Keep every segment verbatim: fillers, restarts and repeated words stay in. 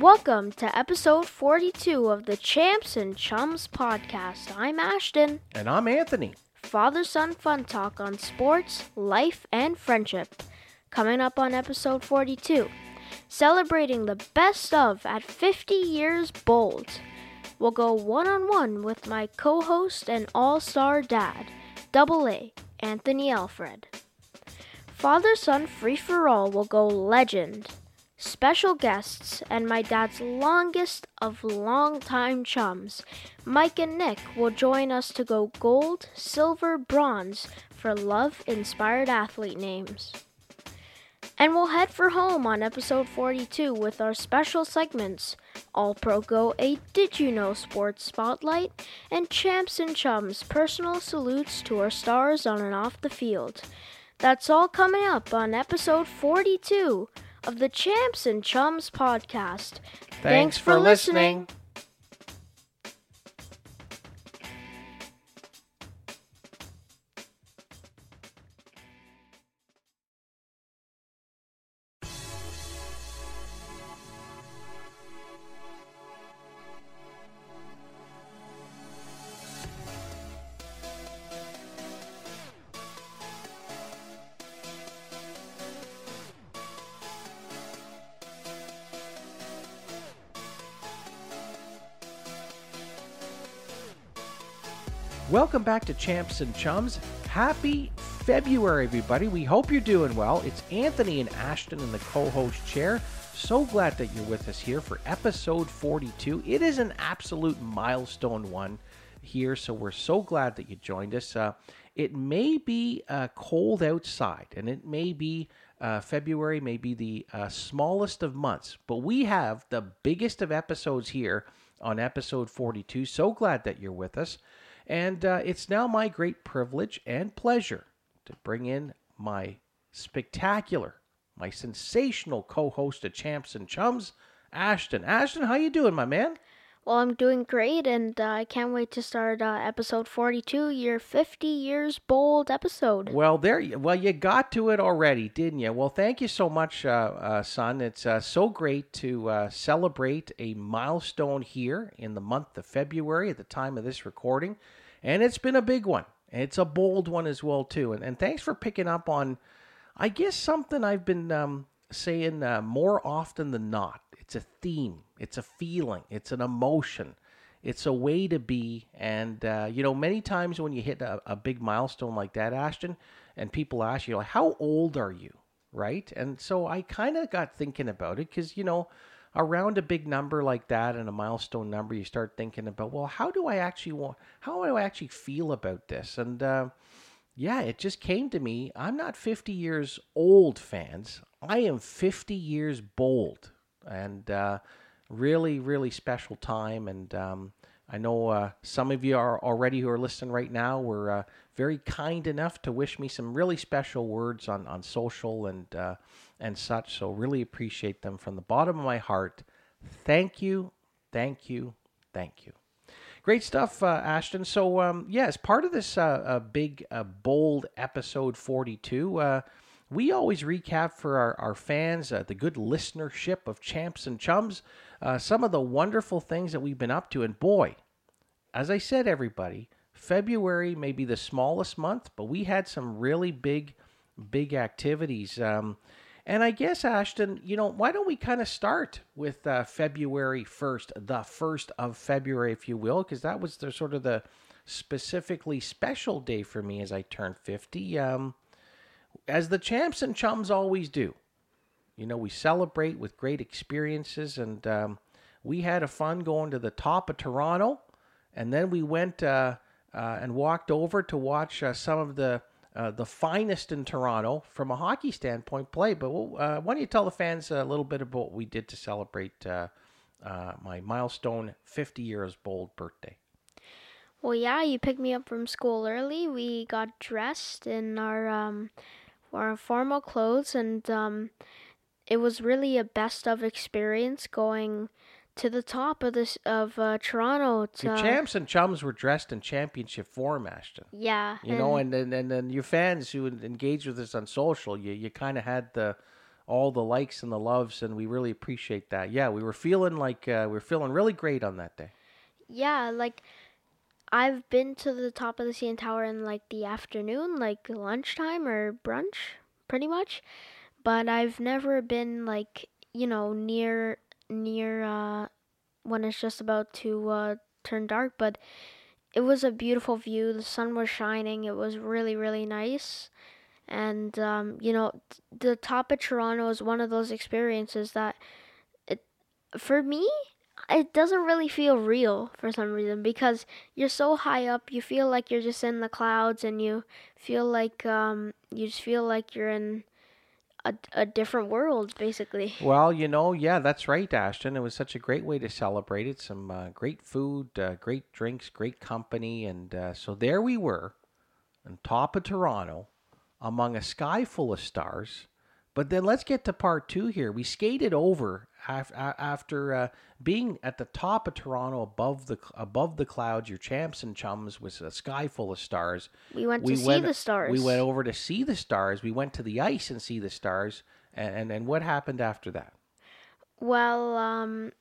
Welcome to episode forty-two of the Champs and Chums podcast. I'm Ashton. And I'm Anthony. Father-son fun talk on sports, life, and friendship. Coming up on episode forty-two, celebrating the best of at fifty years bold. We'll go one-on-one with my co-host and all-star dad, Double A, Anthony Alfred. Father-son free-for-all will go legend, special guests, and my dad's longest of long-time chums, Mike and Nick, will join us to go gold, silver, bronze for love-inspired athlete names. And we'll head for home on episode forty-two with our special segments, All-Pro Go A Did You Know Sports Spotlight, and Champs and Chums personal salutes to our stars on and off the field. That's all coming up on episode forty-two of the Champs and Chums podcast. Thanks, Thanks for, for listening. listening. Welcome back to Champs and Chums. Happy February, everybody. We hope you're doing well. It's Anthony and Ashton in the co-host chair. So glad that you're with us here for episode forty-two. It is an absolute milestone one here, so we're so glad that you joined us. Uh, it may be uh, cold outside, and it may be uh, February, may be the uh, smallest of months, but we have the biggest of episodes here on episode forty-two. So glad that you're with us. And uh, it's now my great privilege and pleasure to bring in my spectacular, my sensational co-host of Champs and Chums, Ashton. Ashton, how you doing, my man? Well, I'm doing great, and uh, I can't wait to start uh, episode forty-two, your fifty years bold episode. Well, there, you, well, you got to it already, didn't you? Well, thank you so much, uh, uh, son. It's uh, so great to uh, celebrate a milestone here in the month of February at the time of this recording, and it's been a big one. It's a bold one as well, too, and, and thanks for picking up on, I guess, something I've been um, saying uh, more often than not. It's a theme. It's a feeling. It's an emotion. It's a way to be. And, uh, you know, many times when you hit a, a big milestone like that, Ashton, and people ask you, how old are you, right? And so I kind of got thinking about it because, you know, around a big number like that and a milestone number, you start thinking about, well, how do I actually want, how do I actually feel about this? And, uh, yeah, it just came to me. I'm not fifty years old, fans. I am fifty years bold. And uh, really, really special time. And um, I know uh, some of you are already who are listening right now were uh, very kind enough to wish me some really special words on, on social and uh, and such. So really appreciate them from the bottom of my heart. Thank you, thank you, thank you. Great stuff, uh, Ashton. So um, yeah, as part of this uh, uh, big, uh, bold episode forty-two, uh, we always recap for our, our fans, uh, the good listenership of Champs and Chums, uh, some of the wonderful things that we've been up to. And boy, as I said, everybody, February may be the smallest month, but we had some really big, big activities. Um, and I guess, Ashton, you know, why don't we kind of start with uh, February first, the first of February, if you will, because that was the sort of the specifically special day for me as I turned fifty. Um As the Champs and Chums always do, you know, we celebrate with great experiences, and um, we had a fun going to the top of Toronto, and then we went uh, uh, and walked over to watch uh, some of the uh, the finest in Toronto from a hockey standpoint play. But uh, why don't you tell the fans a little bit about what we did to celebrate uh, uh, my milestone fifty years bold birthday? Well, yeah, you picked me up from school early. We got dressed in our um, our formal clothes, and um, it was really a best of experience going to the top of this of uh, Toronto. To, your Champs and Chums were dressed in championship form, Ashton. Yeah, you and know, and then and, and your fans who engaged with us on social, you you kind of had the all the likes and the loves, and we really appreciate that. Yeah, we were feeling like uh, we were feeling really great on that day. Yeah, like I've been to the top of the C N Tower in like the afternoon, like lunchtime or brunch, pretty much. But I've never been like, you know, near near uh, when it's just about to uh, turn dark. But it was a beautiful view. The sun was shining. It was really, really nice. And, um, you know, t- the top of Toronto is one of those experiences that, it, for me, it doesn't really feel real for some reason, because you're so high up, you feel like you're just in the clouds, and you feel like, um, you just feel like you're in a, a different world, basically. Well, you know, yeah, that's right, Ashton. It was such a great way to celebrate it. Some uh, great food, uh, great drinks, great company. And uh, so there we were on top of Toronto, among a sky full of stars. But then let's get to part two here. We skated over af- after uh, being at the top of Toronto, above the above the clouds, your Champs and Chums was a sky full of stars. We went we to went, see the stars. We went over to see the stars. We went to the ice and see the stars. And, and, and what happened after that? Well, um,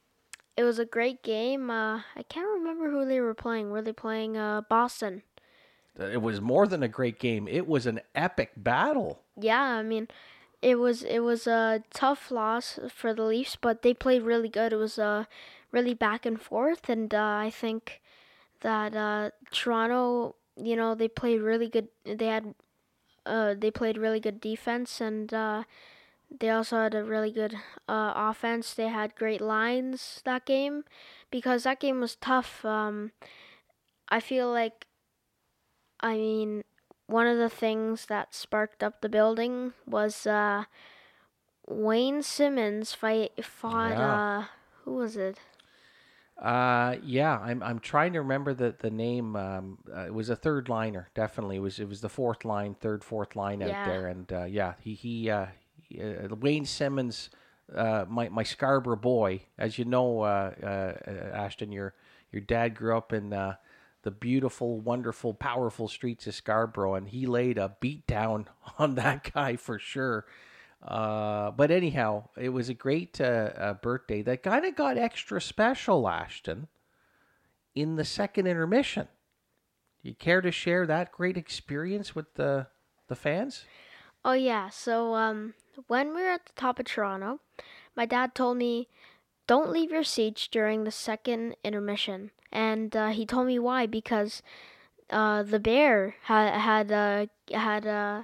it was a great game. Uh, I can't remember who they were playing. Were they playing uh, Boston? It was more than a great game. It was an epic battle. Yeah, I mean, it was it was a tough loss for the Leafs, but they played really good. It was uh, really back and forth, and uh, I think that uh, Toronto, you know, they played really good. They had uh, they played really good defense, and uh, they also had a really good uh, offense. They had great lines that game, because that game was tough. Um, I feel like. I mean, one of the things that sparked up the building was uh, Wayne Simmons fight, fought, yeah. uh, who was it? Uh, yeah, I'm I'm trying to remember the, the name. Um, uh, it was a third liner, definitely. It was it was the fourth line, third, fourth line yeah. out there. And uh, yeah, he, he, uh, he uh, Wayne Simmons, uh, my, my Scarborough boy, as you know, uh, uh, Ashton, your, your dad grew up in... Uh, the beautiful, wonderful, powerful streets of Scarborough, and he laid a beat down on that guy for sure. Uh, but anyhow, it was a great uh, uh, birthday that kind of got extra special, Ashton, in the second intermission. Do you care to share that great experience with the the fans? Oh, yeah. So um, when we were at the top of Toronto, my dad told me, don't leave your seats during the second intermission. And uh, he told me why, because uh, the Bear had had uh, had uh,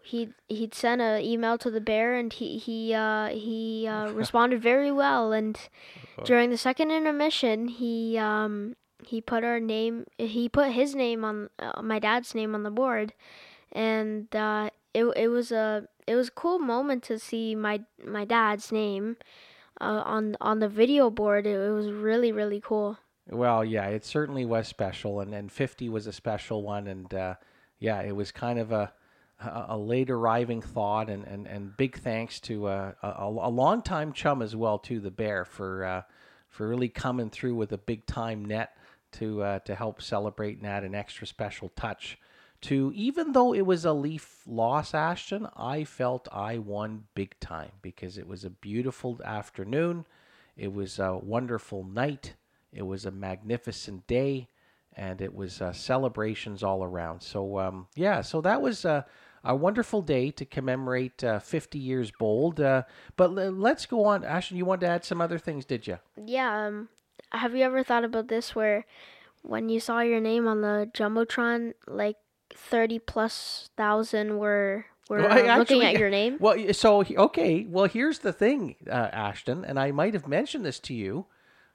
he he'd sent an email to the Bear, and he he uh, he uh, responded very well. And during the second intermission, he um, he put our name he put his name on uh, my dad's name on the board, and uh, it it was a it was a cool moment to see my my dad's name. Uh, on on the video board, it, it was really, really cool. Well, yeah, it certainly was special, and and fifty was a special one, and uh, yeah, it was kind of a a late arriving thought, and, and, and big thanks to uh, a a long time chum as well, to the Bear, for uh, for really coming through with a big time net to uh, to help celebrate and add an extra special touch to. Even though it was a Leaf loss, Ashton, I felt I won big time, because it was a beautiful afternoon. It was a wonderful night. It was a magnificent day, and it was uh, celebrations all around. So, um, yeah, so that was a, a wonderful day to commemorate uh, fifty years bold. Uh, but l- let's go on. Ashton, you wanted to add some other things, did you? Yeah. Um, have you ever thought about this, where when you saw your name on the Jumbotron, like, thirty plus thousand were were well, um, actually, looking at your name? Well, so, okay. Well, here's the thing, uh, Ashton, and I might have mentioned this to you.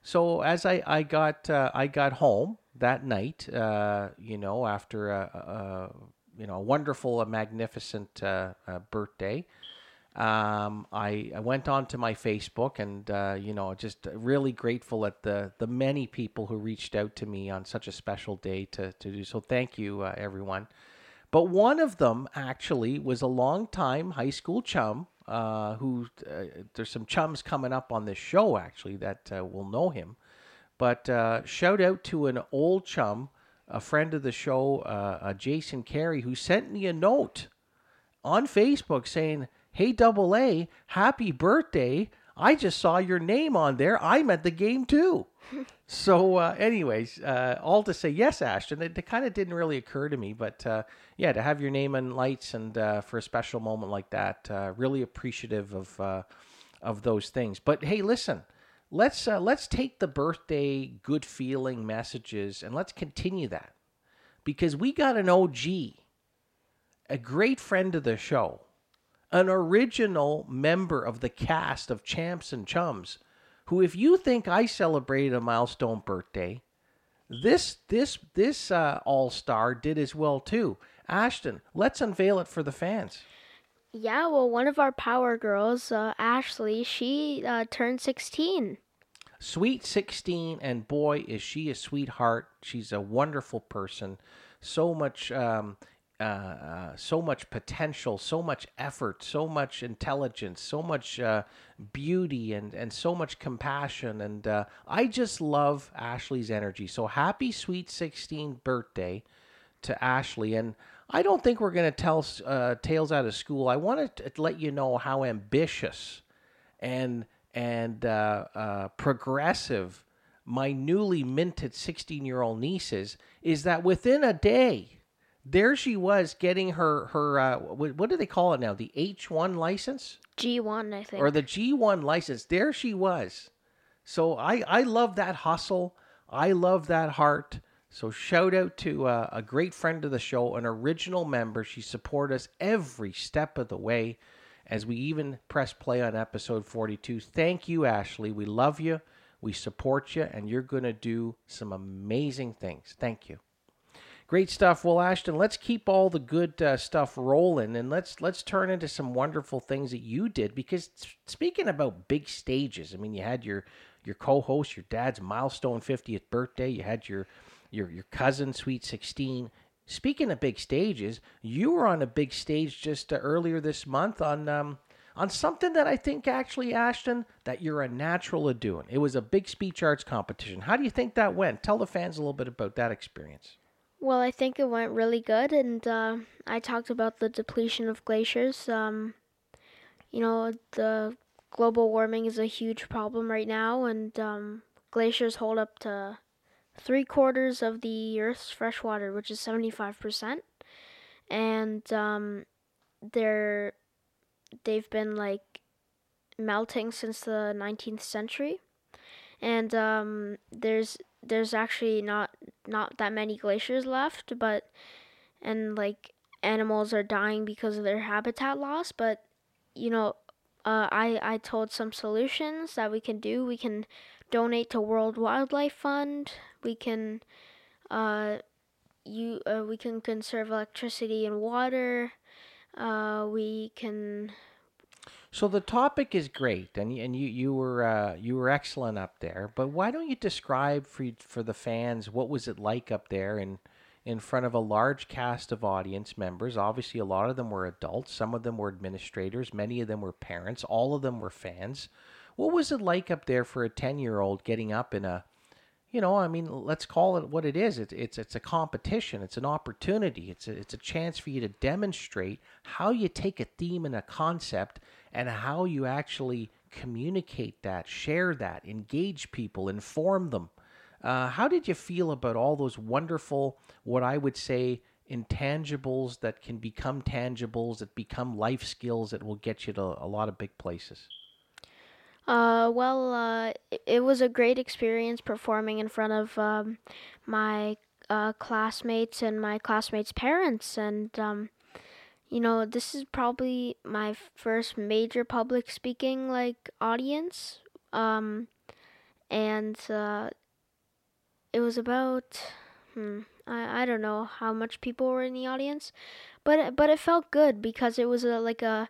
So as I, I got uh, I got home that night, uh, you know, after a, a you know a wonderful, a magnificent uh, uh, birthday, um, I I went on to my Facebook, and uh, you know, just really grateful at the the many people who reached out to me on such a special day to to do so. Thank you, uh, everyone. But one of them actually was a longtime high school chum. Uh, who uh, there's some chums coming up on this show actually that uh, will know him, but uh, shout out to an old chum, a friend of the show, uh, uh, Jason Carey, who sent me a note on Facebook saying, hey, Double A, happy birthday. I just saw your name on there. I'm at the game too. So uh, anyways, uh, all to say, yes, Ashton, it, it kind of didn't really occur to me, but uh, yeah, to have your name in lights and uh, for a special moment like that, uh, really appreciative of uh, of those things. But hey, listen, let's uh, let's take the birthday good feeling messages and let's continue that, because we got an O G, a great friend of the show, an original member of the cast of Champs and Chums, who, if you think I celebrated a milestone birthday, this this this uh, all-star did as well too. Ashton, let's unveil it for the fans. Yeah, well, one of our power girls, uh, Ashley, she uh, turned sixteen. Sweet sixteen, and boy, is she a sweetheart. She's a wonderful person. So much... Um, Uh, uh, so much potential, so much effort, so much intelligence, so much uh, beauty, and, and so much compassion. And uh, I just love Ashley's energy. So happy sweet sixteenth birthday to Ashley. And I don't think we're going to tell uh, tales out of school. I want to let you know how ambitious and, and uh, uh, progressive my newly minted sixteen-year-old niece is, is that within a day... There she was getting her, her uh, what do they call it now? The H one license? G one, I think. Or the G one license. There she was. So I, I love that hustle. I love that heart. So shout out to uh, a great friend of the show, an original member. She supported us every step of the way as we even press play on episode forty-two. Thank you, Ashley. We love you. We support you. And you're going to do some amazing things. Thank you. Great stuff. Well, Ashton, let's keep all the good uh, stuff rolling, and let's let's turn into some wonderful things that you did. Because speaking about big stages, I mean, you had your your co-host, your dad's milestone fiftieth birthday. You had your your your cousin sweet sixteen. Speaking of big stages, you were on a big stage just uh, earlier this month on um on something that I think actually, Ashton, that you're a natural at doing. It was a big speech arts competition. How do you think that went? Tell the fans a little bit about that experience. Well, I think it went really good, and uh, I talked about the depletion of glaciers. Um, you know, the global warming is a huge problem right now, and um, glaciers hold up to three-quarters of the Earth's fresh water, which is seventy-five percent. And um, they're, they've been, like, melting since the nineteenth century. And um, there's... There's actually not not that many glaciers left, but and like animals are dying because of their habitat loss. But you know, uh, I I told some solutions that we can do. We can donate to World Wildlife Fund. We can uh you uh, we can conserve electricity and water. Uh, we can. So the topic is great, and and you you were uh, you were excellent up there. But why don't you describe for for the fans what was it like up there in in front of a large cast of audience members? Obviously, a lot of them were adults, some of them were administrators, many of them were parents, all of them were fans. What was it like up there for a ten-year-old getting up in a, you know, I mean, let's call it what it is. It's it's it's a competition. It's an opportunity. It's a, it's a chance for you to demonstrate how you take a theme and a concept and how you actually communicate that, share that, engage people, inform them. Uh, how did you feel about all those wonderful, what I would say, intangibles that can become tangibles, that become life skills that will get you to a lot of big places? Uh, well, uh, it was a great experience performing in front of um, my uh, classmates and my classmates' parents, and... Um, You know, this is probably my first major public speaking, like, audience. Um, and uh, it was about, hmm, I, I don't know how much people were in the audience. But but it felt good because it was, a, like, a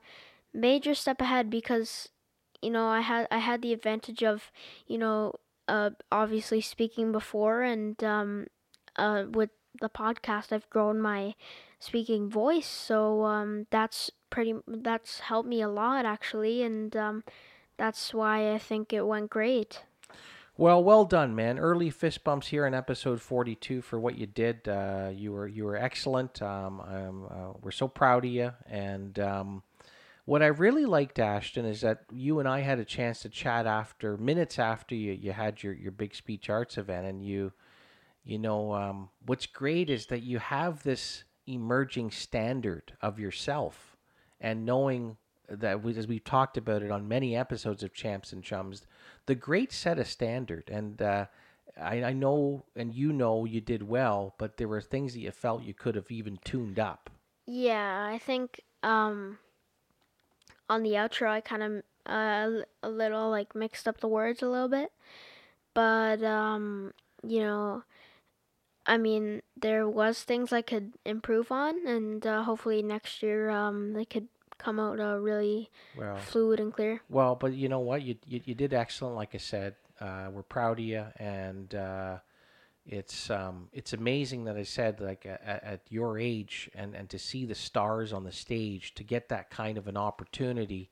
major step ahead because, you know, I had, I had the advantage of, you know, uh, obviously speaking before. And um, uh, with the podcast, I've grown my... speaking voice, so um, that's pretty. That's helped me a lot, actually, and um, that's why I think it went great. Well, well done, man! Early fist bumps here in episode forty-two for what you did. Uh, you were you were excellent. Um, um, uh, we're so proud of you, and um, What I really liked, Ashton, is that you and I had a chance to chat after, minutes after you, you had your, your big speech arts event. And you, you know, um, what's great is that you have this emerging standard of yourself, and knowing that we, as we've talked about it on many episodes of Champs and Chums, the great set a standard. And uh, I, I know, and you know, you did well, but there were things that you felt you could have even tuned up. Yeah, I think... Um... on the outro, I kind of uh, a little like mixed up the words a little bit, but um, you know, I mean, there was things I could improve on, and uh, hopefully next year um, they could come out uh, really well, fluid and clear. Well, but you know what, you you, you did excellent. Like I said, uh, we're proud of you, and uh, it's um, it's amazing that I said like at, at your age and, and to see the stars on the stage, to get that kind of an opportunity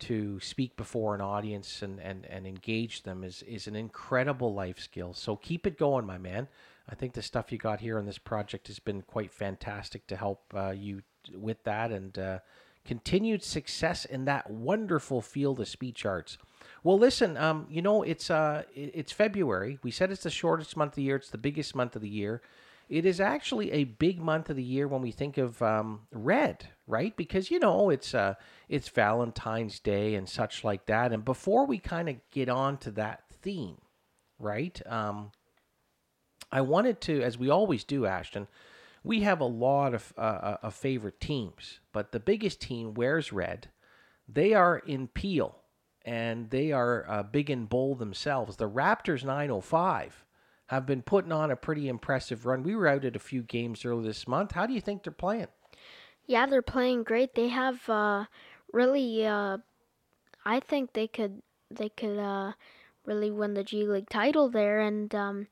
to speak before an audience and, and, and engage them is, is an incredible life skill. So keep it going, my man. I think the stuff you got here on this project has been quite fantastic to help uh, you with that, and uh, continued success in that wonderful field of speech arts. Well, listen, um, you know, it's uh, it's February. We said it's the shortest month of the year. It's the biggest month of the year. It is actually a big month of the year when we think of um, red, right? Because, you know, it's uh, it's Valentine's Day and such like that. And before we kind of get on to that theme, right, um, I wanted to, as we always do, Ashton, we have a lot of, uh, of favorite teams. But the biggest team wears red. They are in Peel. And they are uh, big and bold themselves. The Raptors nine oh five have been putting on a pretty impressive run. We were out at a few games earlier this month. How do you think they're playing? Yeah, they're playing great. They have uh, really, uh, I think they could they could uh, really win the G League title there. And um,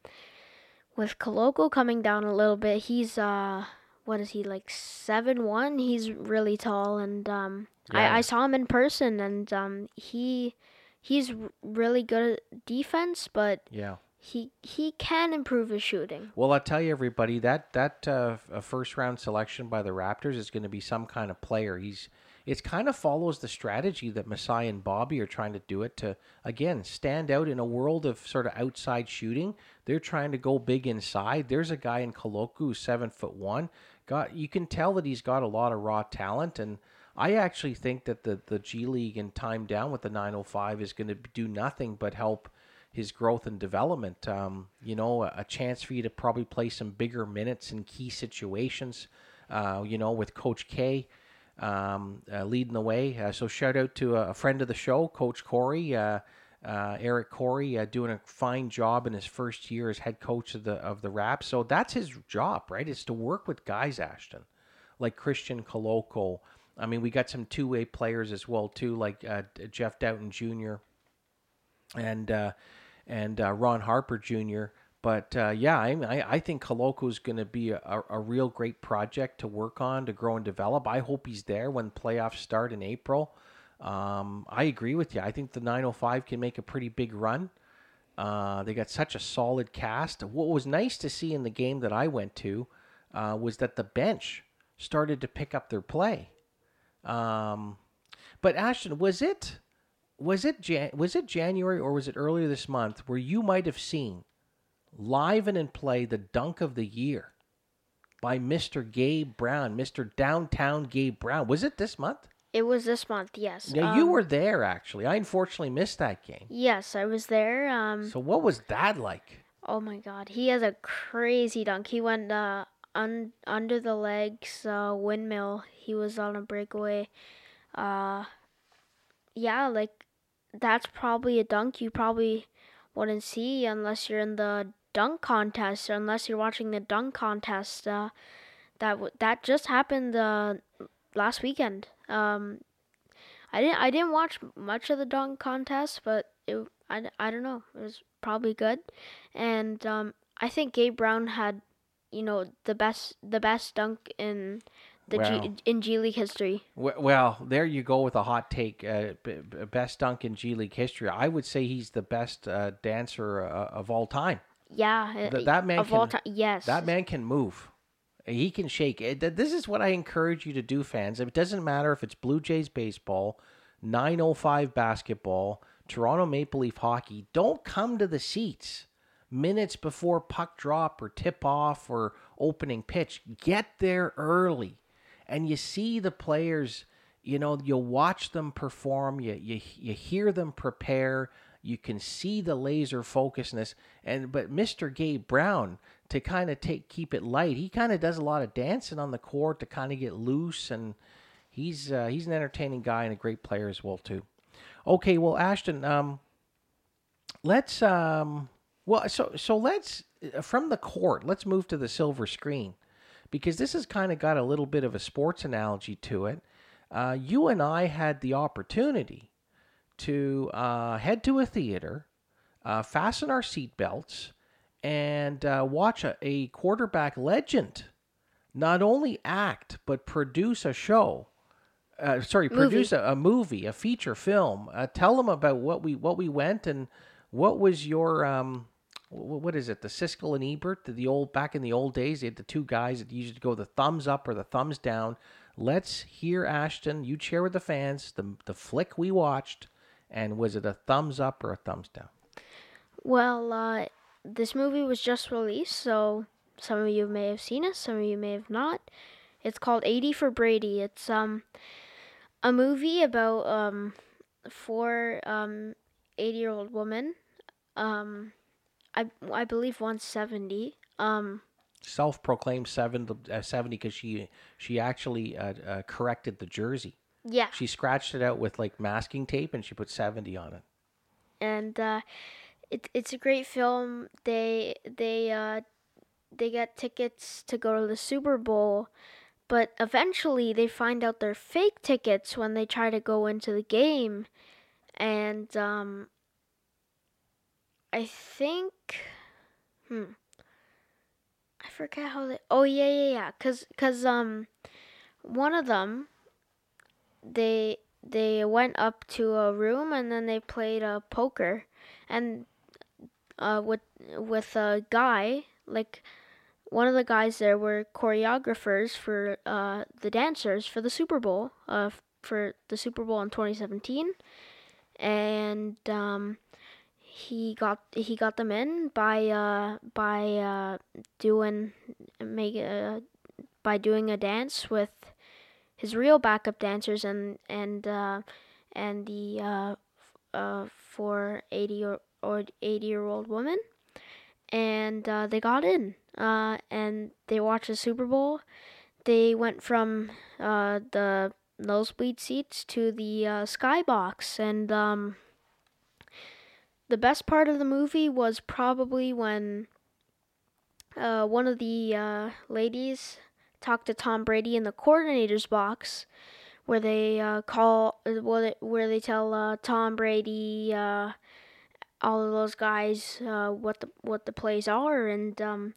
with Koloko coming down a little bit, he's, uh, what is he, like seven one? He's really tall, and... Um, Yeah. I, I saw him in person, and um, he he's really good at defense, but yeah, he he can improve his shooting. Well, I'll tell you, everybody, that that uh, first-round selection by the Raptors is going to be some kind of player. He's It kind of follows the strategy that Masai and Bobby are trying to do it to, again, stand out in a world of sort of outside shooting. They're trying to go big inside. There's a guy in Koloko who's seven foot one. Got, you can tell that he's got a lot of raw talent, and I actually think that the, the G League and time down with the nine oh five is going to do nothing but help his growth and development. Um, you know, a, a chance for you to probably play some bigger minutes in key situations, uh, you know, with Coach K um, uh, leading the way. Uh, so shout out to a, a friend of the show, Coach Corey, uh, uh, Eric Corey, uh, doing a fine job in his first year as head coach of the, of the Raps. So that's his job, right? It's to work with guys, Ashton, like Christian Koloko. I mean, we got some two-way players as well, too, like uh, Jeff Doughton Junior and uh, and uh, Ron Harper Junior But, uh, yeah, I, mean, I I think Koloko is going to be a, a real great project to work on, to grow and develop. I hope he's there when playoffs start in April. Um, I agree with you. I think the nine oh five can make a pretty big run. Uh, they got such a solid cast. What was nice to see in the game that I went to uh, was that the bench started to pick up their play. Um, but Ashton, was it, was it, Jan- was it January or was it earlier this month where you might've seen live and in play the dunk of the year by Mister Gabe Brown, Mister Downtown Gabe Brown? Was it this month? It was this month. Yes. Now um, you were there actually. I unfortunately missed that game. Yes, I was there. Um, so what was that like? Oh my God. He has a crazy dunk. He went, uh, Un- under the legs, uh, windmill. He was on a breakaway. Uh, yeah, like that's probably a dunk you probably wouldn't see unless you're in the dunk contest, or unless you're watching the dunk contest. Uh, that w- that just happened uh, last weekend. Um, I didn't I didn't watch much of the dunk contest, but it I, I don't know, it was probably good, and um, I think Gabe Brown had, you know, the best the best dunk in the well, G, in G League history. Well, there you go with a hot take. Uh, best dunk in G League history. I would say he's the best uh, dancer uh, of all time. Yeah, Th- that man of can, all time. Yes, that man can move. He can shake it. This is what I encourage you to do, fans. It doesn't matter if it's Blue Jays baseball, nine oh five basketball, Toronto Maple Leaf hockey. Don't come to the seats minutes before puck drop or tip off or opening pitch. Get there early. And you see the players, you know, you'll watch them perform. You, you, you hear them prepare. You can see the laser focusedness. And but Mister Gabe Brown, to kind of take keep it light, he kind of does a lot of dancing on the court to kind of get loose. And he's uh, he's an entertaining guy and a great player as well too. Okay, well, Ashton, um, let's um, well, so so let's from the court, let's move to the silver screen, because this has kind of got a little bit of a sports analogy to it. Uh, you and I had the opportunity to uh, head to a theater, uh, fasten our seatbelts, and uh, watch a, a quarterback legend not only act but produce a show. Uh, sorry, movie. produce a, a movie, a feature film. Uh, tell them about what we what we went and what was your um, what, what is it? The Siskel and Ebert, the, the old back in the old days, they had the two guys that used to go the thumbs up or the thumbs down. Let's hear, Ashton. You share with the fans the the flick we watched, and was it a thumbs up or a thumbs down? Well, uh, this movie was just released, so some of you may have seen it, some of you may have not. It's called eighty for Brady. It's um. a movie about um four um eighty-year-old women, um I I believe one's seventy, um self-proclaimed seven, uh, seventy because she she actually uh, uh, corrected the jersey. Yeah. She scratched it out with like masking tape and she put seventy on it. And uh, it it's a great film. They they uh they got tickets to go to the Super Bowl. But eventually they find out they're fake tickets when they try to go into the game. And um, I think, hmm, I forget how they, oh yeah, yeah, yeah. Cause, Cause um, one of them, they, they went up to a room and then they played uh, poker. And uh, with, with a guy, like, one of the guys there were choreographers for uh, the dancers for the Super Bowl, uh, for the Super Bowl in twenty seventeen, and um, he got he got them in by uh, by uh, doing make a, by doing a dance with his real backup dancers and and uh, and the uh, uh, four eighty or or eighty year old woman, and uh, they got in. Uh, and they watched the Super Bowl. They went from uh, the nosebleed seats to the uh, skybox. And um, the best part of the movie was probably when uh, one of the uh, ladies talked to Tom Brady in the coordinator's box, where they uh, call, where they tell uh, Tom Brady Uh, all of those guys uh, what the what the plays are, and um,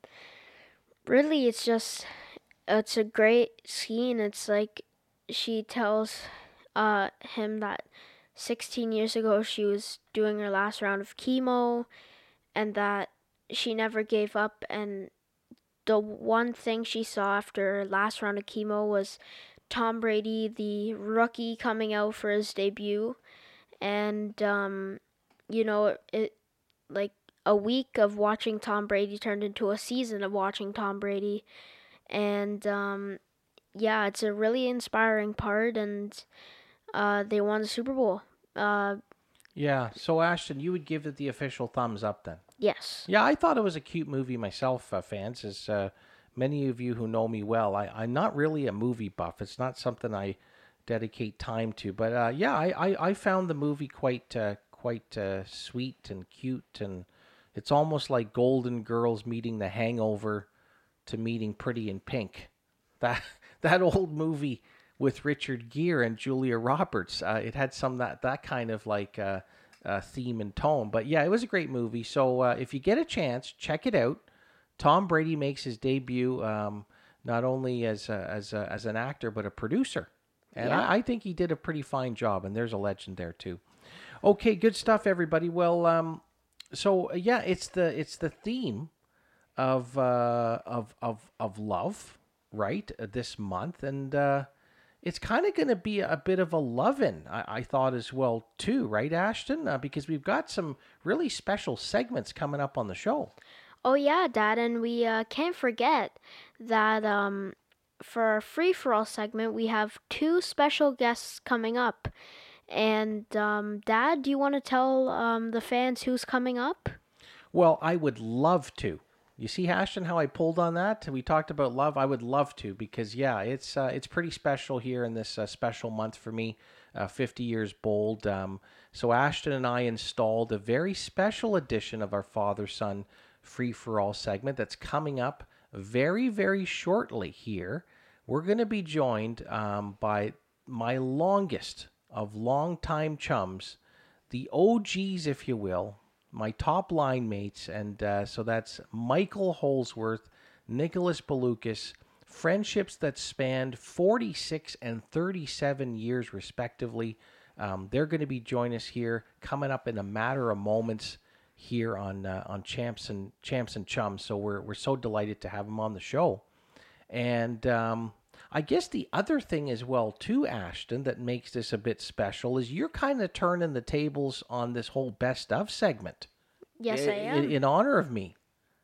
really it's just it's a great scene. It's like she tells uh, him that sixteen years ago she was doing her last round of chemo and that she never gave up, and the one thing she saw after her last round of chemo was Tom Brady, the rookie, coming out for his debut. And um you know, it like a week of watching Tom Brady turned into a season of watching Tom Brady. And um, yeah, it's a really inspiring part, and uh, they won the Super Bowl. Uh, yeah, so Ashton, you would give it the official thumbs up then? Yes. Yeah, I thought it was a cute movie myself, uh, fans. As uh, many of you who know me well, I, I'm not really a movie buff. It's not something I dedicate time to. But uh, yeah, I, I, I found the movie quite Uh, quite uh, sweet and cute, and it's almost like Golden Girls meeting The Hangover to meeting Pretty in Pink. That that old movie with Richard Gere and Julia Roberts, uh, it had some that that kind of like uh, uh, theme and tone. But yeah, it was a great movie. So uh, if you get a chance, check it out. Tom Brady makes his debut um, not only as a, as a, as an actor but a producer, and yeah. I, I think he did a pretty fine job. And there's a legend there too. Okay, good stuff, everybody. Well, um, so yeah, it's the it's the theme of uh, of of of love, right, uh, this month. And uh, it's kind of going to be a bit of a love-in, I, I thought as well, too, right, Ashton? Uh, because we've got some really special segments coming up on the show. Oh, yeah, Dad, and we uh, can't forget that um, for our free-for-all segment, we have two special guests coming up. And, um, Dad, do you want to tell um, the fans who's coming up? Well, I would love to. You see, Ashton, how I pulled on that? We talked about love. I would love to because, yeah, it's uh, it's pretty special here in this uh, special month for me, uh, fifty years bold. Um, so Ashton and I installed a very special edition of our father-son free-for-all segment that's coming up very, very shortly here. We're going to be joined um, by my longest of longtime chums, the O Gs, if you will, my top line mates, and uh, so that's Michael Holdsworth, Nicholas Beloukas, friendships that spanned forty-six and thirty-seven years respectively. Um, they're going to be joining us here, coming up in a matter of moments here on uh, on Champs and Champs and Chums. So we're we're so delighted to have them on the show, and um, I guess the other thing as well too, Ashton, that makes this a bit special is you're kind of turning the tables on this whole best of segment. Yes, in, I am. In, in honor of me.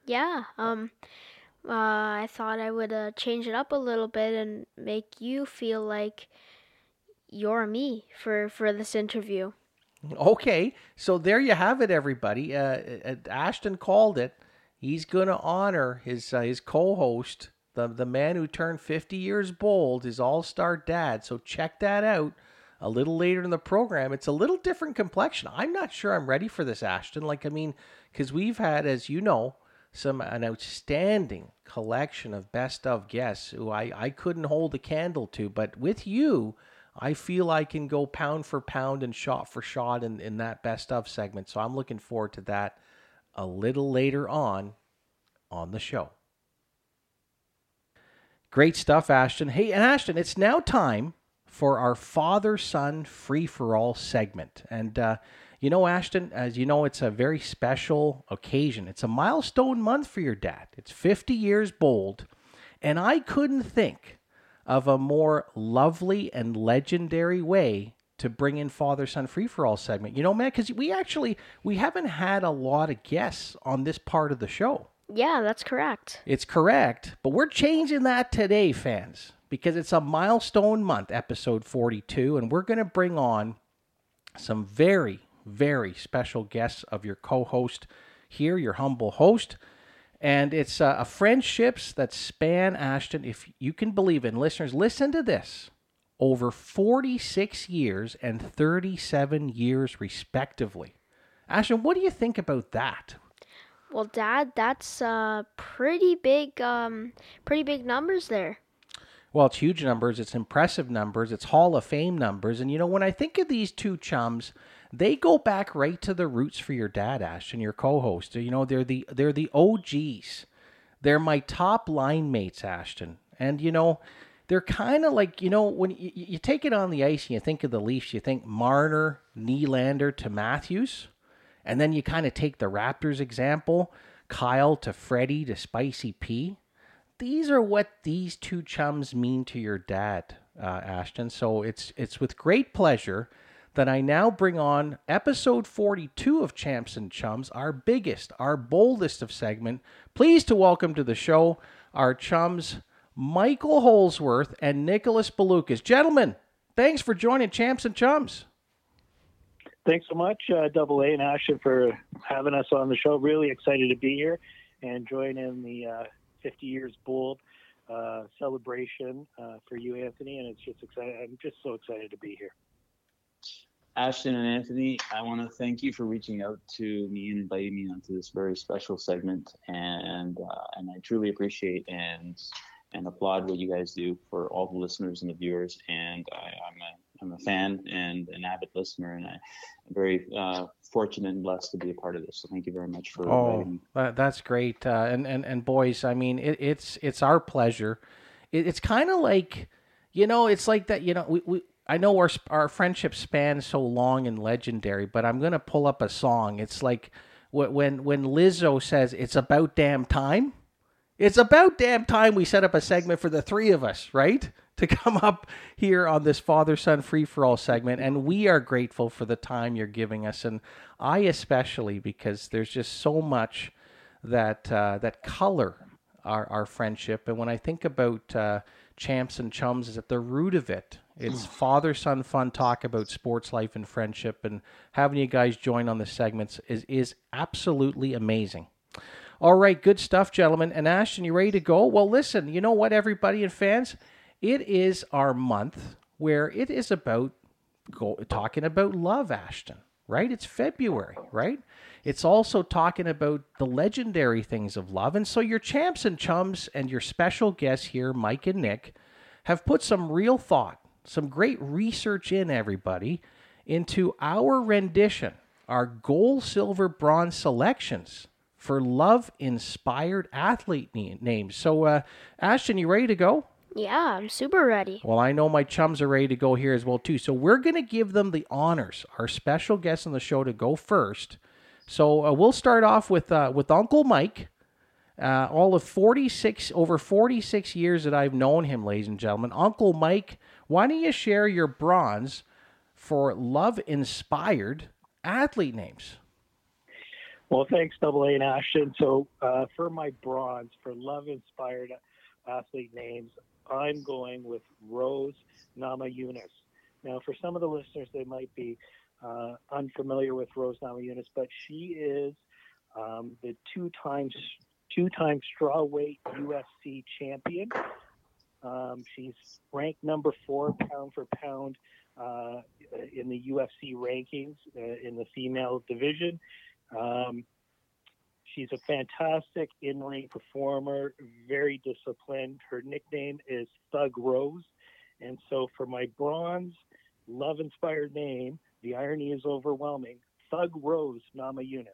Yeah. Um. Uh, I thought I would uh, change it up a little bit and make you feel like you're me for, for this interview. Okay. So there you have it, everybody. Uh, Ashton called it. He's going to honor his uh, his co-host. The the man who turned fifty years bold is all-star dad. So check that out a little later in the program. It's a little different complexion. I'm not sure I'm ready for this, Ashton. Like, I mean, because we've had, as you know, some an outstanding collection of best of guests who I, I couldn't hold a candle to. But with you, I feel I can go pound for pound and shot for shot in, in that best of segment. So I'm looking forward to that a little later on on the show. Great stuff, Ashton. Hey, and Ashton, it's now time for our father-son free-for-all segment. And, uh, you know, Ashton, as you know, it's a very special occasion. It's a milestone month for your dad. It's fifty years bold. And I couldn't think of a more lovely and legendary way to bring in father-son free-for-all segment. You know, man, because we actually, we haven't had a lot of guests on this part of the show. Yeah, that's correct. It's correct, but we're changing that today, fans, because it's a milestone month, episode forty-two, and we're going to bring on some very, very special guests of your co-host here, your humble host, and it's uh, a friendships that span, Ashton, if you can believe it. And listeners, listen to this, over forty-six years and thirty-seven years respectively. Ashton, what do you think about that? Well, Dad, that's uh, pretty big, um, pretty big numbers there. Well, it's huge numbers. It's impressive numbers. It's Hall of Fame numbers. And, you know, when I think of these two chums, they go back right to the roots for your dad, Ashton, your co-host. You know, they're the they're the O Gs. They're my top line mates, Ashton. And, you know, they're kind of like, you know, when you, you take it on the ice and you think of the Leafs, you think Marner, Nylander to Matthews. And then you kind of take the Raptors example, Kyle to Freddie to Spicy P. These are what these two chums mean to your dad, uh, Ashton. So it's it's with great pleasure that I now bring on episode forty-two of Champs and Chums, our biggest, our boldest of segment. Pleased to welcome to the show our chums, Michael Holdsworth and Nicholas Beloukas. Gentlemen, thanks for joining Champs and Chums. Thanks so much, uh, Double A and Ashton, for having us on the show. Really excited to be here and join in the uh, fifty years bold uh, celebration uh, for you, Anthony. And it's just exciting. I'm just so excited to be here. Ashton and Anthony, I want to thank you for reaching out to me and inviting me onto this very special segment. And uh, and I truly appreciate and and applaud what you guys do for all the listeners and the viewers. And I, I'm a I'm a fan and an avid listener, and I'm very uh, fortunate and blessed to be a part of this. So thank you very much for oh, inviting me. Oh, that's great. Uh, and, and, and boys, I mean, it, it's it's our pleasure. It, it's kind of like, you know, it's like that, you know, we, we I know our, our friendship spans so long and legendary, but I'm going to pull up a song. It's like when when Lizzo says, it's about damn time. It's about damn time we set up a segment for the three of us, right? To come up here on this father-son free-for-all segment. And we are grateful for the time you're giving us. And I especially, because there's just so much that uh, that color our, our friendship. And when I think about uh, Champs and Chums, is at the root of it. It's father-son fun talk about sports, life, and friendship. And having you guys join on the segments is, is absolutely amazing. All right, good stuff, gentlemen. And Ashton, you ready to go? Well, listen, you know what, everybody and fans? It is our month where it is about go, talking about love, Ashton, right? It's February, right? It's also talking about the legendary things of love. And so your champs and chums and your special guests here, Mike and Nick, have put some real thought, some great research in, everybody, into our rendition, our gold, silver, bronze selections for love-inspired athlete names. So, uh, Ashton, you ready to go? Yeah, I'm super ready. Well, I know my chums are ready to go here as well, too. So we're going to give them the honors, our special guest on the show, to go first. So uh, we'll start off with uh, with Uncle Mike. Uh, all of forty-six, over forty-six years that I've known him, ladies and gentlemen. Uncle Mike, why don't you share your bronze for love-inspired athlete names? Well, thanks, Double A and Ashton. So uh, for my bronze, for love-inspired athlete names, I'm going with Rose Namajunas. Now, for some of the listeners, they might be uh, unfamiliar with Rose Namajunas, but she is um, the two-time, two-time strawweight U F C champion. Um, she's ranked number four pound for pound uh, in the U F C rankings uh, in the female division. Um, she's a fantastic in-ring performer, very disciplined. Her nickname is Thug Rose. And so for my bronze love-inspired name, the irony is overwhelming, Thug Rose Namajunas.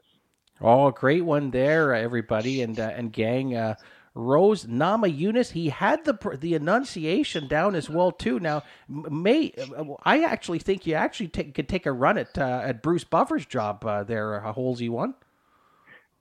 Oh, great one there, everybody, and uh, and gang. Uh, Rose Namajunas, he had the the enunciation down as well, too. Now, may I actually think you actually take, could take a run at uh, at Bruce Buffer's job uh, there, a Holsey one.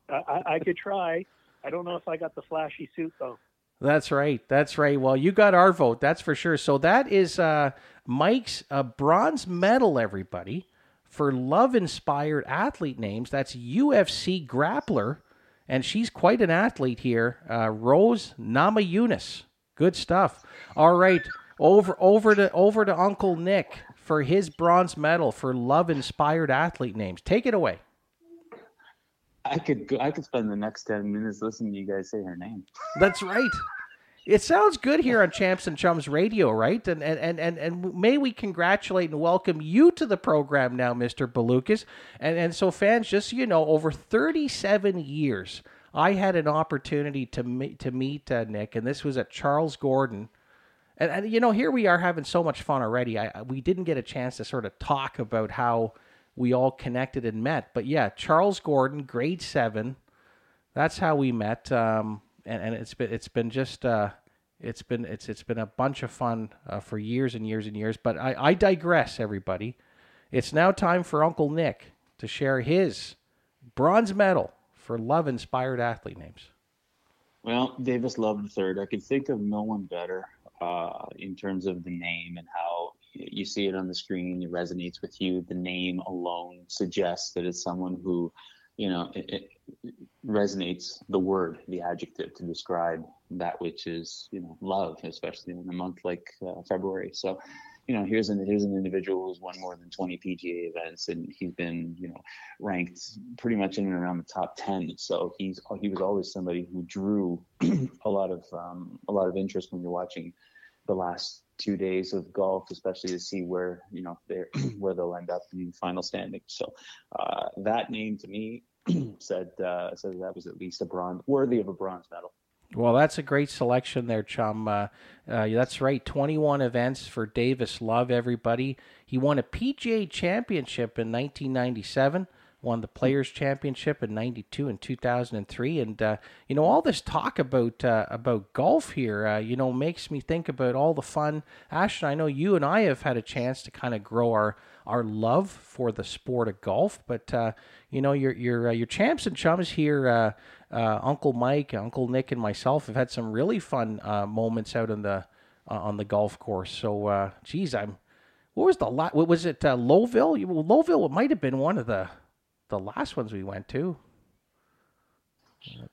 I, I could try. I don't know if I got the flashy suit, though. That's right. That's right. Well, you got our vote, that's for sure. So that is uh, Mike's uh, bronze medal, everybody, for love-inspired athlete names. That's U F C grappler. And she's quite an athlete here, uh, Rose Namajunas. Good stuff. All right, over over to over to Uncle Nick for his bronze medal for love-inspired athlete names. Take it away. I could go, I could spend the next ten minutes listening to you guys say her name. That's right. It sounds good here on Champs and Chums Radio, right? And and, and, and and may we congratulate and welcome you to the program now, Mister Beloukas. And and so fans, just so you know, over thirty-seven years, I had an opportunity to meet, to meet uh, Nick, and this was at Charles Gordon. And, and, you know, here we are having so much fun already. I we didn't get a chance to sort of talk about how we all connected and met. But, yeah, Charles Gordon, grade seven, that's how we met. Um And, and it's been it's been just uh, it's been it's it's been a bunch of fun uh, for years and years and years. But I, I digress, everybody. It's now time for Uncle Nick to share his bronze medal for love-inspired athlete names. Well, Davis Love the third. I could think of no one better uh, in terms of the name and how you see it on the screen. It resonates with you. The name alone suggests that it's someone who, you know, it, it resonates the word, the adjective to describe that which is, you know, love, especially in a month like uh, February. So, you know, here's an here's an individual who's won more than twenty P G A events, and he's been, you know, ranked pretty much in and around the top ten. So he's he was always somebody who drew a lot of um, a lot of interest when you're watching the last two days of golf, especially to see where, you know, they're where they'll end up in the final standing. So uh, that name to me said uh, said that was at least a bronze, worthy of a bronze medal. Well, that's a great selection there, chum. Uh, uh, that's right, twenty-one events for Davis Love, everybody. He won a P G A championship in nineteen ninety-seven, won the Players' Championship in ninety-two and two thousand three. And, uh, you know, all this talk about uh, about golf here, uh, you know, makes me think about all the fun. Ashton, I know you and I have had a chance to kind of grow our our love for the sport of golf. But, uh, you know, your your, uh, your champs and chums here, uh, uh, Uncle Mike, Uncle Nick, and myself have had some really fun uh, moments out on the uh, on the golf course. So, uh, geez, I'm... What was the lot? What was it? Uh, Lowville? Well, Lowville might have been one of the the last ones we went to.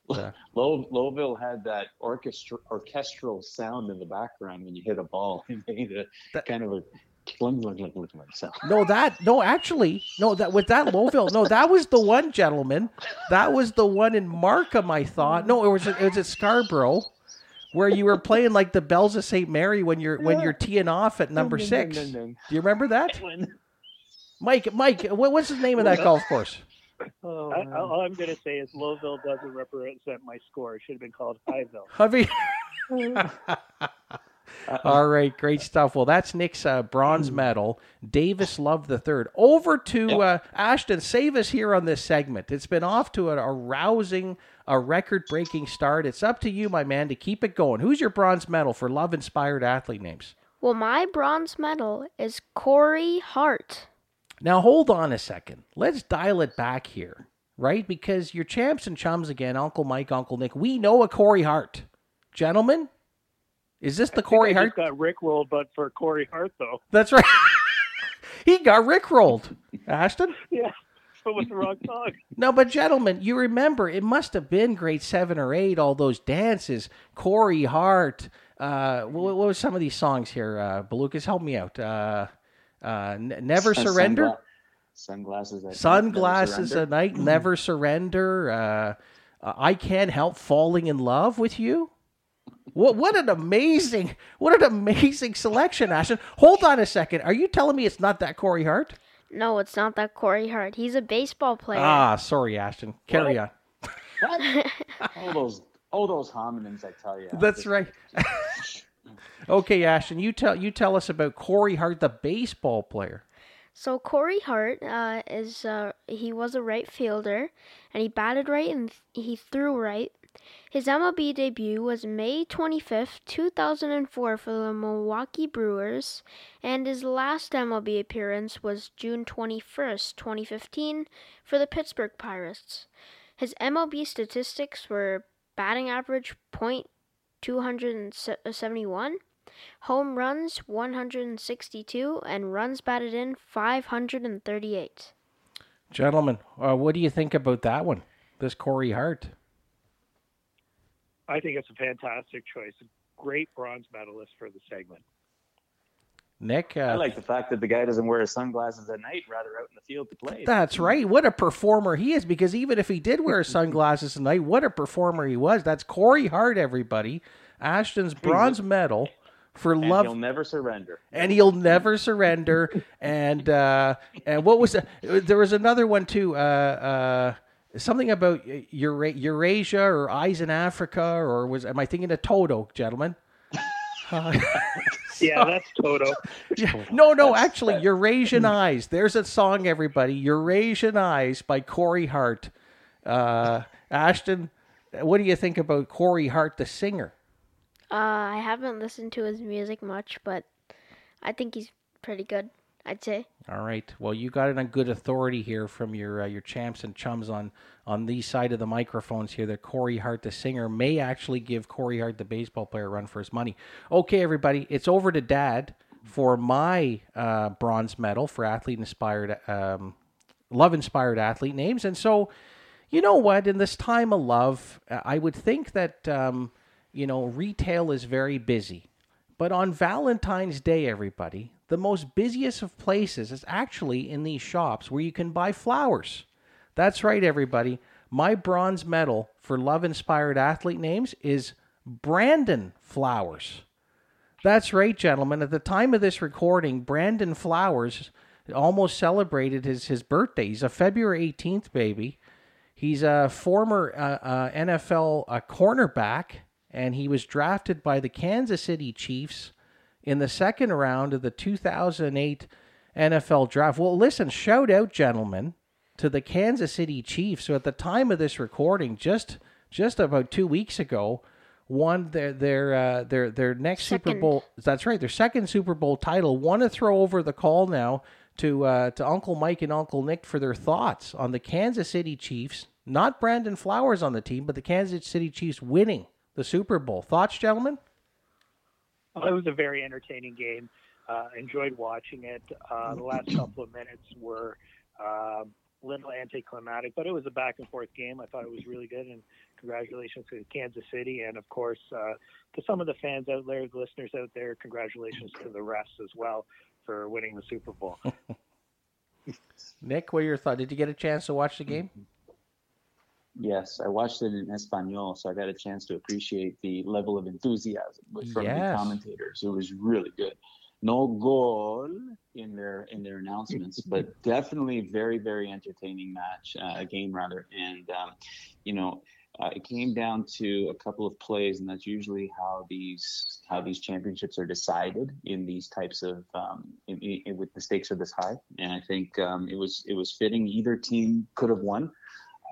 But, uh, Low, Lowville had that orchestra orchestral sound in the background when you hit a ball. It made a that, kind of a cling, cling, cling, cling sound. No, that no, actually, no. That with that Lowville, no, that was the one, gentlemen. That was the one in Markham, I thought. No, it was it was at Scarborough. Where you were playing like the bells of Saint Mary when you're when you're teeing off at number six. Ding, ding, ding, ding. Do you remember that, Mike? Mike, what what's the name of that golf course? Oh, I, all I'm going to say is Lowville doesn't represent my score. It should have been called Highville. Hubby. All right, great stuff. Well, that's Nick's uh, bronze medal, Davis Love the third. Over to yep. uh, Ashton. Save us here on this segment. It's been off to an arousing, a record-breaking start. It's up to you, my man, to keep it going. Who's your bronze medal for love-inspired athlete names? Well, my bronze medal is Corey Hart. Now, hold on a second. Let's dial it back here, right? Because your champs and chums again, Uncle Mike, Uncle Nick, we know a Corey Hart. Gentlemen? Is this the I Corey think I Hart? He got Rickrolled, but for Corey Hart, though. That's right. He got Rickrolled. Ashton? Yeah, but with the wrong song. No, but gentlemen, you remember, it must have been grade seven or eight, all those dances. Corey Hart. Uh, what, what was some of these songs here? Uh, Beloukas, help me out. Uh, uh, Never uh, Surrender? Sunglasses at Sunglasses at Night. Never Surrender. Uh, uh, I Can't Help Falling in Love with You. What what an amazing what an amazing selection, Ashton. Hold on a second. Are you telling me it's not that Corey Hart? No, it's not that Corey Hart. He's a baseball player. Ah, sorry, Ashton. Carry what? on. What? all those all those homonyms, I tell you. That's right. Okay, Ashton, you tell you tell us about Corey Hart, the baseball player. So Corey Hart uh, is uh, he was a right fielder, and he batted right and he threw right. His M L B debut was May twenty-fifth, two thousand four for the Milwaukee Brewers, and his last M L B appearance was June twenty-first, twenty fifteen for the Pittsburgh Pirates. His M L B statistics were batting average point two seven one, home runs one hundred sixty-two, and runs batted in five hundred thirty-eight. Gentlemen, uh, what do you think about that one, this Corey Hart? I think it's a fantastic choice. A great bronze medalist for the segment. Nick? Uh, I like the fact that the guy doesn't wear his sunglasses at night, rather out in the field to play. That's right. What a performer he is, because even if he did wear his sunglasses at night, what a performer he was. That's Corey Hart, everybody. Ashton's bronze medal for and love. And he'll never surrender. And he'll never surrender. And uh, and what was that? There was another one, too. Uh, uh, Something about Eurasia or Eyes in Africa, or was am I thinking of Toto, gentlemen? Uh, yeah, that's Toto. Yeah. No, no, that's, actually, that's... Eurasian Eyes. There's a song, everybody. Eurasian Eyes by Corey Hart. Uh, Ashton, what do you think about Corey Hart, the singer? Uh, I haven't listened to his music much, but I think he's pretty good, I'd say. All right. Well, you got it on good authority here from your uh, your champs and chums on on the side of the microphones here that Corey Hart, the singer, may actually give Corey Hart, the baseball player, a run for his money. Okay, everybody, it's over to Dad for my uh, bronze medal for athlete-inspired, um, love-inspired athlete names. And so, you know what? In this time of love, I would think that, um, you know, retail is very busy. But on Valentine's Day, everybody, the most busiest of places is actually in these shops where you can buy flowers. That's right, everybody. My bronze medal for love-inspired athlete names is Brandon Flowers. That's right, gentlemen. At the time of this recording, Brandon Flowers almost celebrated his, his birthday. He's a February eighteenth baby. He's a former uh, uh, N F L uh, cornerback. And he was drafted by the Kansas City Chiefs in the second round of the two thousand eight N F L draft. Well, listen, shout out, gentlemen, to the Kansas City Chiefs, who at the time of this recording, just just about two weeks ago, won their their uh, their their next second. Super Bowl. That's right, their second Super Bowl title. Want to throw over the call now to uh, to Uncle Mike and Uncle Nick for their thoughts on the Kansas City Chiefs. Not Brandon Flowers on the team, but the Kansas City Chiefs winning the Super Bowl. Thoughts, gentlemen? Well, it was a very entertaining game. Uh, enjoyed watching it. Uh, the last couple of minutes were uh, a little anticlimactic, but it was a back-and-forth game. I thought it was really good, and congratulations to Kansas City, and, of course, uh, to some of the fans out there, the listeners out there, congratulations to the refs as well for winning the Super Bowl. Nick, what are your thoughts? Did you get a chance to watch the game? Yes, I watched it in Espanol, so I got a chance to appreciate the level of enthusiasm from yes. the commentators. It was really good. No goal in their in their announcements, but definitely very, very entertaining match, uh, game rather. And, um, you know, uh, it came down to a couple of plays, and that's usually how these how these championships are decided in these types of um, in, in, in, with the stakes are this high. And I think um, it was it was fitting. Either team could have won.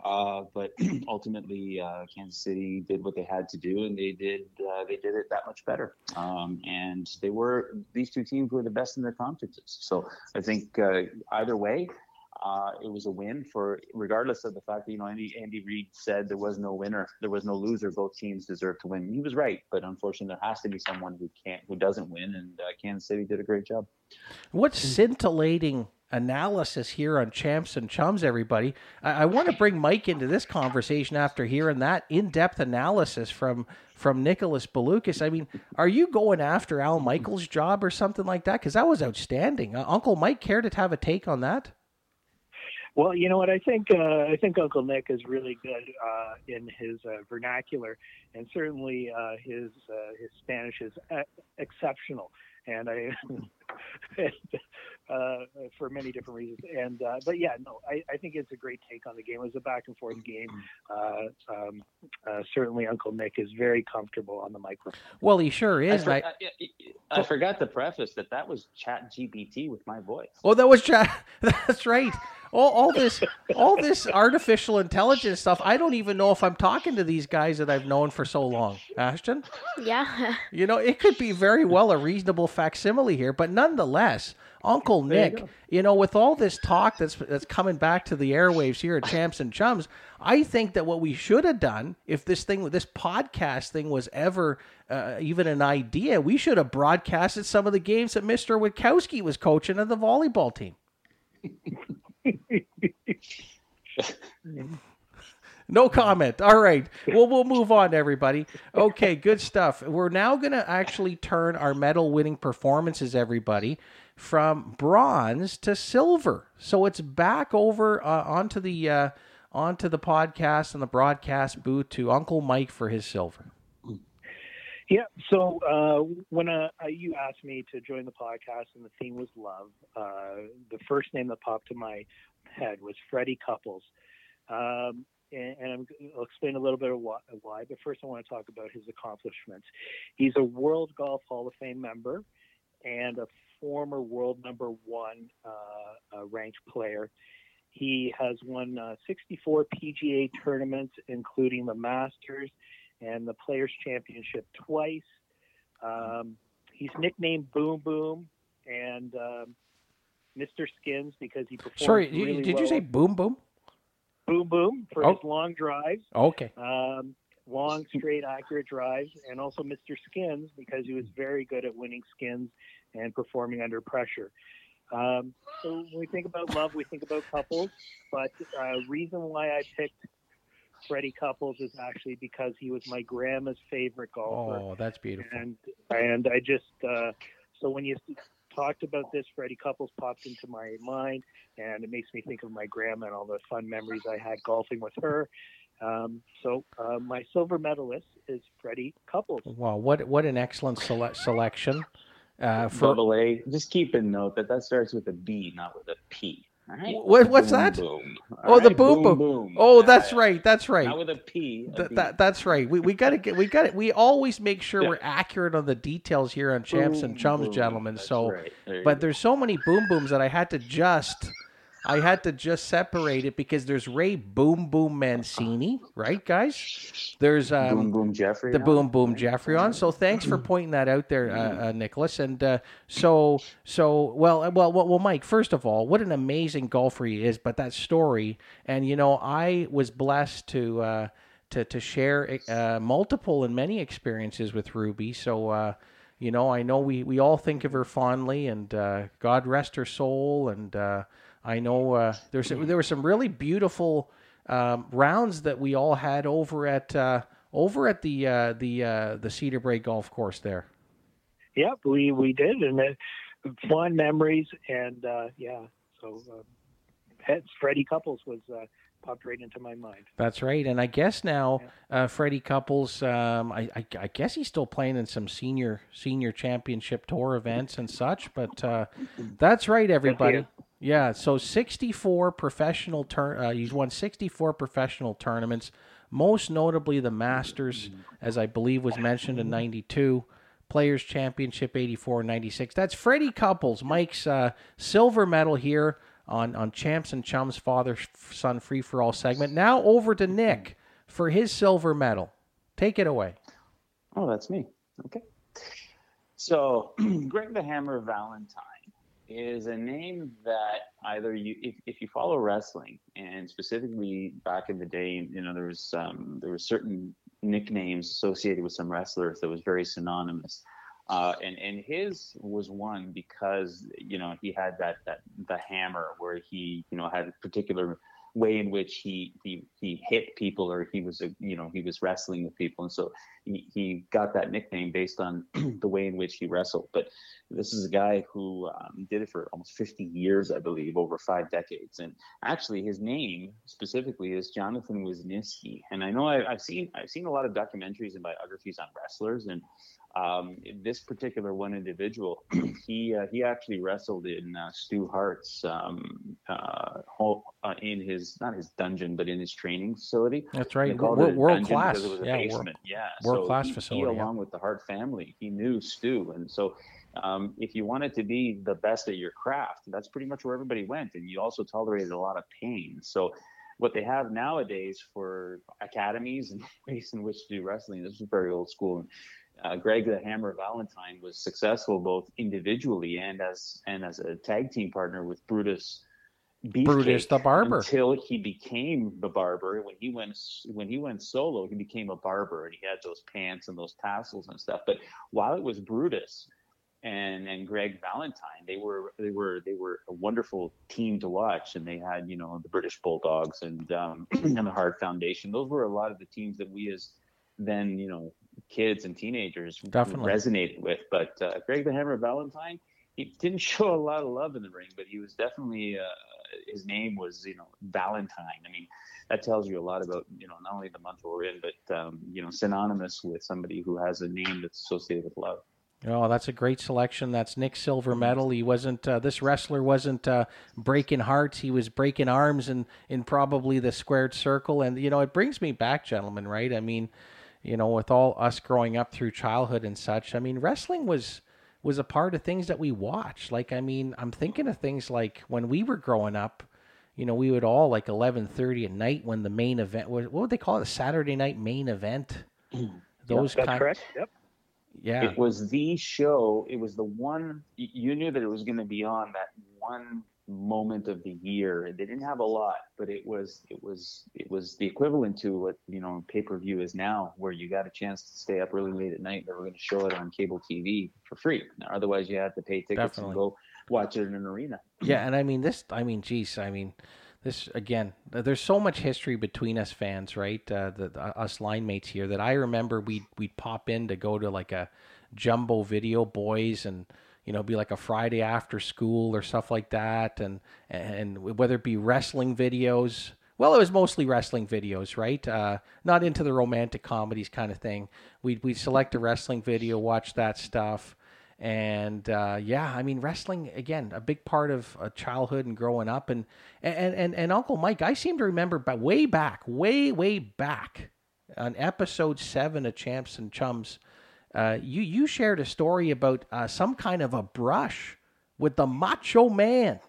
Uh, but ultimately, uh, Kansas City did what they had to do, and they did uh, they did it that much better. Um, and they were these two teams were the best in their conferences. So I think uh, either way, uh, it was a win for regardless of the fact that you know Andy, Andy Reid said there was no winner, there was no loser. Both teams deserved to win. And he was right, but unfortunately, there has to be someone who can't who doesn't win. And uh, Kansas City did a great job. What's scintillating analysis here on Champs and Chums, everybody. I, I want to bring Mike into this conversation after hearing that in-depth analysis from from Nicholas Beloukas. I mean, are you going after Al Michaels' job or something like that? Because that was outstanding. Uh, Uncle Mike, care to have a take on that? Well, you know what? I think uh, I think Uncle Nick is really good uh, in his uh, vernacular, and certainly uh, his uh, his Spanish is exceptional. And I, uh, for many different reasons. And uh, but yeah, no, I, I think it's a great take on the game. It was a back and forth game. Uh, um, uh, certainly, Uncle Nick is very comfortable on the microphone. Well, he sure is. I, for, I, I, I forgot to preface that that was Chat G P T with my voice. Oh, that was Chat. That's right. All, all this, all this artificial intelligence stuff. I don't even know if I'm talking to these guys that I've known for so long. Ashton? Yeah. You know, it could be very well a reasonable facsimile here, but nonetheless, Uncle Nick, you, you know, with all this talk that's that's coming back to the airwaves here at Champs and Chums, I think that what we should have done, if this thing, this podcast thing was ever uh, even an idea, we should have broadcasted some of the games that Mister Witkowski was coaching of the volleyball team. No comment. All right. Well, we'll move on, everybody. Okay, good stuff. We're now going to actually turn our medal-winning performances, everybody, from bronze to silver. So it's back over uh, onto the uh, onto the podcast and the broadcast booth to Uncle Mike for his silver. Yeah, so uh, when uh, you asked me to join the podcast and the theme was love, uh, the first name that popped to my head was Freddie Couples. Um, and and I'm, I'll explain a little bit of why, why, but first I want to talk about his accomplishments. He's a World Golf Hall of Fame member and a former world number one uh, uh, ranked player. He has won uh, sixty-four P G A tournaments, including the Masters and the Players' Championship twice. Um, he's nicknamed Boom Boom and um, Mister Skins because he performed Sorry, really Sorry, did well. You say Boom Boom? Boom Boom for oh. his long drives. Okay. Um, long, straight, accurate drives. And also Mister Skins because he was very good at winning skins and performing under pressure. Um, so when we think about love, we think about couples. But the uh, reason why I picked Freddie Couples is actually because he was my grandma's favorite golfer. Oh, that's beautiful. And and I just uh, so when you talked about this, Freddie Couples popped into my mind, and it makes me think of my grandma and all the fun memories I had golfing with her. Um, so uh, my silver medalist is Freddie Couples. Wow, what what an excellent sele- selection. Uh, for double A, just keep in note that that starts with a B, not with a P. All right. What, what's boom, that? Boom. Oh, right. The boom, boom, boom. Oh, that's right. That's right. Not with a P. A Th- that, that's right. We we gotta get we got We always make sure yeah. we're accurate on the details here on Champs boom, and Chums, boom. Gentlemen. That's so, right. there but go. There's so many boom booms that I had to just I had to just separate it because there's Ray Boom Boom Mancini, right, guys? There's um, Boom Boom Jeffrey. The on. Boom Boom Jeffrey on. So thanks for pointing that out there, uh, uh, Nicholas. And uh, so, so well, well, well, Mike. First of all, what an amazing golfer he is. But that story, and you know, I was blessed to uh, to to share uh, multiple and many experiences with Ruby. So. Uh, You know, I know we, we all think of her fondly, and uh, God rest her soul. And uh, I know uh, there's there were some really beautiful um, rounds that we all had over at uh, over at the uh, the uh, the Cedarbrae Golf Course there. Yep, we, we did, and it, fond memories. And uh, yeah, so uh, Freddie Couples was. Uh, popped right into my mind. That's right. And I guess now yeah. uh, Freddie Couples, um, I, I, I guess he's still playing in some senior senior championship tour events and such, but uh, that's right, everybody. Yeah, so sixty-four professional tur- uh, he's won sixty-four professional tournaments, most notably the Masters, as I believe was mentioned in ninety-two, Players Championship eighty-four and ninety-six. That's Freddie Couples, Mike's uh, silver medal here on on Champs and Chums Father-Son Free-For-All segment. Now over to Nick for his silver medal. Take it away. Oh, that's me. Okay. So Greg the Hammer Valentine is a name that either you, if, if you follow wrestling, and specifically back in the day, you know, there was um, there were certain nicknames associated with some wrestlers that was very synonymous. Uh, and, and his was one because, you know, he had that, that the hammer where he, you know, had a particular way in which he he, he hit people, or he was, a, you know, he was wrestling with people. And so he, he got that nickname based on the way in which he wrestled. But this is a guy who um, did it for almost fifty years, I believe, over five decades. And actually his name specifically is Jonathan Wisniewski. And I know I, I've seen I've seen a lot of documentaries and biographies on wrestlers, and Um, this particular one individual, he uh, he actually wrestled in uh, Stu Hart's um, uh, whole, uh, in his not his dungeon, but in his training facility. That's right, world, world class. It was a yeah, basement. World, yeah, world so class he, facility. He, along yeah. with the Hart family, he knew Stu, and so um, if you wanted to be the best at your craft, that's pretty much where everybody went, and you also tolerated a lot of pain. So what they have nowadays for academies and ways in which to do wrestling, this is very old school. And, Uh, Greg the Hammer Valentine was successful both individually and as and as a tag team partner with Brutus Beefcake Brutus the Barber, until he became the Barber. When he went when he went solo, he became a barber, and he had those pants and those tassels and stuff. But while it was Brutus and and Greg Valentine, they were they were they were a wonderful team to watch, and they had, you know, the British Bulldogs and um, and the Hart Foundation. Those were a lot of the teams that we as then, you know, kids and teenagers definitely resonated with. But uh, Greg the Hammer Valentine, he didn't show a lot of love in the ring, but he was definitely uh, his name was, you know, Valentine. I mean, that tells you a lot about, you know, not only the month we're in, but um, you know, synonymous with somebody who has a name that's associated with love. Oh, that's a great selection. That's Nick's silver medal. He wasn't, uh, this wrestler wasn't uh, breaking hearts. He was breaking arms in, in probably the squared circle. And, you know, it brings me back, gentlemen, right? I mean, you know, with all us growing up through childhood and such, I mean, wrestling was was a part of things that we watched. Like, I mean, I'm thinking of things like when we were growing up, you know, we would all, like, eleven thirty at night when the main event, what would they call it, a Saturday night main event? Those yep, that's correct, yep. Yeah. It was the show, it was the one, you knew that it was going to be on that one moment of the year. They didn't have a lot, but it was it was it was the equivalent to what, you know, pay-per-view is now, where you got a chance to stay up really late at night. They were going to show it on cable T V for free. Now, otherwise you had to pay tickets Definitely. and go watch it in an arena. Yeah, and I mean this. I mean, geez, I mean this again. There's so much history between us fans, right? Uh, the, the us line mates here, that I remember we we'd, we'd pop in to go to like a Jumbo Video Boys and, you know, be like a Friday after school or stuff like that. And, and whether it be wrestling videos, well, it was mostly wrestling videos, right? Uh, not into the romantic comedies kind of thing. We'd, we'd select a wrestling video, watch that stuff. And, uh, yeah, I mean, wrestling, again, a big part of uh, childhood and growing up. And, and, and, and Uncle Mike, I seem to remember by way back, way, way back on episode seven of Champs and Chums, Uh, you you shared a story about uh, some kind of a brush with the Macho Man.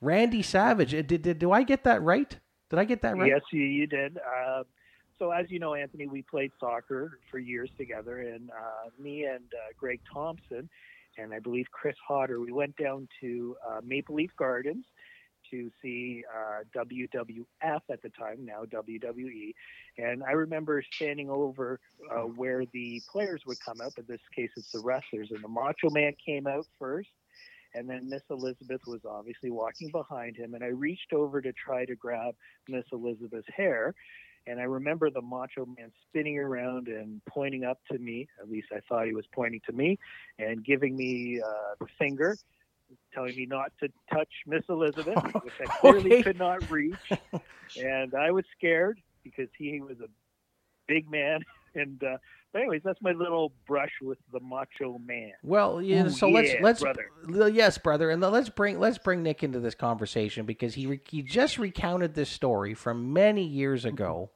Randy Savage. Did, did do I get that right? Did I get that right? Yes, you, you did. Uh, so as you know, Anthony, we played soccer for years together, and uh, me and uh, Greg Thompson and I believe Chris Hodder, we went down to uh, Maple Leaf Gardens to see uh, W W F at the time, now W W E. And I remember standing over uh, where the players would come out, but in this case it's the wrestlers. And the Macho Man came out first, and then Miss Elizabeth was obviously walking behind him. And I reached over to try to grab Miss Elizabeth's hair. And I remember the Macho Man spinning around and pointing up to me, at least I thought he was pointing to me, and giving me uh, the finger, telling me not to touch Miss Elizabeth, which I clearly okay. could not reach. And I was scared because he was a big man. And uh, but anyways, that's my little brush with the Macho Man. Well, yeah. Ooh, so yeah, let's let's brother. yes, brother, and let's bring let's bring Nick into this conversation because he he just recounted this story from many years ago.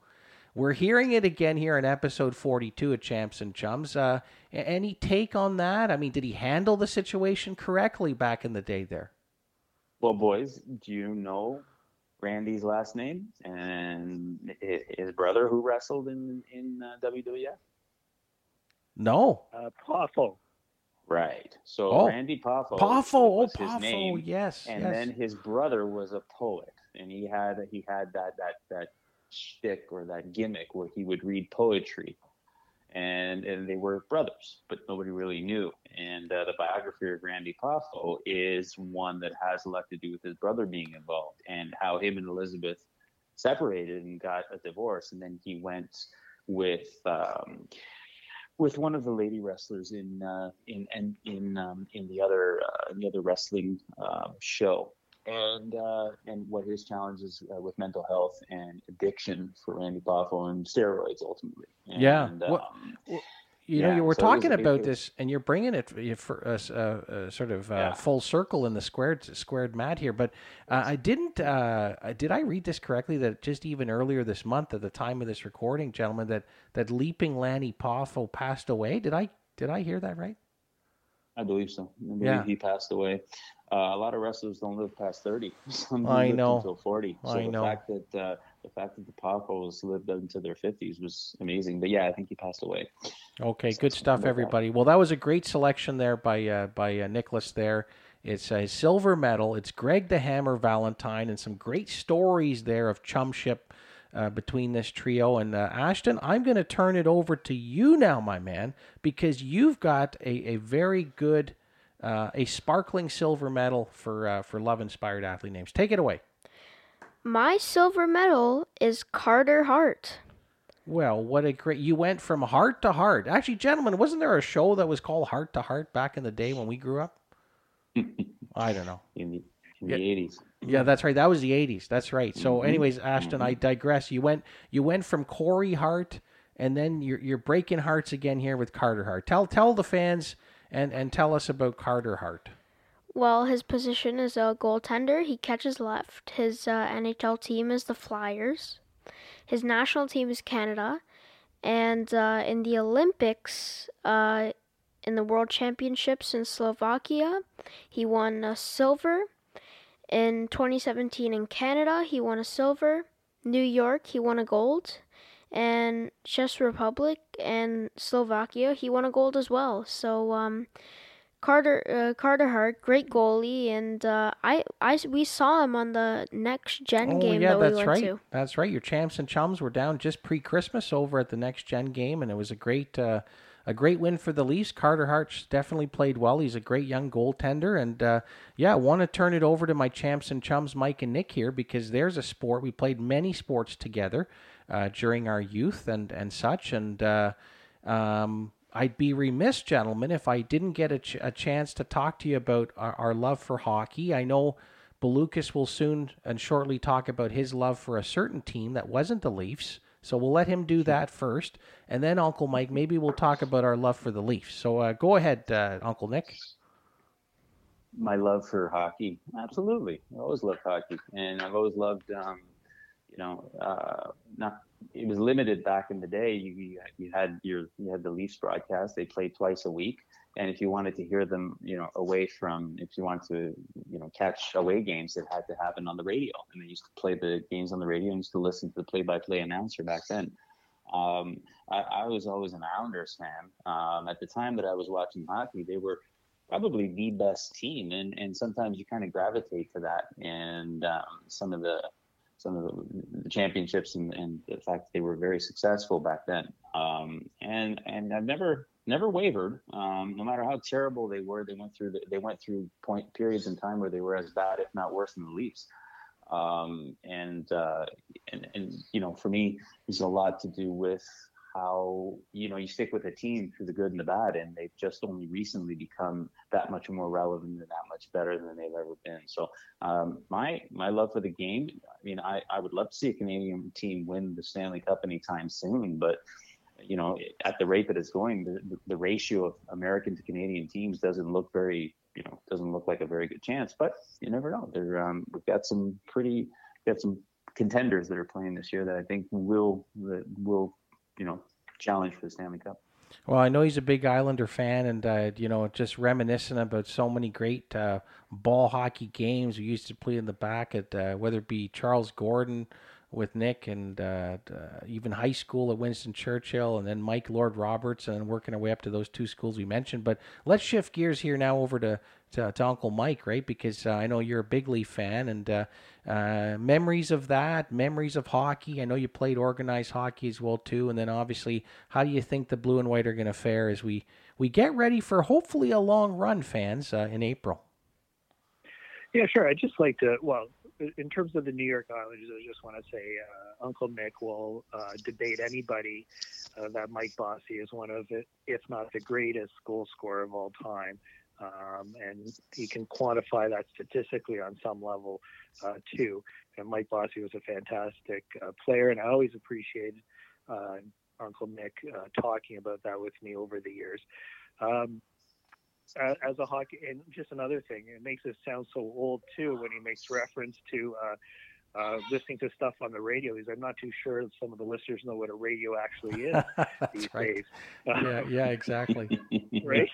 We're hearing it again here in episode forty-two of Champs and Chums. Uh, any take on that? I mean, did he handle the situation correctly back in the day there? Well, boys, do you know Randy's last name and his brother who wrestled in, in uh, W W F? No. Uh, Poffo. Right. So oh. Randy Poffo. Poffo. Was oh, his Poffo. Name, yes. And yes. then his brother was a poet, and he had he had that that that. shtick or that gimmick where he would read poetry, and and they were brothers, but nobody really knew. And uh, the biography of Randy Poffo is one that has a lot to do with his brother being involved and how him and Elizabeth separated and got a divorce, and then he went with um, with one of the lady wrestlers in uh, in and in in, um, in the other uh, in the other wrestling um, show. And uh, and what his challenges uh, with mental health and addiction for Randy Poffo and steroids ultimately. And, yeah, um, well, well, you yeah, know, you were so talking was, about it, this, and you're bringing it for us, uh, uh, sort of uh, yeah. full circle in the squared squared mat here. But uh, I didn't. Uh, did I read this correctly? That just even earlier this month, at the time of this recording, gentlemen, that that Leaping Lanny Poffo passed away. Did I did I hear that right? I believe so. I believe yeah. he passed away. Uh, a lot of wrestlers don't live past thirty. Some I know. Until forty. So I the know. Fact that, uh, the fact that the Poffos lived into their fifties was amazing. But yeah, I think he passed away. Okay, so good stuff, everybody. That. Well, that was a great selection there by uh, by uh, Nicholas there. It's a silver medal. It's Greg the Hammer Valentine, and some great stories there of chumship uh, between this trio. And uh, Ashton, I'm going to turn it over to you now, my man, because you've got a, a very good... Uh, a sparkling silver medal for uh, for love-inspired athlete names. Take it away. My silver medal is Carter Hart. Well, what a great... You went from heart to heart. Actually, gentlemen, wasn't there a show that was called Heart to Heart back in the day when we grew up? I don't know. In the, in the yeah. eighties. Yeah, that's right. That was the eighties. That's right. So mm-hmm. anyways, Ashton, I digress. You went you went from Corey Hart, and then you're, you're breaking hearts again here with Carter Hart. Tell Tell the fans... And and tell us about Carter Hart. Well, his position is a goaltender. He catches left. His uh, N H L team is the Flyers. His national team is Canada. And uh, in the Olympics, uh, in the World Championships in Slovakia, he won a silver. In twenty seventeen in Canada, he won a silver. New York, he won a gold. And Czech Republic and Slovakia, he won a gold as well. So um, Carter uh, Carter Hart, great goalie, and uh, I I we saw him on the Next Gen oh, game yeah, that we went right. to. That's right. Your Champs and Chums were down just pre-Christmas over at the Next Gen game, and it was a great uh, a great win for the Leafs. Carter Hart definitely played well. He's a great young goaltender, and uh, yeah, I want to turn it over to my Champs and Chums, Mike and Nick here, because there's a sport we played many sports together. Uh, during our youth and, and such. And uh, um, I'd be remiss, gentlemen, if I didn't get a, ch- a chance to talk to you about our, our love for hockey. I know Beloukas will soon and shortly talk about his love for a certain team that wasn't the Leafs. So we'll let him do that first. And then, Uncle Mike, maybe we'll talk about our love for the Leafs. So uh, go ahead, uh, Uncle Nick. My love for hockey. Absolutely. I always loved hockey. And I've always loved... Um... You know, uh, not it was limited back in the day. You you had your you had the Leafs broadcast. They played twice a week, And if you wanted to hear them, you know, away from, if you wanted to, you know, catch away games, it had to happen on the radio. And they used to play the games on the radio and used to listen to the play-by-play announcer back then. Um, I, I was always an Islanders fan. Um, at the time that I was watching hockey, they were probably the best team. And, and sometimes you kind of gravitate to that. And um, some of the some of the championships and, and the fact that they were very successful back then. Um, and and I've never... never wavered, um, no matter how terrible they were. They went through the, they went through point periods in time where they were as bad, if not worse, than the Leafs. Um, and, uh, and and you know, for me, there's a lot to do with how, you know, you stick with a team through the good and the bad, and they've just only recently become that much more relevant and that much better than they've ever been. So um, my my love for the game. I mean, I, I would love to see a Canadian team win the Stanley Cup anytime soon, but. You know, at the rate that it's going, the, the ratio of American to Canadian teams doesn't look very, you know, doesn't look like a very good chance. But you never know. They're, um, we've got some pretty, we've got some contenders that are playing this year that I think will, that will, you know, challenge for the Stanley Cup. Well, I know he's a big Islander fan, and, uh, you know, just reminiscing about so many great uh, ball hockey games we used to play in the back at, uh, whether it be Charles Gordon with Nick and uh, uh, even high school at Winston Churchill, and then Mike Lord Roberts, and working our way up to those two schools we mentioned. But let's shift gears here now over to, to, to Uncle Mike, right? Because uh, I know you're a Big Leaf fan, and uh, uh, memories of that, memories of hockey. I know you played organized hockey as well too. And then obviously, how do you think the blue and white are going to fare as we, we get ready for hopefully a long run, fans, uh, in April? Yeah, sure. I'd just like to, well, in terms of the New York Islanders, I just want to say uh, Uncle Nick will uh, debate anybody uh, that Mike Bossy is one of, it, if not the greatest, goal scorer of all time. Um, and he can quantify that statistically on some level, uh, too. And Mike Bossy was a fantastic uh, player, and I always appreciated uh, Uncle Nick uh, talking about that with me over the years. Um, As a hockey, and just another thing, it makes us sound so old too when he makes reference to uh, uh, listening to stuff on the radio. He's, I'm not too sure if some of the listeners know what a radio actually is these right. days. Yeah, yeah, exactly. Right.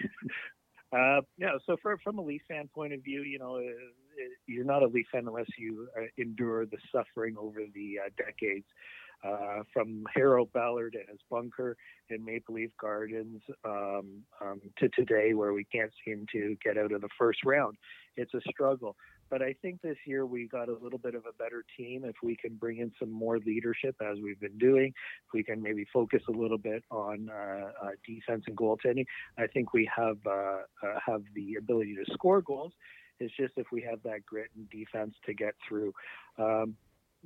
Uh, yeah. So, for, from a Leaf fan point of view, you know, it, it, you're not a Leaf fan unless you uh, endure the suffering over the uh, decades. Uh, from Harold Ballard and his bunker in Maple Leaf Gardens um, um, to today, where we can't seem to get out of the first round. It's a struggle. But I think this year we got a little bit of a better team. If we can bring in some more leadership, as we've been doing, if we can maybe focus a little bit on uh, uh, defense and goaltending, I think we have uh, uh, have the ability to score goals. It's just if we have that grit and defense to get through. Um,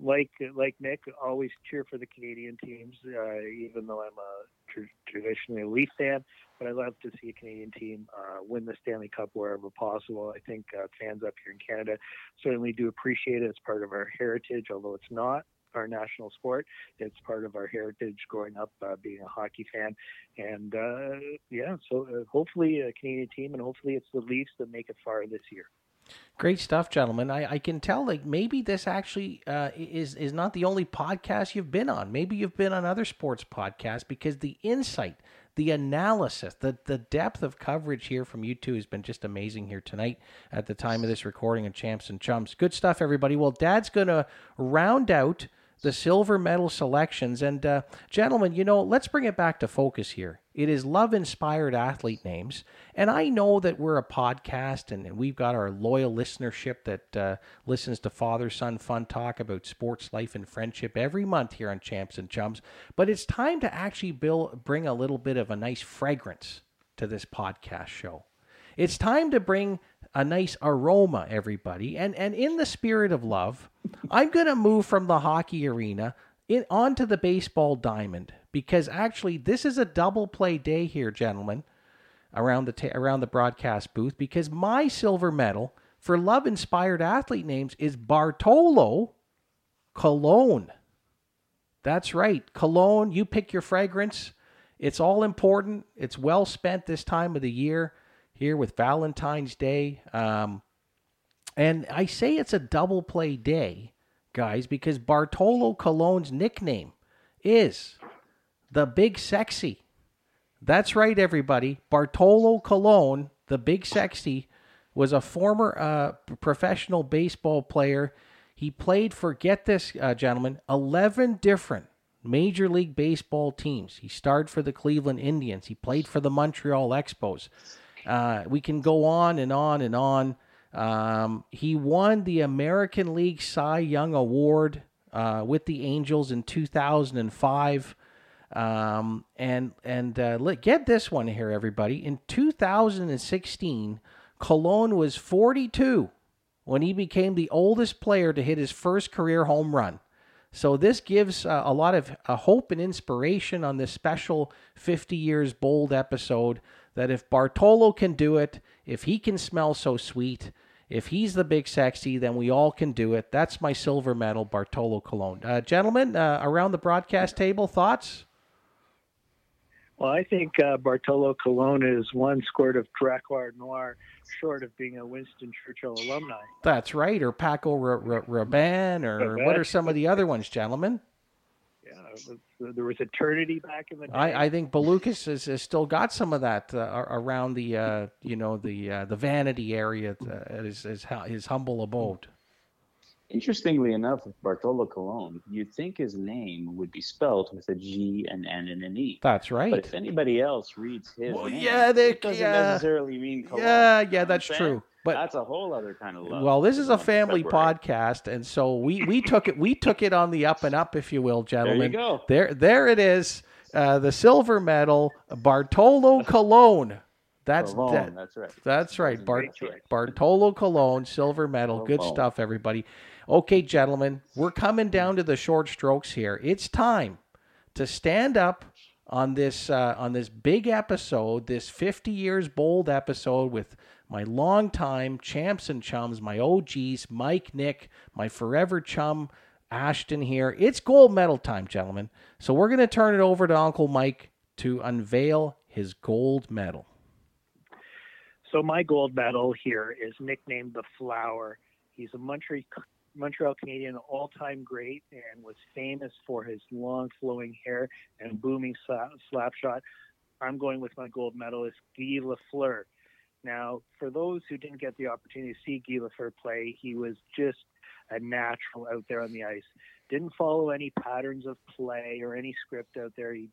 Like like Nick, always cheer for the Canadian teams, uh, even though I'm a tr- traditionally a Leaf fan. But I love to see a Canadian team uh, win the Stanley Cup wherever possible. I think uh, fans up here in Canada certainly do appreciate it. It's part of our heritage, although it's not our national sport. It's part of our heritage growing up, uh, being a hockey fan. And, uh, yeah, so uh, hopefully a Canadian team, and hopefully it's the Leafs that make it far this year. Great stuff, gentlemen. I, I can tell, like, maybe this actually uh, is is not the only podcast you've been on. Maybe you've been on other sports podcasts, because the insight, the analysis, the, the depth of coverage here from you two has been just amazing here tonight at the time of this recording of Champs and Chums. Good stuff, everybody. Well, Dad's going to round out the silver medal selections. And, uh, gentlemen, you know, let's bring it back to focus here. It is love-inspired athlete names. And I know that we're a podcast, and we've got our loyal listenership that uh, listens to Father Son Fun Talk about sports, life, and friendship every month here on Champs and Chums. But it's time to actually build, bring a little bit of a nice fragrance to this podcast show. It's time to bring a nice aroma, everybody. And, and in the spirit of love, I'm going to move from the hockey arena in, onto the baseball diamond, because actually this is a double play day here, gentlemen, around the, ta- around the broadcast booth, because my silver medal for love-inspired athlete names is Bartolo Colon. That's right. Cologne, you pick your fragrance. It's all important. It's well spent this time of the year here with Valentine's Day. Um, and I say it's a double play day, guys, because Bartolo Colon's nickname is the Big Sexy, That's right, everybody. Bartolo Colon, the Big Sexy, was a former uh, professional baseball player. He played for, get this, uh, gentlemen, eleven different Major League Baseball teams. He starred for the Cleveland Indians. He played for the Montreal Expos. Uh, we can go on and on and on. Um, he won the American League Cy Young Award uh, with the Angels in two thousand five. Um, and and uh, get this one here, everybody. In two thousand sixteen, Colon was forty-two when he became the oldest player to hit his first career home run. So this gives uh, a lot of uh, hope and inspiration on this special fifty Years Bold episode, that if Bartolo can do it, if he can smell so sweet, if he's the Big Sexy, then we all can do it. That's my silver medal, Bartolo Colon. Uh, gentlemen, uh, around the broadcast table, thoughts? Well, I think uh, Bartolo Colon is one squirt of Dracar Noir short of being a Winston Churchill alumni. That's right, or Paco R- R- Rabanne, or Rabanne. What are some of the other ones, gentlemen? Yeah, there was eternity back in the day. I, I think Beloukas has, has still got some of that uh, around the, uh, you know, the uh, the vanity area at his, his, his humble abode. Interestingly enough, with Bartolo Colon, you'd think his name would be spelled with a G, an N, and an E. That's right. But if anybody else reads his well, name, yeah, they, it doesn't yeah. necessarily mean Colon. Yeah, yeah, that's true. But that's a whole other kind of love. Well, this is a family podcast, and so we, we took it we took it on the up and up, if you will, gentlemen. There you go. There there it is. Uh, the silver medal, Bartolo Colon. That's Colon, that, that's right. That's right. Bart, Bartolo Colon, silver medal. Good stuff, everybody. Okay, gentlemen, we're coming down to the short strokes here. It's time to stand up on this uh, on this big episode, this fifty Years Bold episode with my longtime champs and chums, my O Gs, Mike, Nick, my forever chum, Ashton here. It's gold medal time, gentlemen. So we're going to turn it over to Uncle Mike to unveil his gold medal. So my gold medal here is nicknamed the Flower. He's a Montreal Montreal Canadian all-time great and was famous for his long flowing hair and booming slap, slap shot. I'm going with my gold medalist, Guy Lafleur. Now, for those who didn't get the opportunity to see Guy Lafleur play, he was just a natural out there on the ice. Didn't follow any patterns of play or any script out there. He,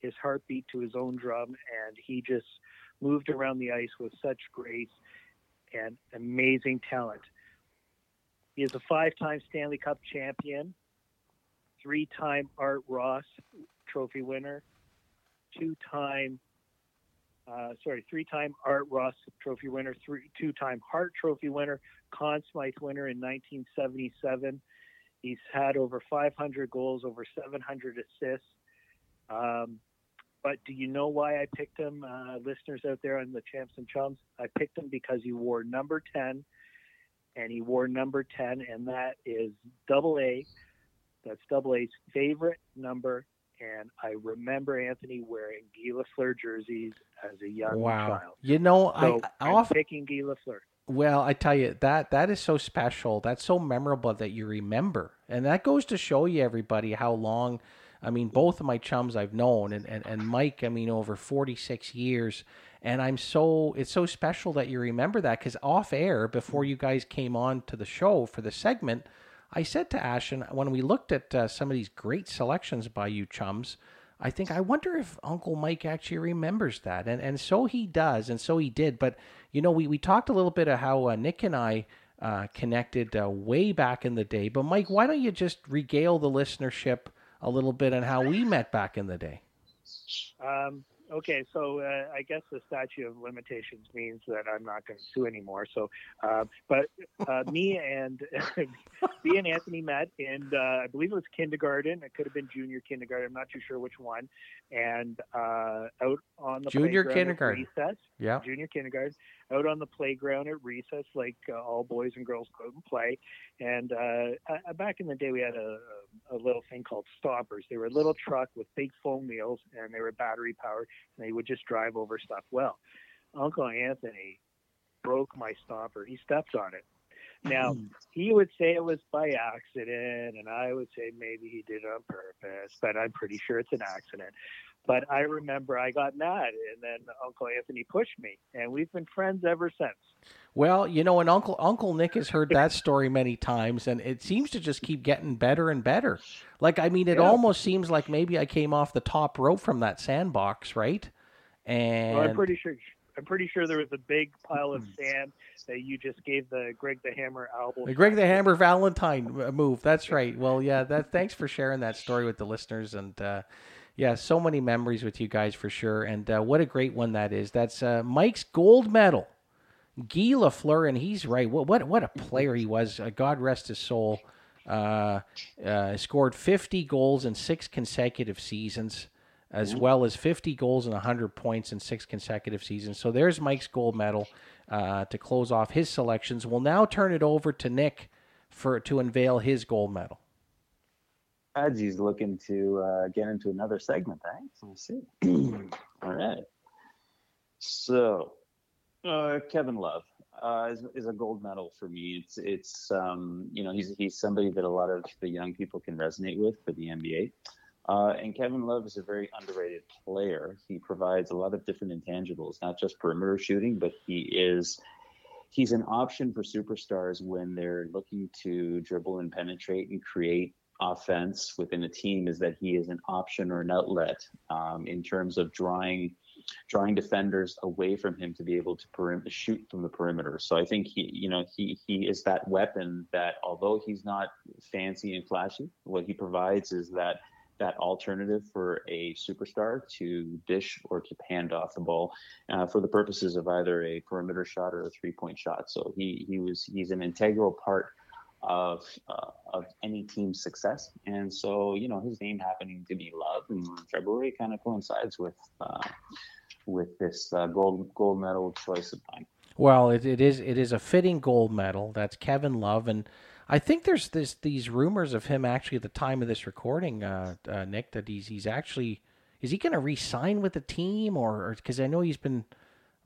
his heart beat to his own drum, and he just moved around the ice with such grace and amazing talent. He is a five-time Stanley Cup champion, three-time Art Ross Trophy winner, two-time, uh, sorry, three-time Art Ross Trophy winner, three, two-time Hart Trophy winner, Conn Smythe winner in nineteen seventy-seven. He's had over five hundred goals, over seven hundred assists. Um, but do you know why I picked him, uh, listeners out there on the Champs and Chums? I picked him because he wore number ten. And he wore number ten, and that is double A. That's double A's favorite number. And I remember Anthony wearing Guy Lafleur jerseys as a young wow. child. You know, so I, I often, I'm picking Guy Lafleur. Well, I tell you, that that is so special. That's so memorable that you remember. And that goes to show you, everybody, how long, I mean, both of my chums I've known, and, and, and Mike, I mean, over forty-six years. And I'm so, it's so special that you remember that, because off air, before you guys came on to the show for the segment, I said to Ashton, when we looked at uh, some of these great selections by you chums, I think, I wonder if Uncle Mike actually remembers that. And and so he does, and so he did. But, you know, we, we talked a little bit of how uh, Nick and I uh, connected uh, way back in the day. But, Mike, why don't you just regale the listenership a little bit on how we met back in the day? Um. Okay, so uh, I guess the statute of limitations means that I'm not going to sue anymore. So, uh, but uh, me and me and Anthony met, and uh, I believe it was kindergarten. It could have been junior kindergarten. I'm not too sure which one. And uh, out on the junior playground kindergarten at recess, yeah, junior kindergarten. Out on the playground at recess, like uh, all boys and girls go out and play. And uh, uh, back in the day, we had a, a little thing called stoppers. They were a little truck with big foam wheels, and they were battery powered. And they would just drive over stuff. Well, Uncle Anthony broke my stopper. He stepped on it. Now, he would say it was by accident, and I would say maybe he did it on purpose, but I'm pretty sure it's an accident. But I remember I got mad, and then Uncle Anthony pushed me, and we've been friends ever since. Well, you know, and Uncle Uncle Nick has heard that story many times, and it seems to just keep getting better and better. Like, I mean, it yeah. almost seems like maybe I came off the top rope from that sandbox, right? And well, I'm pretty sure I'm pretty sure there was a big pile of sand that you just gave the Greg the Hammer album. The Greg the Hammer Valentine move. That's right. Well, yeah, that. Thanks for sharing that story with the listeners, and uh, yeah, so many memories with you guys for sure. And uh, what a great one that is. That's uh, Mike's gold medal, Guy Lafleur, and he's right. What what what a player he was. Uh, God rest his soul. Uh, uh, scored fifty goals in six consecutive seasons, as well as fifty goals and one hundred points in six consecutive seasons. So there's Mike's gold medal uh, to close off his selections. We'll now turn it over to Nick for to unveil his gold medal. As he's looking to uh, get into another segment, eh? Let's see. All right. So, uh, Kevin Love uh, is, is a gold medal for me. It's it's um, you know he's he's somebody that a lot of the young people can resonate with for the N B A. Uh, and Kevin Love is a very underrated player. He provides a lot of different intangibles, not just perimeter shooting, but he is he's an option for superstars when they're looking to dribble and penetrate and create offense within a team, is that he is an option or an outlet um, in terms of drawing drawing defenders away from him to be able to perim- shoot from the perimeter. So I think he, you know, he he is that weapon that, although he's not fancy and flashy, what he provides is that that alternative for a superstar to dish or to hand off the ball uh, for the purposes of either a perimeter shot or a three-point shot. So he he was he's an integral part of uh, of any team's success, and so you know his name happening to be Love in February kind of coincides with uh, with this uh, gold gold medal choice of mine. Well, it, it is it is a fitting gold medal. That's Kevin Love, and I think there's this these rumors of him actually at the time of this recording, uh, uh, Nick, that he's he's actually is he going to re-sign with the team, or because I know he's been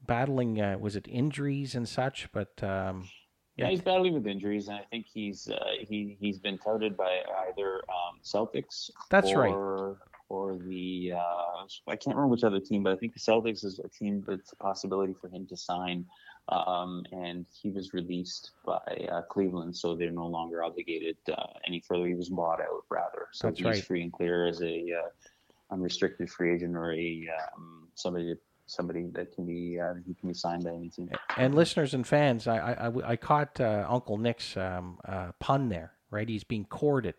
battling uh, was it injuries and such, but. Um... Yeah, he's battling with injuries, and I think he's uh, he he's been touted by either um, Celtics, that's or, right, or the uh, I can't remember which other team, but I think the Celtics is a team that's a possibility for him to sign. Um, and he was released by uh, Cleveland, so they're no longer obligated uh, any further. He was bought out, rather, so that's he's right. free and clear as a uh, unrestricted free agent or a um, somebody. That somebody that can be uh, he can be signed by any team. And listeners and fans, I I, I caught uh, Uncle Nick's um, uh, pun there, right? He's being courted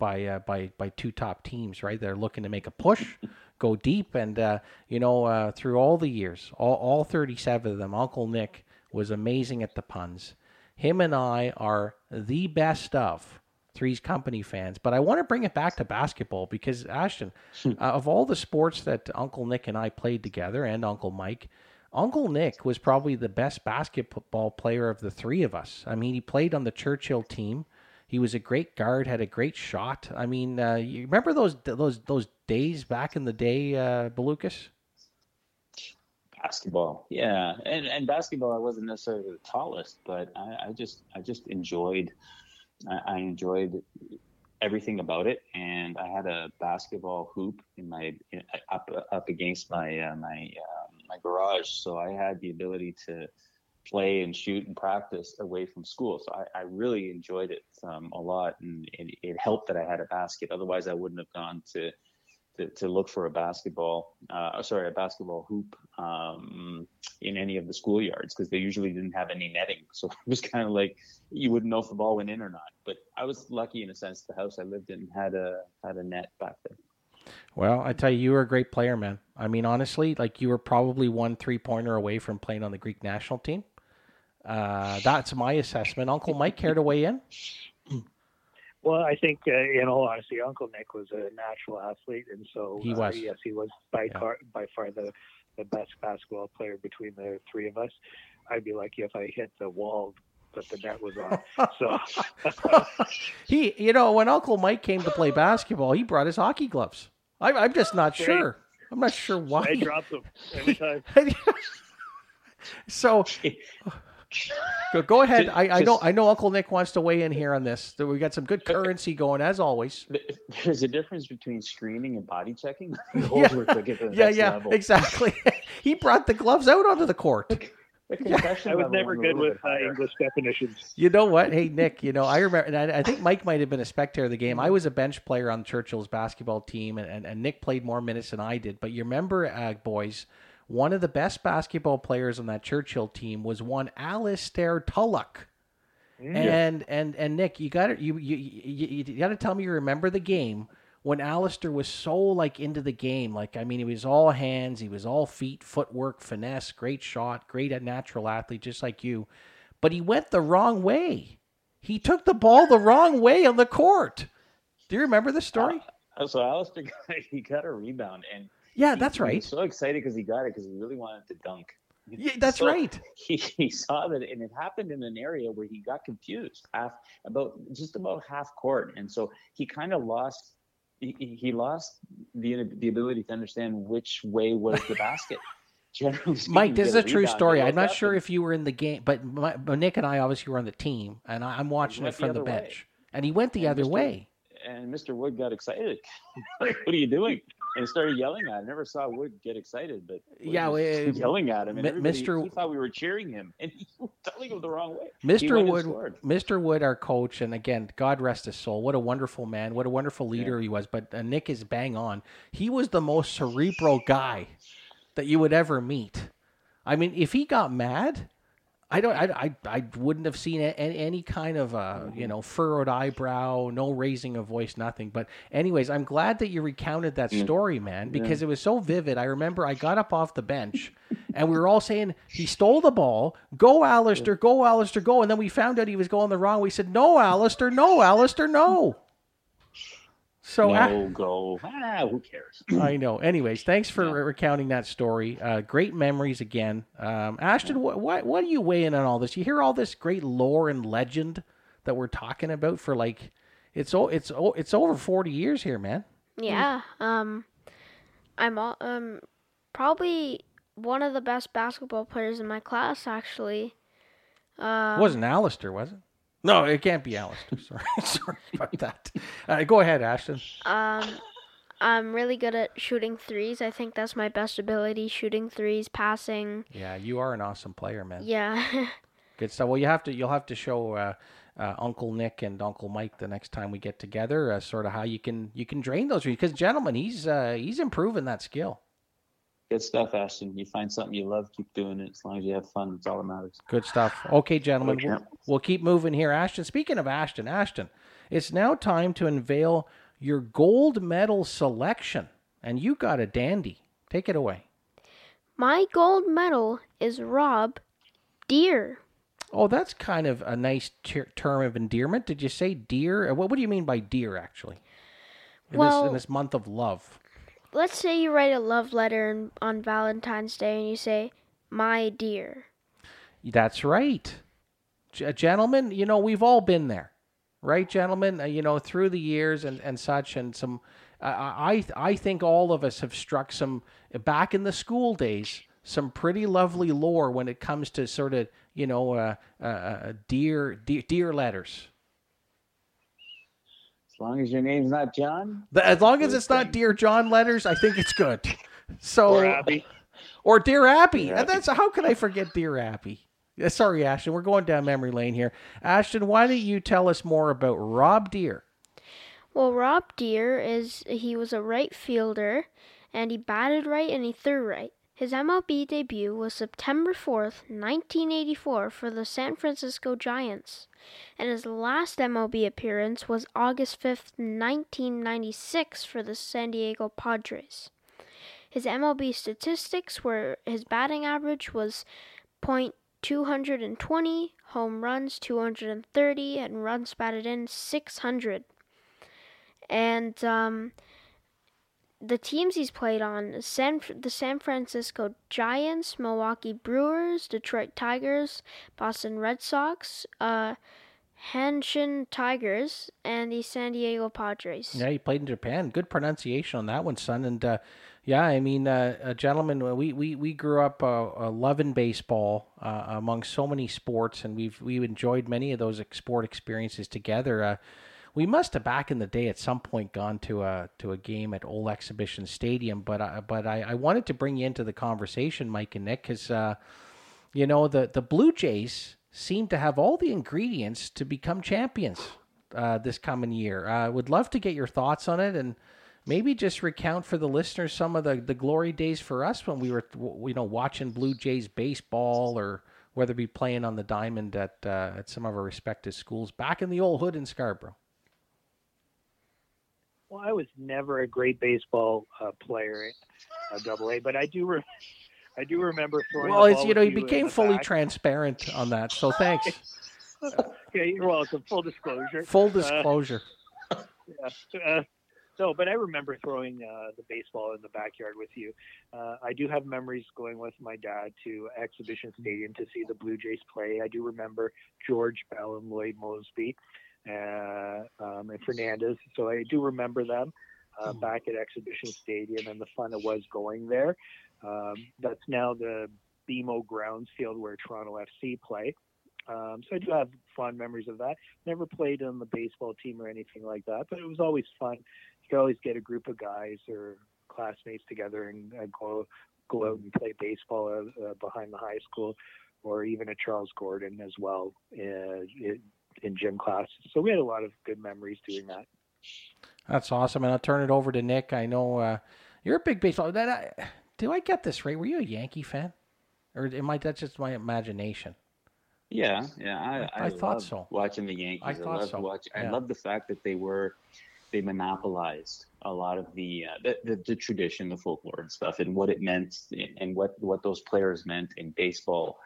by uh, by by two top teams, right? They're looking to make a push, go deep, and uh, you know uh, through all the years, all all thirty-seven of them, Uncle Nick was amazing at the puns. Him and I are the best of Three's Company fans, but I want to bring it back to basketball because, Ashton, uh, of all the sports that Uncle Nick and I played together and Uncle Mike, Uncle Nick was probably the best basketball player of the three of us. I mean, he played on the Churchill team. He was a great guard, had a great shot. I mean, uh, you remember those those those days back in the day, uh, Beloukas? Basketball, yeah. And, and basketball, I wasn't necessarily the tallest, but I, I just I just enjoyed I enjoyed everything about it, and I had a basketball hoop in my in, up up against my uh, my uh, my garage, so I had the ability to play and shoot and practice away from school. So I, I really enjoyed it um, a lot, and it, it helped that I had a basket. Otherwise, I wouldn't have gone to to, to look for a basketball, uh, sorry, a basketball hoop um, in any of the schoolyards because they usually didn't have any netting. So it was kind of like you wouldn't know if the ball went in or not. But I was lucky in a sense. The house I lived in had a had a net back there. Well, I tell you, you were a great player, man. I mean, honestly, like you were probably one three-pointer away from playing on the Greek national team. Uh, that's my assessment. Uncle Mike, care to weigh in? Well, I think, uh, in all honesty, Uncle Nick was a natural athlete, and so he was. Uh, yes, he was by yeah. far by far the, the best basketball player between the three of us. I'd be lucky if I hit the wall, but the net was on. So he, you know, when Uncle Mike came to play basketball, he brought his hockey gloves. I, I'm just not Great. sure. I'm not sure why I dropped them every time. So. Go, go ahead. Just, I, I know. I know. Uncle Nick wants to weigh in here on this. We got some good currency going, as always. There's a difference between screening and body checking. yeah, yeah, yeah exactly. He brought the gloves out onto the court. Yeah. I was never good with uh, English definitions. You know what? Hey, Nick, you know, I remember, and I, I think Mike might have been a spectator of the game. I was a bench player on Churchill's basketball team, and, and, and Nick played more minutes than I did. But you remember, uh, boys, one of the best basketball players on that Churchill team was one Alistair Tulloch. Mm. And, and and Nick, you got you you, you, you got to tell me you remember the game when Alistair was so, like, into the game. Like, I mean, he was all hands, he was all feet, footwork, finesse, great shot, great natural athlete, just like you. But he went the wrong way. He took the ball the wrong way on the court. Do you remember the story? Uh, so Alistair, he got a rebound. and Yeah, he, that's right. He was so excited because he got it because he really wanted to dunk. Yeah, that's so right. He, he saw that, and it happened in an area where he got confused, half, about just about half court. And so he kind of lost – He, he lost the the ability to understand which way was the basket. Generally speaking, Mike, this is a true story. I'm not happened. sure if you were in the game, but, my, but Nick and I obviously were on the team, and I, I'm watching it from the, the bench. Way. And he went the and other Mister way. And Mister Wood got excited. Like, what are you doing? And started yelling at him. I never saw Wood get excited, but Wood yeah, was it, yelling at him. And M- Mister He thought we were cheering him, and he was telling him the wrong way. Mister Wood, Mister Wood, our coach, and again, God rest his soul. What a wonderful man. What a wonderful leader yeah. he was. But uh, Nick is bang on. He was the most cerebral guy that you would ever meet. I mean, if he got mad, I don't. I, I, I wouldn't have seen any, any kind of uh, you know furrowed eyebrow, no raising of voice, nothing. But anyways, I'm glad that you recounted that story, man, because yeah. it was so vivid. I remember I got up off the bench, and we were all saying he stole the ball. Go, Alistair! Go, Alistair! Go! And then we found out he was going the wrong way. We said, "No, Alistair! No, Alistair! No!" So no, I, go. Ah, who cares? I know. Anyways, thanks for yeah. recounting that story. Uh, great memories again. Um, Ashton, yeah. what, what what are you weighing in on all this? You hear all this great lore and legend that we're talking about for like it's it's it's over forty years here, man. Yeah. Um, I'm all, um probably one of the best basketball players in my class, actually. Um, it wasn't Alistair, was it? No, it can't be Alistair. Sorry, sorry about that. Uh, go ahead, Ashton. Um, I'm really good at shooting threes. I think that's my best ability: shooting threes, passing. Yeah, you are an awesome player, man. Yeah. Good stuff. Well, you have to. You'll have to show uh, uh, Uncle Nick and Uncle Mike the next time we get together, uh, sort of how you can you can drain those threes. Because, gentlemen, he's uh, he's improving that skill. Good stuff, Ashton. You find something you love, keep doing it. As long as you have fun, it's all that matters. Good stuff. Okay, gentlemen, we'll, we'll keep moving here. Ashton, speaking of Ashton, Ashton, it's now time to unveil your gold medal selection, and you got a dandy. Take it away. My gold medal is Rob Deer. Oh, that's kind of a nice ter- term of endearment. Did you say deer? What, what do you mean by deer, actually? In, well, this, in this month of love. Let's say you write a love letter on Valentine's Day and you say, my dear. That's right. G- gentlemen, you know, we've all been there. Right, gentlemen? Uh, you know, through the years and, and such and some, uh, I I think all of us have struck some, back in the school days, some pretty lovely lore when it comes to sort of, you know, uh, uh, dear, dear, dear letters. As long as your name's not John? As long as it's not Dear John letters, I think it's good. So, or Abby. Or Dear Abby. Dear Abby. That's, how could I forget Dear Abby? Sorry, Ashton. We're going down memory lane here. Ashton, why don't you tell us more about Rob Deer? Well, Rob Deer, is he was a right fielder, and he batted right and he threw right. His M L B debut was September fourth, nineteen eighty-four for the San Francisco Giants, and his last M L B appearance was August fifth, nineteen ninety-six for the San Diego Padres. His M L B statistics were his batting average was point two two zero, home runs two hundred thirty, and runs batted in six hundred. And, um... the teams he's played on, San, the San Francisco Giants, Milwaukee Brewers, Detroit Tigers, Boston Red Sox, uh, Hanshin Tigers and the San Diego Padres. Yeah, he played in Japan. Good pronunciation on that one, son. And uh, yeah, I mean, uh, uh, gentlemen, we we we grew up uh, uh, loving baseball uh, among so many sports, and we've we enjoyed many of those sport experiences together. Uh, we must have back in the day at some point gone to a to a game at Old Exhibition Stadium, but uh, but I, I wanted to bring you into the conversation, Mike and Nick, because uh, you know the the Blue Jays seem to have all the ingredients to become champions uh, this coming year. I uh, would love to get your thoughts on it, and maybe just recount for the listeners some of the, the glory days for us when we were, you know, watching Blue Jays baseball, or whether it be playing on the diamond at uh, at some of our respective schools back in the old hood in Scarborough. Well, I was never a great baseball uh, player at Double A, but I do remember. I do remember throwing. Well, it's, you know, he became fully back. transparent on that, so thanks. Yeah, you're welcome. Full disclosure. Full disclosure. Uh, yeah. uh, so, but I remember throwing uh, the baseball in the backyard with you. Uh, I do have memories going with my dad to Exhibition Stadium to see the Blue Jays play. I do remember George Bell and Lloyd Mosby uh, um, and Fernandez. So I do remember them uh, back at Exhibition Stadium and the fun it was going there. Um, that's now the B M O Grounds Field where Toronto F C play. Um, so I do have fond memories of that. Never played on the baseball team or anything like that, but it was always fun. You could always get a group of guys or classmates together and uh, go go out and play baseball uh, uh, behind the high school, or even at Charles Gordon as well uh, in gym class. So we had a lot of good memories doing that. That's awesome. And I'll turn it over to Nick. I know uh, you're a big baseball that I... Do I get this right? Were you a Yankee fan, or am I? That's just my imagination. Yeah, yeah. I, I, I, I thought so. Watching the Yankees, I thought I so. Watching, yeah. I loved the fact that they were they monopolized a lot of the, uh, the the the tradition, the folklore, and stuff, and what it meant, and what, what those players meant in baseball.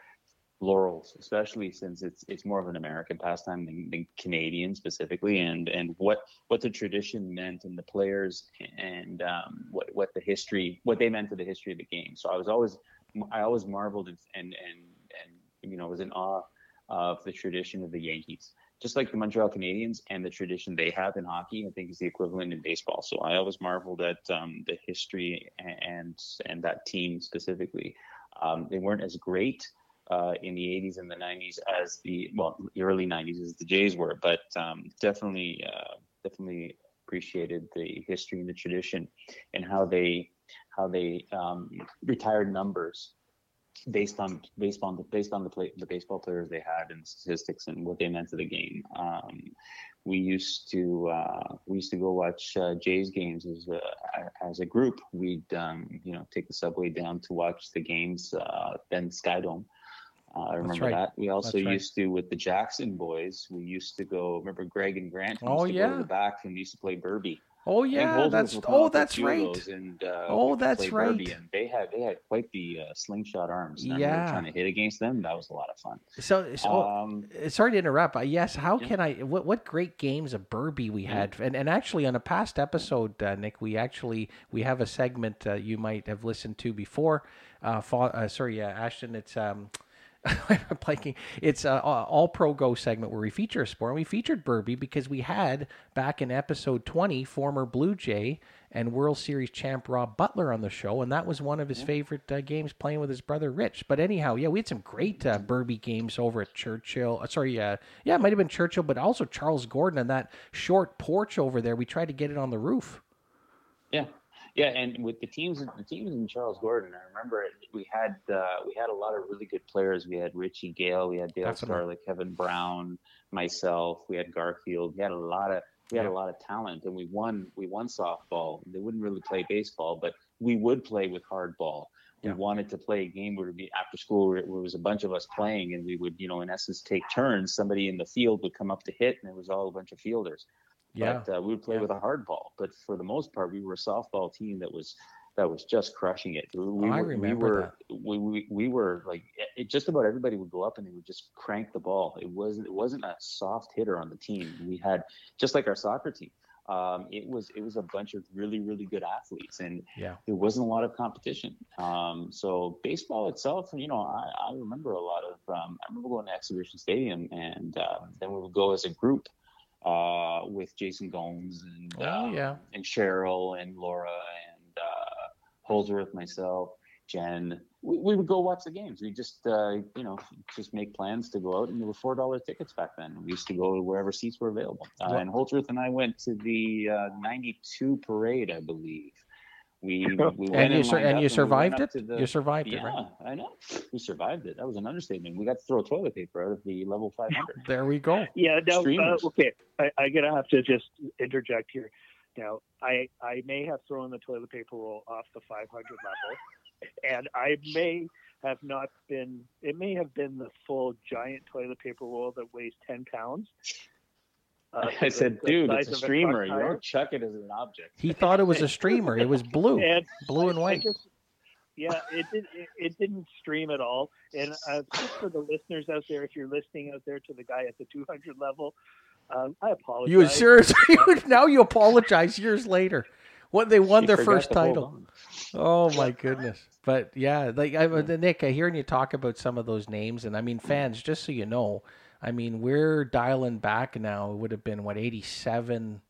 Laurels, especially since it's it's more of an American pastime than, than Canadian specifically, and and what what the tradition meant and the players and um what what the history what they meant to the history of the game. So I was always I always marveled and and and, and you know was in awe of the tradition of the Yankees, just like the Montreal Canadiens and the tradition they have in hockey, I think, is the equivalent in baseball. So I always marveled at um the history and and that team specifically. Um they weren't as great Uh, in the eighties and the nineties as the well the early nineties as the Jays were, but um, definitely uh, definitely appreciated the history and the tradition and how they how they um, retired numbers based on based on the based on the play, the baseball players they had and statistics and what they meant to the game. Um, we used to uh, we used to go watch uh, Jays games as a, as a group. We'd um, you know take the subway down to watch the games, uh, then Skydome. Uh, I remember right. that. We also right. used to, with the Jackson boys, we used to go, remember Greg and Grant? Used oh, to yeah. go to the back and used to play Burby. Oh, yeah. That's, oh, that's right. And, uh, oh, that's right. And they had they had quite the uh, slingshot arms. And yeah. Trying to hit against them, that was a lot of fun. So, so um, sorry to interrupt. Yes, how yeah. can I, what, what great games of Burby we yeah. had. And and actually, on a past episode, uh, Nick, we actually, we have a segment uh, you might have listened to before. Uh, fall, uh, sorry, uh, Ashton, it's... Um, I'm playing. It's a all pro go segment where we feature a sport. And we featured Burby because we had back in episode twenty former Blue Jay and World Series champ Rob Butler on the show, and that was one of his yeah. favorite uh, games, playing with his brother Rich. But anyhow, yeah, we had some great uh, Burby games over at Churchill. Uh, sorry, uh, yeah, it might have been Churchill, but also Charles Gordon and that short porch over there. We tried to get it on the roof. Yeah. Yeah, and with the teams, the teams in Charles Gordon, I remember it, we had uh, we had a lot of really good players. We had Richie Gale, we had Dale Starley, Kevin Brown, myself. We had Garfield. We had a lot of we had yeah. a lot of talent, and we won we won softball. They wouldn't really play baseball, but we would play with hardball. We yeah. wanted to play a game where we after school where it was a bunch of us playing, and we would you know in essence take turns. Somebody in the field would come up to hit, and it was all a bunch of fielders. Yeah. But uh, we would play yeah. with a hardball. But for the most part, we were a softball team that was that was just crushing it. We, oh, I remember we were, that. We, we, we were like it, just about everybody would go up and they would just crank the ball. It wasn't it wasn't a soft hitter on the team. We had just like our soccer team. um, it was it was a bunch of really, really good athletes, and yeah. there wasn't a lot of competition. Um, so baseball itself, you know, I, I remember a lot of um, I remember going to Exhibition Stadium, and uh, then we would go as a group uh, with Jason Gomes and oh, um, yeah. and Cheryl and Laura and uh, Holdsworth, myself, Jen. We, we would go watch the games. We just, uh, you know, just make plans to go out, and there were four dollar tickets back then. We used to go to wherever seats were available. Uh, and Holdsworth and I went to the uh, ninety-two parade, I believe. We we went and you, and sur- and you survived and we it. The, you survived yeah, it, right? Yeah, I know. We survived it. That was an understatement. We got to throw toilet paper out of the level five hundred. There we go. Yeah. No. Uh, okay. I, I gotta have to just interject here. Now, I I may have thrown the toilet paper roll off the five hundred level. And I may have not been, it may have been the full giant toilet paper roll that weighs ten pounds. Uh, I said, dude, it's a streamer. You don't chuck it as an object. He thought it was a streamer. It was blue, and blue and white. Just, yeah, it, did, it, it didn't stream at all. And uh, just for the listeners out there, if you're listening out there to the guy at the two hundred level, um, I apologize. You seriously, now you apologize years later. What they won she their first title. Oh my goodness! But yeah, like I, Nick, I hearing you talk about some of those names, and I mean, fans, just so you know, I mean, we're dialing back now. It would have been what eighty-seven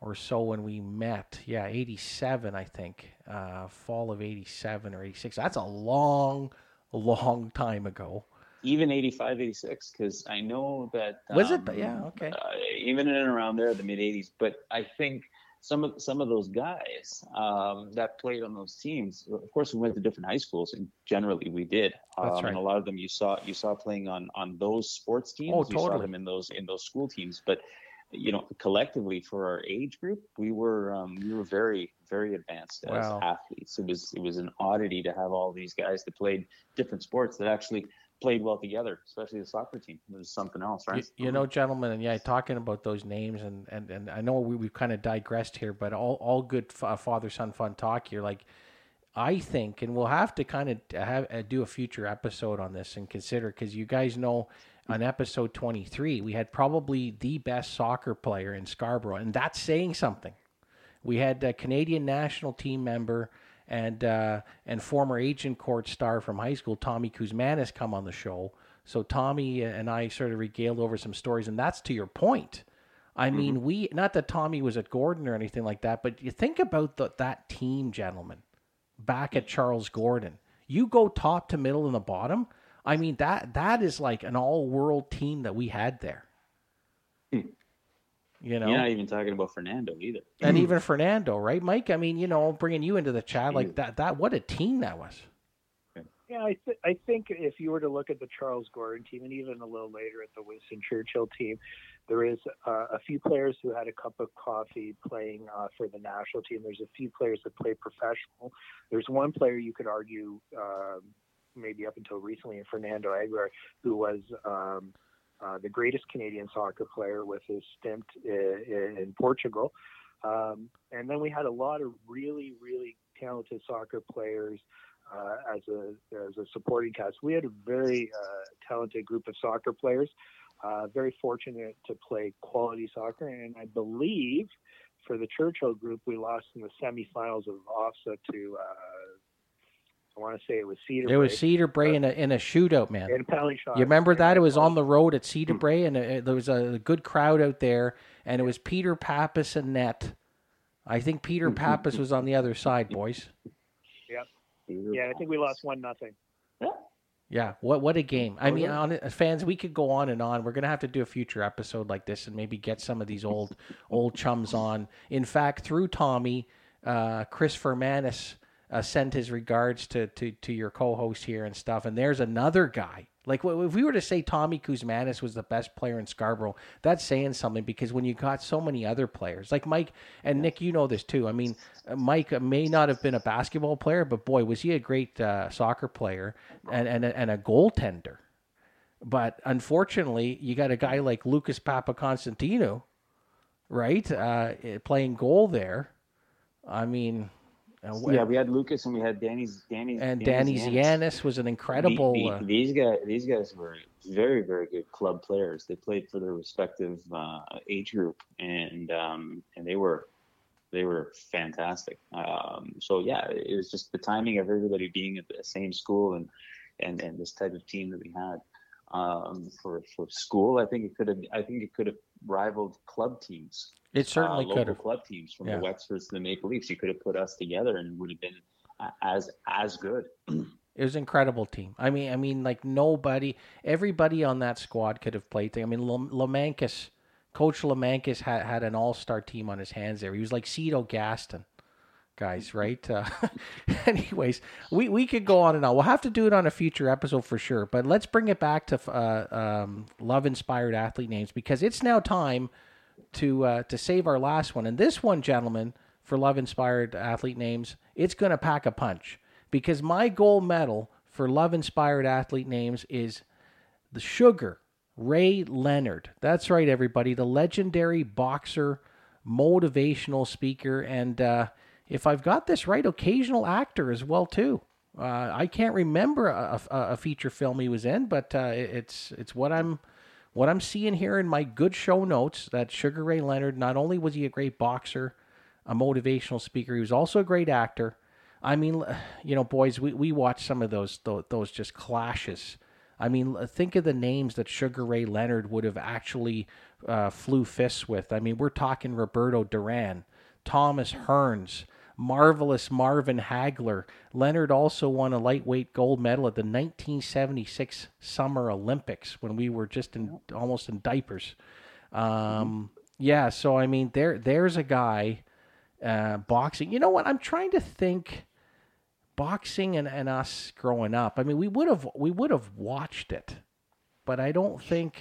or so when we met. Yeah, eighty-seven, I think, uh, fall of eighty-seven or eighty-six. That's a long, long time ago. Even eighty-five, eighty-six, because I know that um, was it. But yeah, okay. Uh, even in and around there, the mid eighties. But I think. Some of some of those guys um, that played on those teams, of course, we went to different high schools, and generally we did. Um, That's right. And a lot of them you saw you saw playing on, on those sports teams. Oh, totally. You saw them in those in those school teams. But you know, collectively for our age group, we were um, we were very very advanced as wow. athletes. It was it was an oddity to have all these guys that played different sports that actually played well together, especially the soccer team. There's something else, right? You, you know, gentlemen, and yeah, talking about those names, and, and, and I know we, we've kind of digressed here, but all, all good f- father-son fun talk here. Like, I think, and we'll have to kind of have uh, do a future episode on this and consider, because you guys know on episode twenty-three, we had probably the best soccer player in Scarborough, and that's saying something. We had a Canadian national team member, and uh, and former Agent Court star from high school, Tommy Kuzmanis, come on the show. So Tommy and I sort of regaled over some stories, and that's to your point. I mm-hmm. mean, we not that Tommy was at Gordon or anything like that, but you think about the, that team, gentlemen, back at Charles Gordon. You go top to middle and the bottom. I mean, that that is like an all-world team that we had there. Mm. You know, you're not even talking about Fernando either, and even Fernando, right, Mike? I mean, you know, bringing you into the chat like that—that that, what a team that was. Yeah, I, th- I think if you were to look at the Charles Gordon team, and even a little later at the Winston Churchill team, there is uh, a few players who had a cup of coffee playing uh, for the national team. There's a few players that play professional. There's one player you could argue, um, maybe up until recently, Fernando Aguirre, who was. Um, Uh, the greatest Canadian soccer player with his stint in, in Portugal. Um, and then we had a lot of really, really talented soccer players uh, as a as a supporting cast. We had a very uh, talented group of soccer players, uh, very fortunate to play quality soccer. And I believe for the Churchill group, we lost in the semifinals of O F S A to uh, I want to say it was Cedarbrae. It was Cedarbrae in a in a shootout, man. In a penalty shot. You remember that? It was on the road at Cedarbrae, and a, there was a good crowd out there, and it was Peter Pappas and net. I think Peter Pappas was on the other side, boys. Yep. Yeah, I think we lost one nothing. Yeah, what what a game. I mean, on, fans, we could go on and on. We're going to have to do a future episode like this and maybe get some of these old old chums on. In fact, through Tommy, uh, Chris Fermanis, Uh, send his regards to, to, to your co-host here and stuff. And there's another guy. Like, if we were to say Tommy Kuzmanis was the best player in Scarborough, that's saying something, because when you got so many other players, like Mike and Nick, you know this too. I mean, Mike may not have been a basketball player, but boy, was he a great uh, soccer player and, and, a, and a goaltender. But unfortunately, you got a guy like Lucas Papa Constantino, right, uh, playing goal there. I mean... And yeah, we had Lucas and we had Danny's Danny's and Danny's Yanis was an incredible. The, the, these guys, these guys were very, very good club players. They played for their respective uh, age group, and um, and they were they were fantastic. Um, so yeah, it was just the timing of everybody being at the same school and and, and this type of team that we had. Um, for for school, I think it could have. I think it could have rivaled club teams. It certainly uh, could have. Local club teams from yeah. the Wexfords to the Maple Leafs. You could have put us together, and it would have been as as good. It was an incredible team. I mean, I mean, like nobody, everybody on that squad could have played. I mean, Lamankis, Coach Lamankis had had an all-star team on his hands there. He was like Cito Gaston. Guys, right? Uh, anyways, we, we could go on and on. We'll have to do it on a future episode for sure, but let's bring it back to uh, um, love-inspired athlete names, because it's now time to uh, to save our last one. And this one, gentlemen, for love-inspired athlete names, it's going to pack a punch, because my gold medal for love-inspired athlete names is the Sugar Ray Leonard. That's right, everybody. The legendary boxer, motivational speaker, and... Uh, if I've got this right, occasional actor as well, too. Uh, I can't remember a, a, a feature film he was in, but uh, it's it's what I'm what I'm seeing here in my good show notes, that Sugar Ray Leonard, not only was he a great boxer, a motivational speaker, he was also a great actor. I mean, you know, boys, we, we watched some of those, those those just clashes. I mean, think of the names that Sugar Ray Leonard would have actually uh, flew fists with. I mean, we're talking Roberto Duran, Thomas Hearns, Marvelous Marvin Hagler. Leonard also won a lightweight gold medal at the nineteen seventy-six Summer Olympics when we were just in almost in diapers. Um, yeah, so I mean, there there's a guy uh, boxing. You know what? I'm trying to think boxing and, and us growing up. I mean, we would have we would have watched it, but I don't think.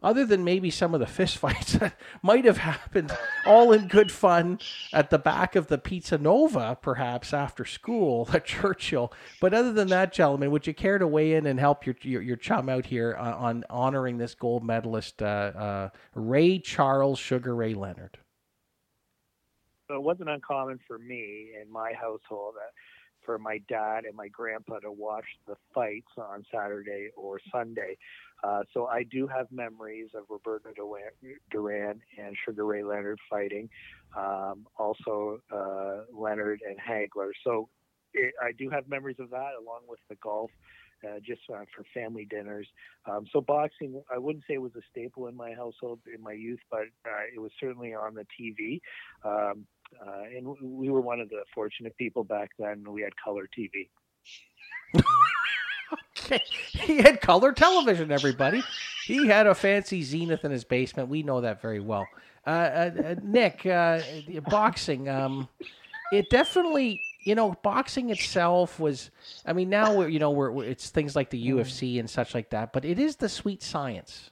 Other than maybe some of the fist fights that might have happened all in good fun at the back of the Pizza Nova, perhaps after school at Churchill. But other than that, gentlemen, would you care to weigh in and help your your, your chum out here on, on honoring this gold medalist, uh, uh, Ray Charles Sugar Ray Leonard? So it wasn't uncommon for me in my household uh, for my dad and my grandpa to watch the fights on Saturday or Sunday. Uh, so I do have memories of Roberto Duran and Sugar Ray Leonard fighting, um, also uh, Leonard and Hagler. So it, I do have memories of that, along with the golf, uh, just uh, for family dinners. Um, so boxing, I wouldn't say it was a staple in my household in my youth, but uh, it was certainly on the T V. Um, uh, and we were one of the fortunate people back then. We had color T V. Okay. He had color television, everybody. He had a fancy Zenith in his basement. We know that very well. Uh, uh, uh, Nick, uh, boxing, um, it definitely, you know, boxing itself was, I mean, now, we're, you know, we're, we're, it's things like the U F C and such like that, but it is the sweet science.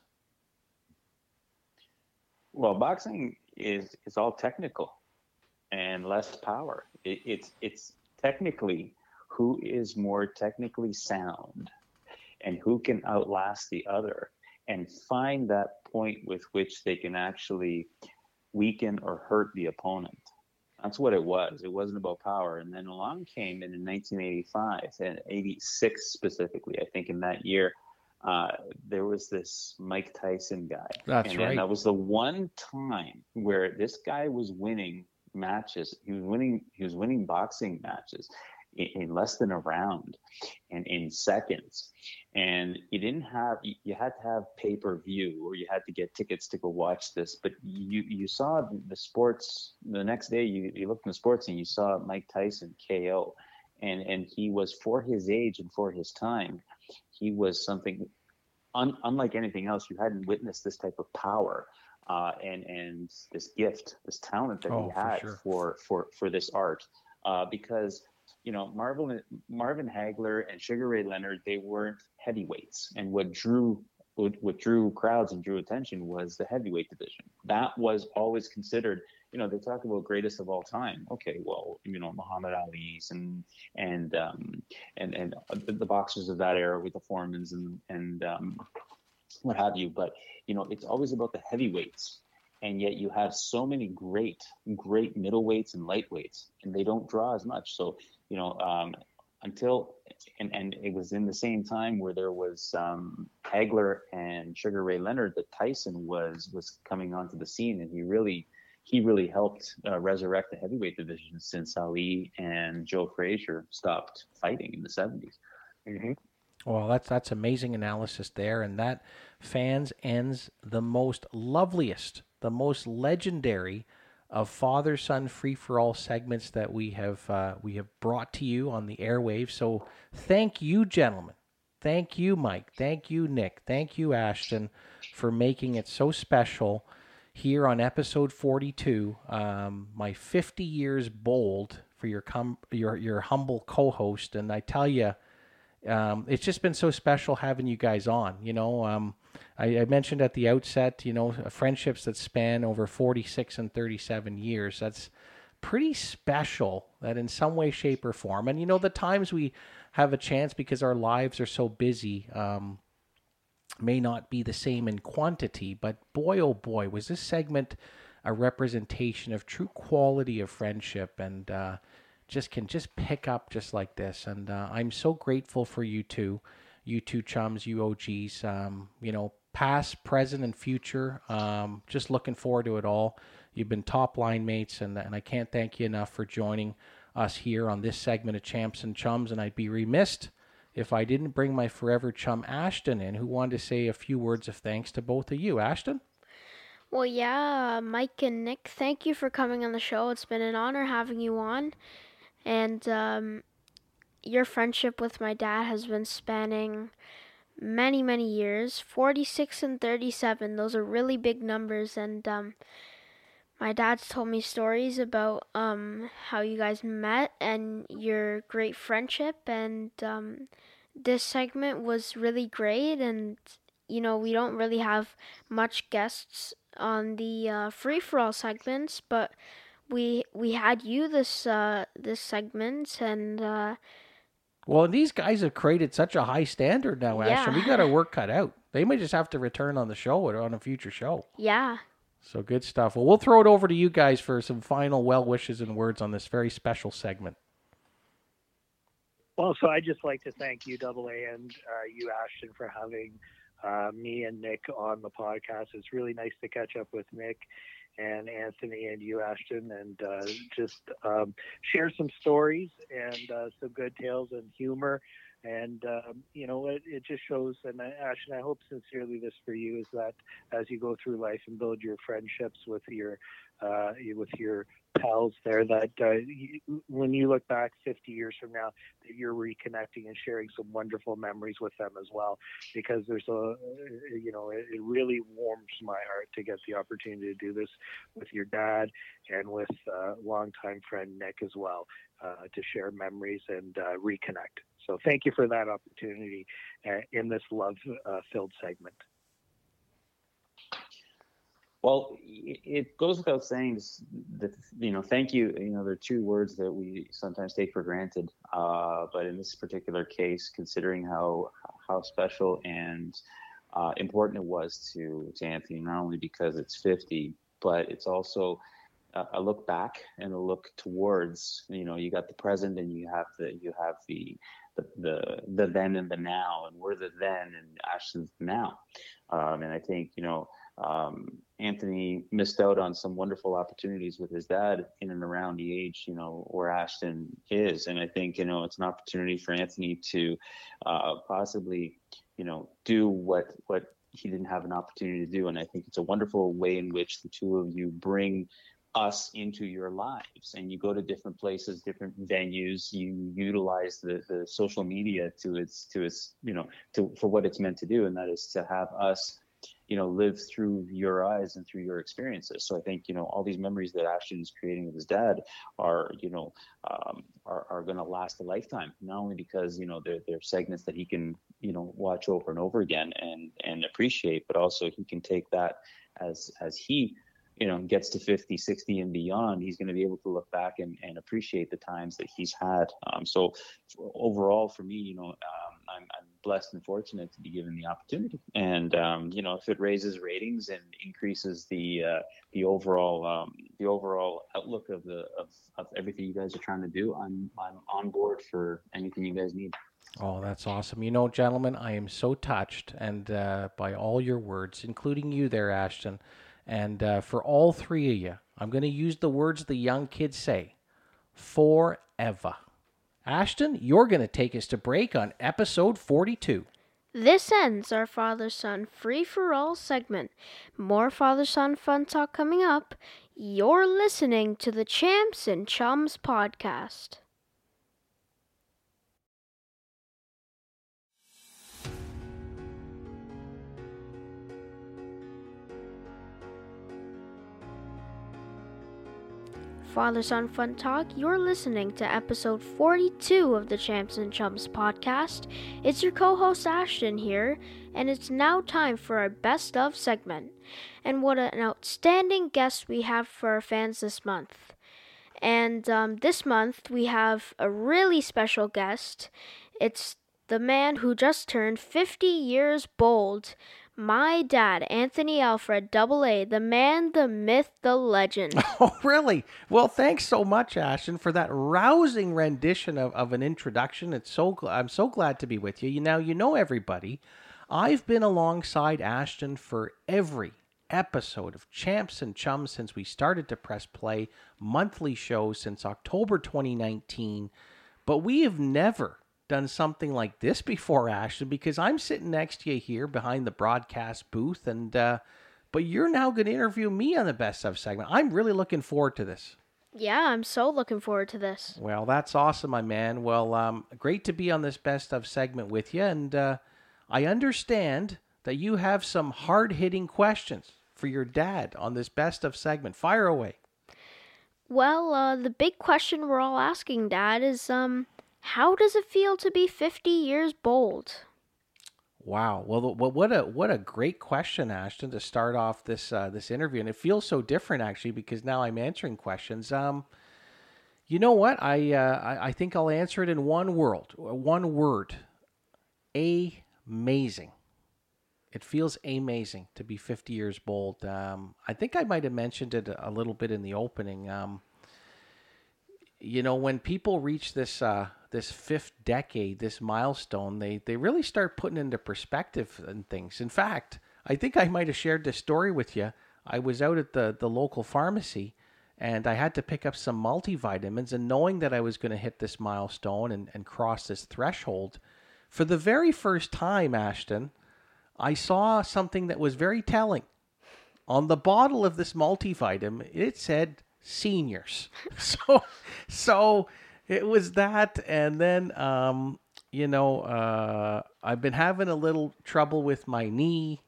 Well, boxing is, is all technical and less power. It, it's, it's technically... Who is more technically sound and who can outlast the other and find that point with which they can actually weaken or hurt the opponent. That's what it was. It wasn't about power. And then along came in nineteen eighty-five and eighty-six specifically, I think in that year, uh, there was this Mike Tyson guy. That's and right. And that was the one time where this guy was winning matches. He was winning, he was winning boxing matches in less than a round and in seconds. And you didn't have, you had to have pay-per-view or you had to get tickets to go watch this, but you, you saw the sports the next day, you, you looked in the sports and you saw Mike Tyson K O. And, and he was, for his age and for his time, he was something un, unlike anything else. You hadn't witnessed this type of power uh, and, and this gift, this talent that oh, he had for, sure. for, for, for this art uh, because you know, Marvin, Marvin Hagler and Sugar Ray Leonard, they weren't heavyweights. And what drew what drew crowds and drew attention was the heavyweight division. That was always considered, you know, they talk about greatest of all time. Okay, well, you know, Muhammad Ali's and and um, and, and the boxers of that era with the Foremans and, and um, what have you. But, you know, it's always about the heavyweights. And yet you have so many great, great middleweights and lightweights, and they don't draw as much. So, you know, um, until and, – and it was in the same time where there was um, Hagler and Sugar Ray Leonard that Tyson was was coming onto the scene, and he really he really helped uh, resurrect the heavyweight division since Ali and Joe Frazier stopped fighting in the seventies. Mm-hmm. Well, that's that's amazing analysis there, and that, fans, ends the most loveliest, the most legendary of father-son free-for-all segments that we have uh, we have brought to you on the airwaves. So thank you, gentlemen. Thank you, Mike. Thank you, Nick. Thank you, Ashton, for making it so special here on episode forty-two, um, my fifty years bold for your com- your your humble co-host, and I tell you, Um, it's just been so special having you guys on. You know, um, I, I mentioned at the outset, you know, friendships that span over forty-six and thirty-seven years. That's pretty special, that in some way, shape, or form. And, you know, the times we have a chance, because our lives are so busy, um, may not be the same in quantity. But boy, oh boy, was this segment a representation of true quality of friendship, and uh just can just pick up just like this. And uh, I'm so grateful for you two, you two chums, you O Gs, um, you know, past, present, and future. Um, just looking forward to it all. You've been top line mates, and, and I can't thank you enough for joining us here on this segment of Champs and Chums. And I'd be remiss if I didn't bring my forever chum Ashton in, who wanted to say a few words of thanks to both of you. Ashton? Well, yeah, Mike and Nick, thank you for coming on the show. It's been an honor having you on. And um, your friendship with my dad has been spanning many, many years. forty-six and thirty-seven, those are really big numbers. And um, my dad's told me stories about um, how you guys met and your great friendship. And um, this segment was really great. And, you know, we don't really have much guests on the uh, free-for-all segments, but We we had you this uh, this segment, and uh, well, these guys have created such a high standard now, yeah. Ashton. We got our work cut out. They may just have to return on the show or on a future show. Yeah. So good stuff. Well, we'll throw it over to you guys for some final well wishes and words on this very special segment. Well, so I'd just like to thank you, Double A, and uh, you, Ashton, for having uh, me and Nick on the podcast. It's really nice to catch up with Nick and Anthony and you, Ashton, and uh, just um, share some stories and uh, some good tales and humor. And, um, you know, it, it just shows, and I, Ashton, I hope sincerely this for you, is that as you go through life and build your friendships with your uh, with your pals there, that uh, you, when you look back fifty years from now, that you're reconnecting and sharing some wonderful memories with them as well, because there's a, you know, it, it really warms my heart to get the opportunity to do this with your dad and with uh, longtime friend Nick as well, uh, to share memories and uh, reconnect. So thank you for that opportunity uh, in this love-filled uh, segment. Well, it goes without saying that, you know, thank you. You know, there are two words that we sometimes take for granted. Uh, but in this particular case, considering how how special and uh, important it was to, to Anthony, not only because it's fifty, but it's also a look back and a look towards. You know, you got the present, and you have the you have the the the then and the now, and we're the then and Ashton's now. Um, and I think, you know, um, Anthony missed out on some wonderful opportunities with his dad in and around the age, you know, where Ashton is. And I think, you know, it's an opportunity for Anthony to uh, possibly, you know, do what, what he didn't have an opportunity to do. And I think it's a wonderful way in which the two of you bring us into your lives, and you go to different places, different venues. You utilize the, the social media to its to its you know to for what it's meant to do, and that is to have us, you know, live through your eyes and through your experiences. So I think, you know, all these memories that Ashton is creating with his dad are, you know, um, are, are going to last a lifetime, not only because, you know, they're, they're segments that he can, you know, watch over and over again and, and appreciate, but also he can take that as, as he, you know, gets to fifty, sixty and beyond, he's going to be able to look back and, and appreciate the times that he's had. Um, so overall for me, you know, um, I'm, I'm blessed and fortunate to be given the opportunity. And, um, you know, if it raises ratings and increases the, uh, the overall, um, the overall outlook of the, of, of everything you guys are trying to do, I'm, I'm on board for anything you guys need. Oh, that's awesome. You know, gentlemen, I am so touched and, uh, by all your words, including you there, Ashton. And uh, for all three of you, I'm going to use the words the young kids say, forever. Ashton, you're going to take us to break on episode forty-two. This ends our Father-Son Free-for-All segment. More Father-Son Fun Talk coming up. You're listening to the Champs and Chums podcast. Father-Son Fun Talk, you're listening to episode forty-two of the Champs and Chums podcast. It's your co-host Ashton here, and it's now time for our Best Of segment. And what an outstanding guest we have for our fans this month. And um, this month, we have a really special guest. It's the man who just turned fifty years old. My dad, Anthony Alfred, double A, the man, the myth, the legend. Oh, really? Well, thanks so much, Ashton, for that rousing rendition of, of an introduction. It's so I'm so glad to be with you. Now, you know, everybody, I've been alongside Ashton for every episode of Champs and Chums since we started to press play, monthly shows since October twenty nineteen, but we have never done something like this before, Ashton, because I'm sitting next to you here behind the broadcast booth, and uh, but you're now going to interview me on the Best Of segment. I'm really looking forward to this. Yeah, I'm so looking forward to this. Well, that's awesome, my man. Well, um, great to be on this Best Of segment with you, and uh, I understand that you have some hard-hitting questions for your dad on this Best Of segment. Fire away. Well, uh, the big question we're all asking, Dad, is... um. how does it feel to be fifty years old? Wow. Well, what a what a great question, Ashton, to start off this uh, this interview. And it feels so different, actually, because now I'm answering questions. Um, you know what? I, uh, I I think I'll answer it in one world, one word. Amazing. It feels amazing to be fifty years old. Um, I think I might have mentioned it a little bit in the opening. Um, you know, when people reach this... Uh, this fifth decade, this milestone, they they really start putting into perspective and things. In fact, I think I might have shared this story with you. I was out at the, the local pharmacy, and I had to pick up some multivitamins, and knowing that I was going to hit this milestone and, and cross this threshold, for the very first time, Ashton, I saw something that was very telling. On the bottle of this multivitamin, it said seniors. So, so... it was that, and then, um, you know, uh, I've been having a little trouble with my knee.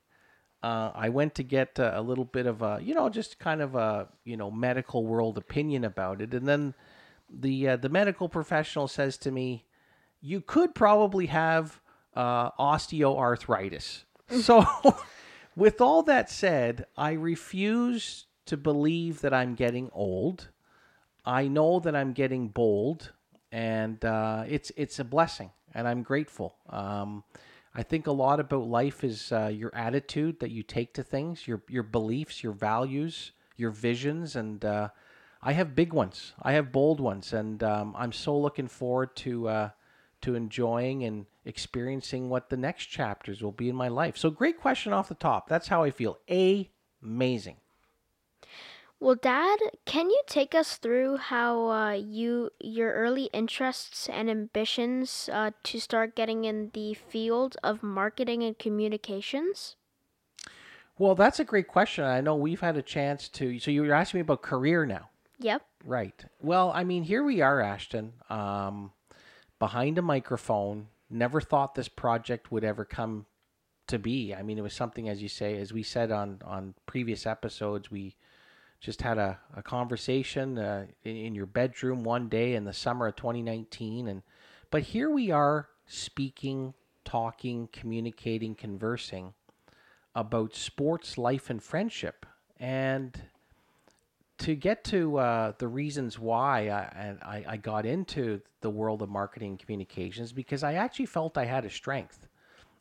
Uh, I went to get a, a little bit of a, you know, just kind of a, you know, medical world opinion about it. And then the uh, the medical professional says to me, you could probably have uh, osteoarthritis. So with all that said, I refuse to believe that I'm getting old. I know that I'm getting bold, and uh, it's it's a blessing, and I'm grateful. Um, I think a lot about life is uh, your attitude that you take to things, your your beliefs, your values, your visions, and uh, I have big ones. I have bold ones, and um, I'm so looking forward to uh, to enjoying and experiencing what the next chapters will be in my life. So great question off the top. That's how I feel. Amazing. Well, Dad, can you take us through how uh, you your early interests and ambitions uh, to start getting in the field of marketing and communications? Well, that's a great question. I know we've had a chance to... So you were asking me about career now. Yep. Right. Well, I mean, here we are, Ashton, um, behind a microphone. Never thought this project would ever come to be. I mean, it was something, as you say, as we said on, on previous episodes, we... just had a, a conversation uh, in, in your bedroom one day in the summer of twenty nineteen. and But here we are speaking, talking, communicating, conversing about sports, life, and friendship. And to get to uh, the reasons why I, I, I got into the world of marketing and communications, because I actually felt I had a strength.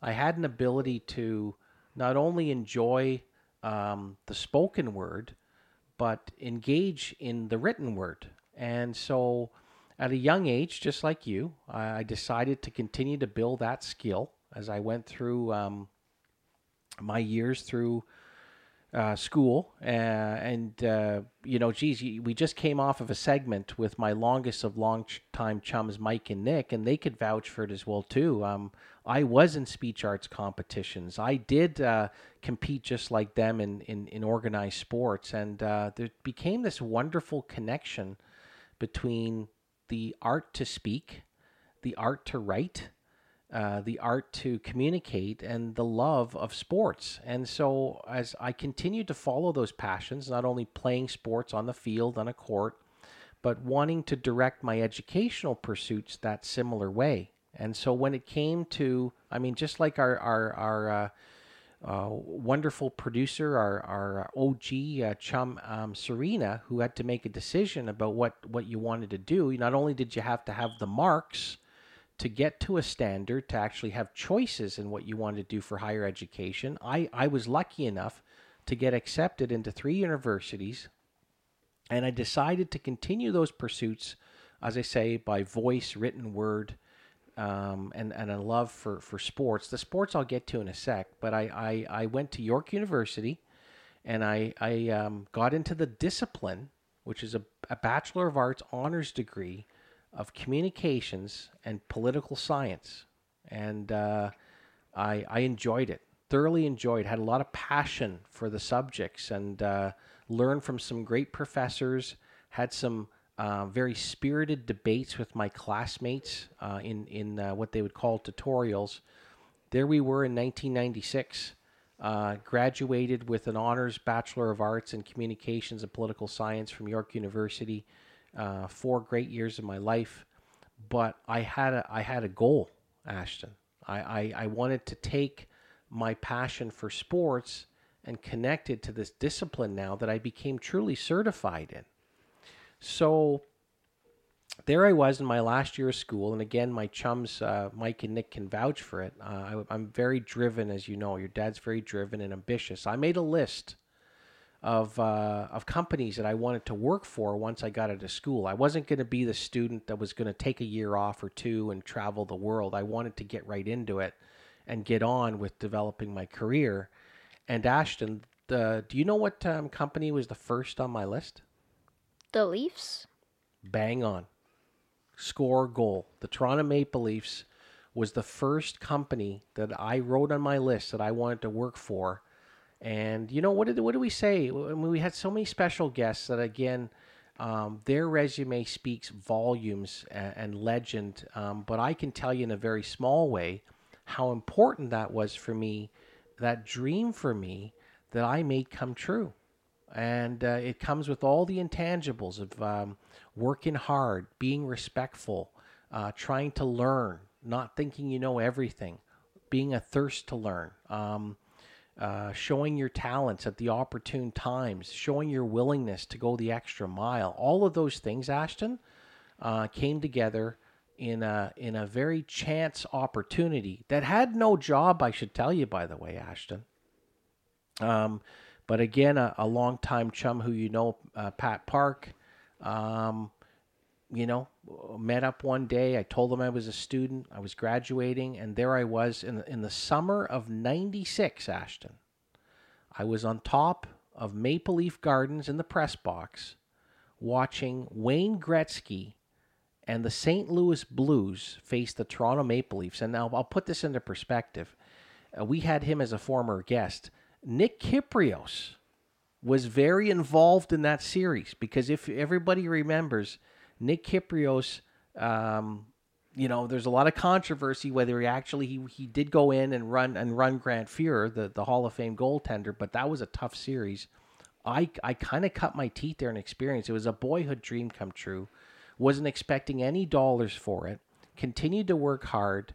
I had an ability to not only enjoy um, the spoken word, but engage in the written word. And so at a young age, just like you, I decided to continue to build that skill as I went through um, my years through uh, school. Uh, and, uh, you know, geez, we just came off of a segment with my longest of long-time chums, Mike and Nick, and they could vouch for it as well, too. Um, I was in speech arts competitions. I did uh, compete just like them in, in, in organized sports. And uh, there became this wonderful connection between the art to speak, the art to write, uh, the art to communicate, and the love of sports. And so as I continued to follow those passions, not only playing sports on the field, on a court, but wanting to direct my educational pursuits that similar way. And so when it came to, I mean, just like our, our, our uh, uh, wonderful producer, our, our O G uh, chum, um, Serena, who had to make a decision about what, what you wanted to do. Not only did you have to have the marks to get to a standard, to actually have choices in what you wanted to do for higher education. I, I was lucky enough to get accepted into three universities, and I decided to continue those pursuits, as I say, by voice, written word, Um, and, and a love for, for sports. The sports I'll get to in a sec, but I, I, I went to York University, and I, I um, got into the discipline, which is a, a Bachelor of Arts honors degree of communications and political science. And uh, I, I enjoyed it, thoroughly enjoyed, had a lot of passion for the subjects, and uh, learned from some great professors, had some Uh, very spirited debates with my classmates uh, in, in uh, what they would call tutorials. There we were in nineteen ninety-six, uh, graduated with an honors Bachelor of Arts in Communications and Political Science from York University. Uh, four great years of my life. But I had a, I had a goal, Ashton. I, I, I wanted to take my passion for sports and connect it to this discipline now that I became truly certified in. So there I was in my last year of school, and again, my chums, uh, Mike and Nick, can vouch for it. Uh, I, I'm very driven, as you know. Your dad's very driven and ambitious. I made a list of uh, of companies that I wanted to work for once I got out of school. I wasn't going to be the student that was going to take a year off or two and travel the world. I wanted to get right into it and get on with developing my career. And Ashton, the, do you know what um, company was the first on my list? The Leafs? Bang on. Score, goal. The Toronto Maple Leafs was the first company that I wrote on my list that I wanted to work for. And, you know, what did what do we say? I mean, we had so many special guests that, again, um, their resume speaks volumes and, and legend. Um, but I can tell you in a very small way how important that was for me, that dream for me that I made come true. And uh, it comes with all the intangibles of um, working hard, being respectful, uh, trying to learn, not thinking you know everything, being a thirst to learn, um, uh, showing your talents at the opportune times, showing your willingness to go the extra mile. All of those things, Ashton, uh, came together in a, in a very chance opportunity that had no job, I should tell you, by the way, Ashton. Um. But again, a, a longtime chum who you know, uh, Pat Park, um, you know, met up one day. I told him I was a student. I was graduating. And there I was in the, in the summer of ninety-six, Ashton. I was on top of Maple Leaf Gardens in the press box watching Wayne Gretzky and the Saint Louis Blues face the Toronto Maple Leafs. And now I'll put this into perspective. Uh, we had him as a former guest. Nick Kyprios was very involved in that series, because if everybody remembers, Nick Kyprios, um, you know, there's a lot of controversy whether he actually he, he did go in and run and run Grant Fuhrer, the, the Hall of Fame goaltender, but that was a tough series. I I kind of cut my teeth there in experience. It was a boyhood dream come true. Wasn't expecting any dollars for it. Continued to work hard.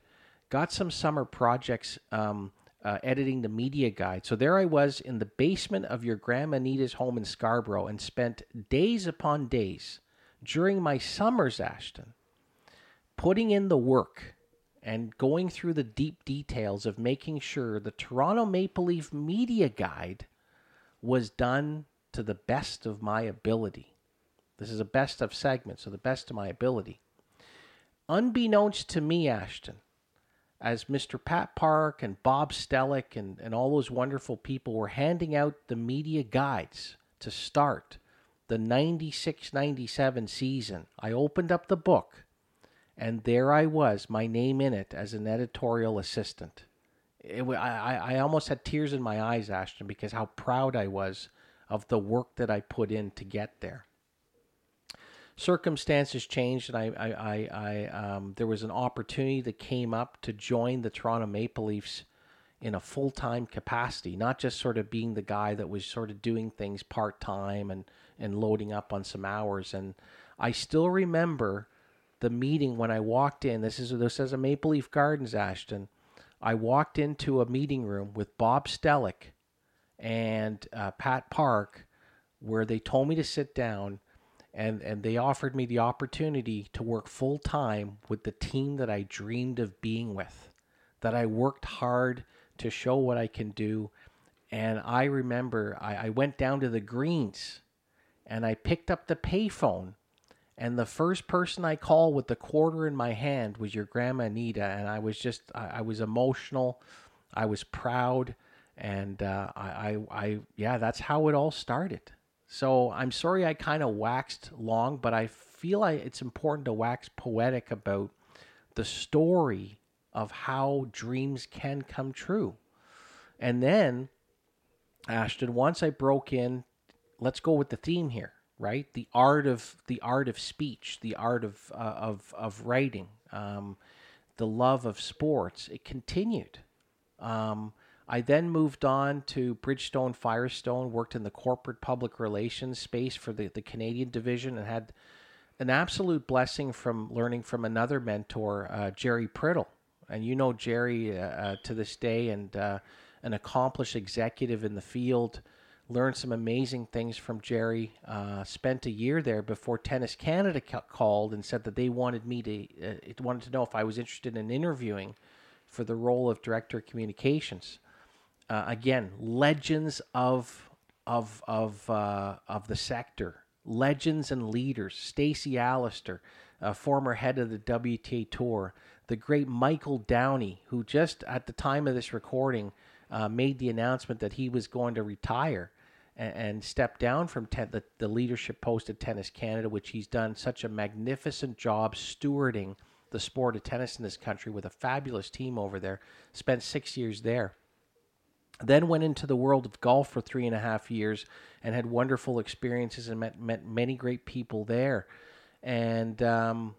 Got some summer projects. Um, uh, editing the media guide. So there I was in the basement of your grandma Anita's home in Scarborough and spent days upon days during my summers, Ashton, putting in the work and going through the deep details of making sure the Toronto Maple Leaf media guide was done to the best of my ability. This is a best of segment, so the best of my ability. Unbeknownst to me, Ashton, as Mister Pat Park and Bob Stellick and, and all those wonderful people were handing out the media guides to start the ninety-six ninety-seven season, I opened up the book, and there I was, my name in it as an editorial assistant. It, I, I almost had tears in my eyes, Ashton, because how proud I was of the work that I put in to get there. Circumstances changed, and I, I, I, I um, there was an opportunity that came up to join the Toronto Maple Leafs in a full-time capacity, not just sort of being the guy that was sort of doing things part-time and, and loading up on some hours. And I still remember the meeting when I walked in. This is this is a Maple Leaf Gardens, Ashton. I walked into a meeting room with Bob Stellick and uh, Pat Park, where they told me to sit down, and, and they offered me the opportunity to work full-time with the team that I dreamed of being with, that I worked hard to show what I can do. And I remember I, I went down to the Greens, and I picked up the payphone, and the first person I called with the quarter in my hand was your grandma Anita, and I was just, I, I was emotional, I was proud, and uh, I, I, I, yeah, that's how it all started. So I'm sorry I kind of waxed long, but I feel I, it's important to wax poetic about the story of how dreams can come true. And then, Ashton, once I broke in, let's go with the theme here, right? The art of the art of speech, the art of uh, of of writing, um, the love of sports. It continued. Um, I then moved on to Bridgestone Firestone, worked in the corporate public relations space for the, the Canadian division, and had an absolute blessing from learning from another mentor, uh, Jerry Priddle. And you know Jerry uh, uh, to this day, and uh, an accomplished executive in the field. Learned some amazing things from Jerry. Uh, spent a year there before Tennis Canada ca- called and said that they wanted me to uh, wanted to know if I was interested in interviewing for the role of director of communications. Uh, again, legends of of of uh, of the sector, legends and leaders. Stacey Allister, uh, former head of the W T A Tour, the great Michael Downey, who just at the time of this recording uh, made the announcement that he was going to retire and stepped down from ten, the, the leadership post at Tennis Canada, which he's done such a magnificent job stewarding the sport of tennis in this country with a fabulous team over there. Spent six years there. Then went into the world of golf for three and a half years and had wonderful experiences and met, met many great people there. And, um,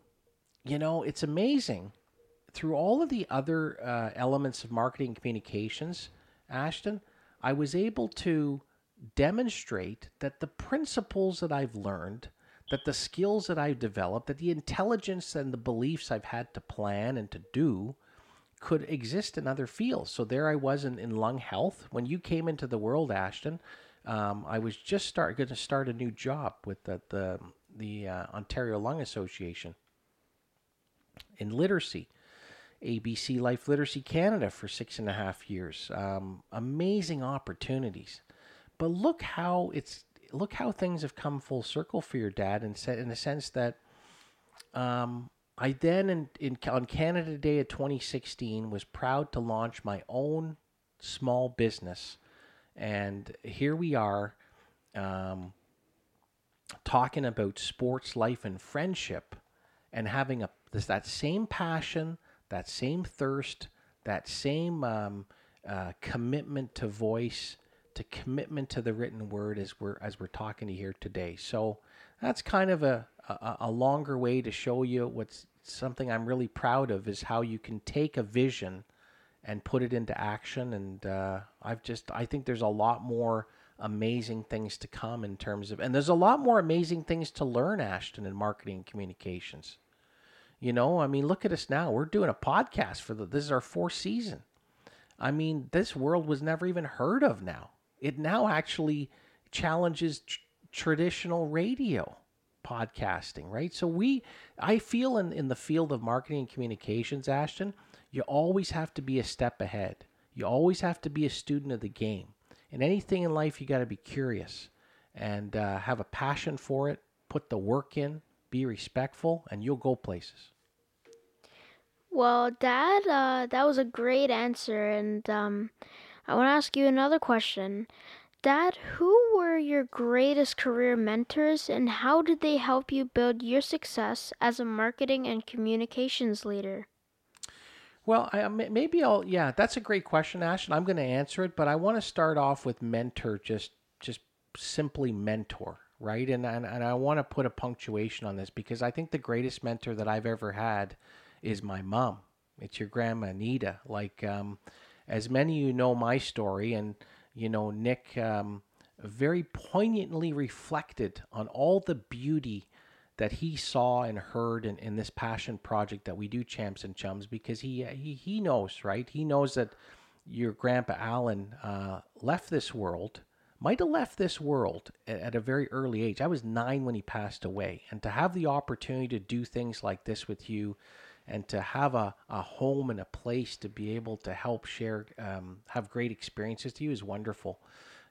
you know, it's amazing. Through all of the other uh, elements of marketing communications, Ashton, I was able to demonstrate that the principles that I've learned, that the skills that I've developed, that the intelligence and the beliefs I've had to plan and to do could exist in other fields. So there I was in, in lung health. When you came into the world, Ashton, um, I was just start, going to start a new job with the, the, the uh, Ontario Lung Association in literacy. A B C Life Literacy Canada for six and a half years. Um, amazing opportunities, but look how it's look how things have come full circle for your dad, and said in the sense that um, I then in, in on Canada Day of twenty sixteen was proud to launch my own small business, and here we are um, talking about sports, life, and friendship, and having a this that same passion. That same thirst, that same um, uh, commitment to voice, to commitment to the written word, as we're as we're talking to here today. So that's kind of a, a a longer way to show you what's something I'm really proud of is how you can take a vision and put it into action. And uh, I've just I think there's a lot more amazing things to come in terms of, and there's a lot more amazing things to learn, Ashton, in marketing and communications. You know, I mean, look at us now. We're doing a podcast for the, this is our fourth season. I mean, this world was never even heard of now. It now actually challenges tr- traditional radio podcasting, right? So we, I feel in, in the field of marketing and communications, Ashton, you always have to be a step ahead. You always have to be a student of the game. In anything in life, you got to be curious and uh, have a passion for it, put the work in, be respectful, and you'll go places. Well, Dad, uh, that was a great answer, and um, I want to ask you another question. Dad, who were your greatest career mentors, and how did they help you build your success as a marketing and communications leader? Well, I, maybe I'll, yeah, that's a great question, Ash, and I'm going to answer it, but I want to start off with mentor, just just simply mentor, right? And, and, and I want to put a punctuation on this, because I think the greatest mentor that I've ever had is my mom. It's your grandma, Anita. Like, um, as many of you know my story, and, you know, Nick um, very poignantly reflected on all the beauty that he saw and heard in, in this passion project that we do, Champs and Chums, because he, he, he knows, right? He knows that your grandpa, Alan, uh, left this world, might have left this world at, at a very early age. I was nine when he passed away. And to have the opportunity to do things like this with you, and to have a, a home and a place to be able to help share, um, have great experiences to you is wonderful.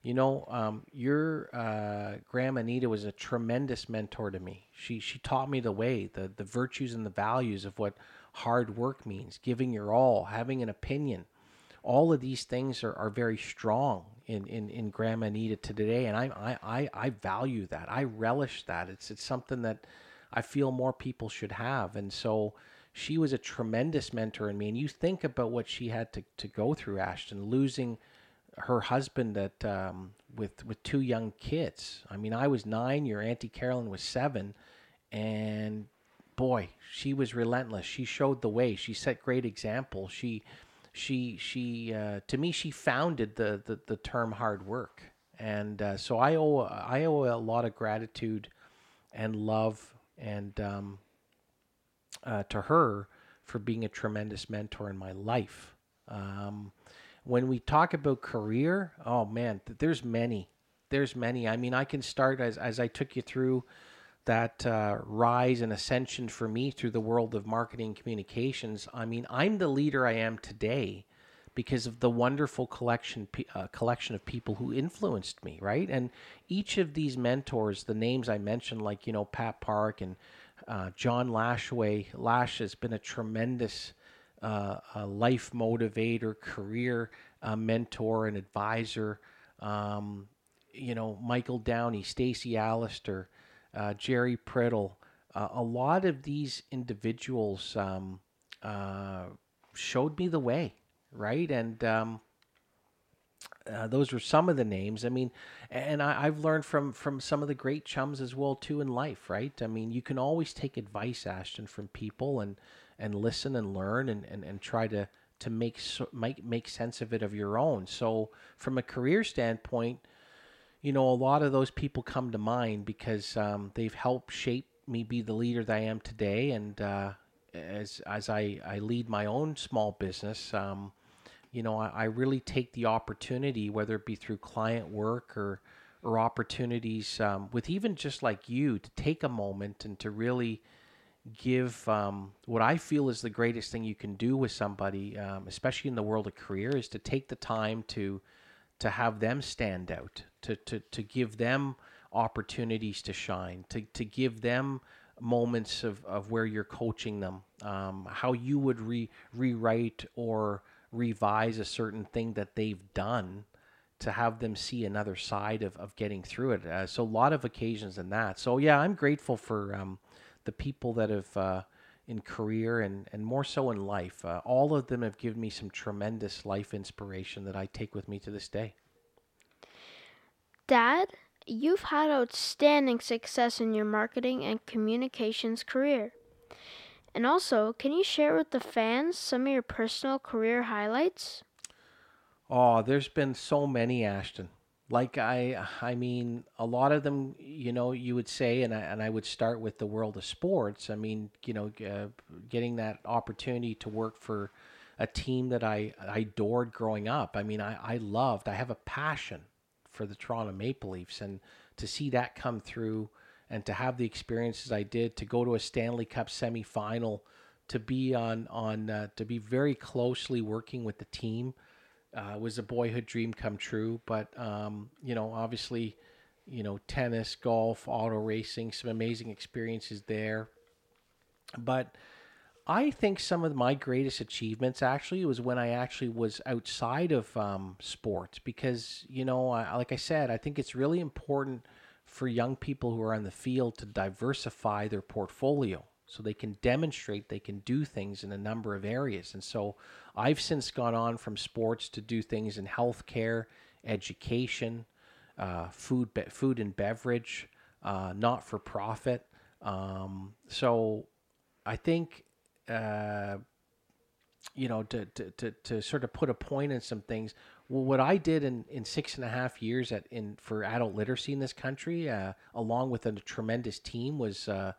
You know, um, your uh, Grandma Anita was a tremendous mentor to me. She she taught me the way, the, the virtues and the values of what hard work means, giving your all, having an opinion. All of these things are, are very strong in, in, in Grandma Anita to today, and I, I, I value that. I relish that. It's, it's something that I feel more people should have, and so she was a tremendous mentor in me. And you think about what she had to, to go through, Ashton, losing her husband at, um, with with two young kids. I mean, I was nine, your Auntie Carolyn was seven, and boy, she was relentless. She showed the way. She set great examples. She, she, she. Uh, to me, she founded the the, the term hard work. And uh, so I owe I owe a lot of gratitude and love and. Um, Uh, to her for being a tremendous mentor in my life. Um, when we talk about career, oh man, th- there's many, there's many. I mean, I can start as, as I took you through that uh, rise and ascension for me through the world of marketing and communications. I mean, I'm the leader I am today because of the wonderful collection, uh, collection of people who influenced me, right? And each of these mentors, the names I mentioned, like, you know, Pat Park and Uh, John Lashway. Lash has been a tremendous uh, uh, life motivator, career uh, mentor and advisor. Um, you know, Michael Downey, Stacey Allister, uh, Jerry Priddle. Uh, a lot of these individuals um, uh, showed me the way, right? And um, uh, those were some of the names. I mean, and I, I've learned from, from some of the great chums as well too in life, right? I mean, you can always take advice, Ashton, from people and, and listen and learn and, and, and try to, to make, so, make, make sense of it of your own. So from a career standpoint, you know, a lot of those people come to mind because um, they've helped shape me be the leader that I am today. And uh, as, as I, I lead my own small business, um, You know, I, I really take the opportunity, whether it be through client work or or opportunities um, with even just like you, to take a moment and to really give um, what I feel is the greatest thing you can do with somebody, um, especially in the world of career, is to take the time to to have them stand out, to to to give them opportunities to shine, to to give them moments of, of where you're coaching them, um, how you would re rewrite or revise a certain thing that they've done to have them see another side of, of getting through it. Uh, so a lot of occasions in that. So yeah, I'm grateful for um, the people that have uh, in career and, and more so in life. Uh, all of them have given me some tremendous life inspiration that I take with me to this day. Dad, you've had outstanding success in your marketing and communications career. And also, can you share with the fans some of your personal career highlights? Oh, there's been so many, Ashton. Like, I I mean, a lot of them, you know, you would say, and I, and I would start with the world of sports. I mean, you know, uh, getting that opportunity to work for a team that I, I adored growing up. I mean, I, I loved, I have a passion for the Toronto Maple Leafs, and to see that come through and to have the experiences I did, to go to a Stanley Cup semifinal, to be on, on uh, to be very closely working with the team uh, was a boyhood dream come true. But, um, you know, obviously, you know, tennis, golf, auto racing, some amazing experiences there. But I think some of my greatest achievements actually was when I actually was outside of um, sports, because, you know, I, like I said, I think it's really important for young people who are on the field to diversify their portfolio so they can demonstrate they can do things in a number of areas. And so I've since gone on from sports to do things in healthcare, education, uh, food, be- food and beverage, uh, not for profit. Um, so I think, uh, you know, to, to, to, to sort of put a point in some things, well, what I did in, in six and a half years at in for adult literacy in this country, uh, along with a tremendous team, was, uh,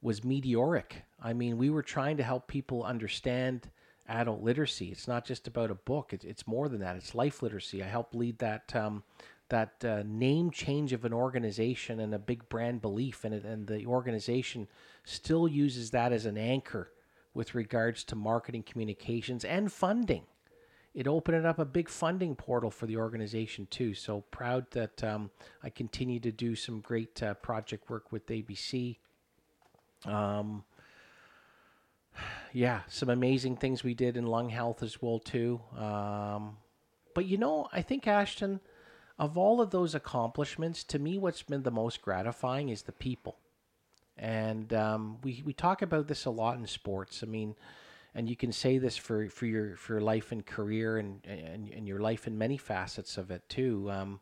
was meteoric. I mean, we were trying to help people understand adult literacy. It's not just about a book. It's, it's more than that. It's life literacy. I helped lead that, um, that uh, name change of an organization and a big brand belief in it, and the organization still uses that as an anchor with regards to marketing, communications, and funding. It opened up a big funding portal for the organization too. So proud that um, I continue to do some great uh, project work with A B C. Um, yeah, some amazing things we did in lung health as well too. Um, but you know, I think, Ashton, of all of those accomplishments, to me, what's been the most gratifying is the people. And um, we we talk about this a lot in sports. I mean, and you can say this for, for your for your life and career and, and, and your life in many facets of it too. Um,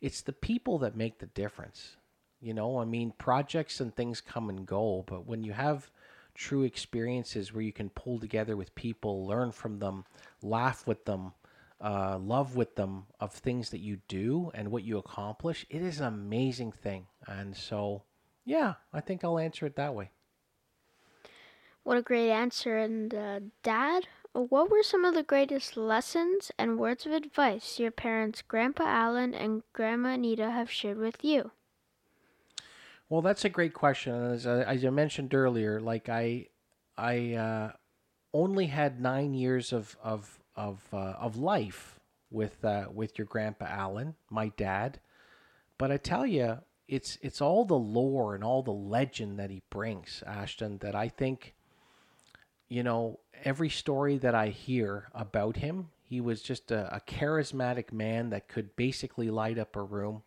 it's the people that make the difference. You know, I mean, projects and things come and go, but when you have true experiences where you can pull together with people, learn from them, laugh with them, Uh, love with them of things that you do and what you accomplish, it is an amazing thing. And so, yeah, I think I'll answer it that way. What a great answer. And uh, Dad, what were some of the greatest lessons and words of advice your parents, Grandpa Alan and Grandma Anita, have shared with you? Well, that's a great question. And as, uh, as I mentioned earlier, like I, I uh, only had nine years of, of, of uh, of life with uh, with your Grandpa Alan, my dad. But I tell you, it's it's all the lore and all the legend that he brings, Ashton, that I think, you know, every story that I hear about him, he was just a, a charismatic man that could basically light up a room.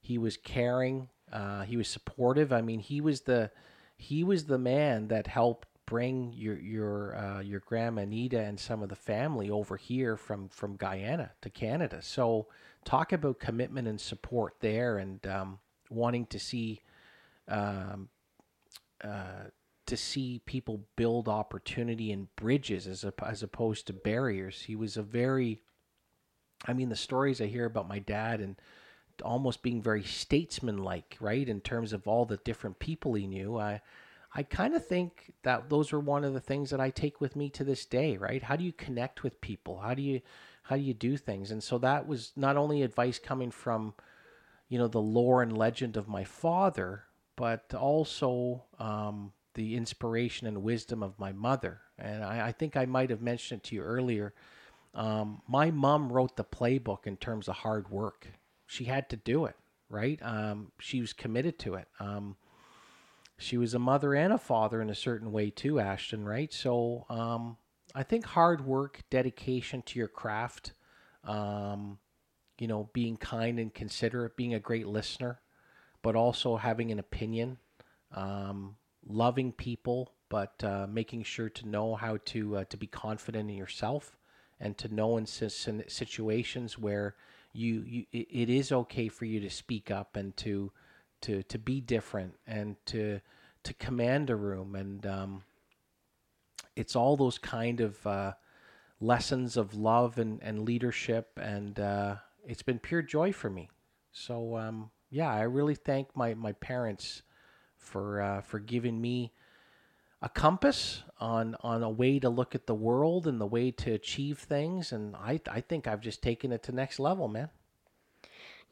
He was caring. Uh, he was supportive. I mean, he was the he was the man that helped bring your your uh, your Grandma Anita and some of the family over here from, from Guyana to Canada. So talk about commitment and support there, and um, wanting to see um, uh, to see people build opportunity and bridges as a, as opposed to barriers. He was a very, I mean, the stories I hear about my dad and almost being very statesman-like, right, in terms of all the different people he knew. I. I kind of think that those are one of the things that I take with me to this day, right? How do you connect with people? How do you, how do you do things? And so that was not only advice coming from, you know, the lore and legend of my father, but also um, the inspiration and wisdom of my mother. And I, I think I might have mentioned it to you earlier. Um, my mom wrote the playbook in terms of hard work. She had to do it, right? Um, she was committed to it. Um, She was a mother and a father in a certain way too, Ashton, right? So um, I think hard work, dedication to your craft, um, you know, being kind and considerate, being a great listener, but also having an opinion, um, loving people, but uh, making sure to know how to uh, to be confident in yourself, and to know in situations where you, you it is okay for you to speak up and to. to to be different and to to command a room. And um, it's all those kind of uh, lessons of love and, and leadership, and uh, it's been pure joy for me. So um, yeah, I really thank my, my parents for uh, for giving me a compass on on a way to look at the world and the way to achieve things. And I I think I've just taken it to next level, man.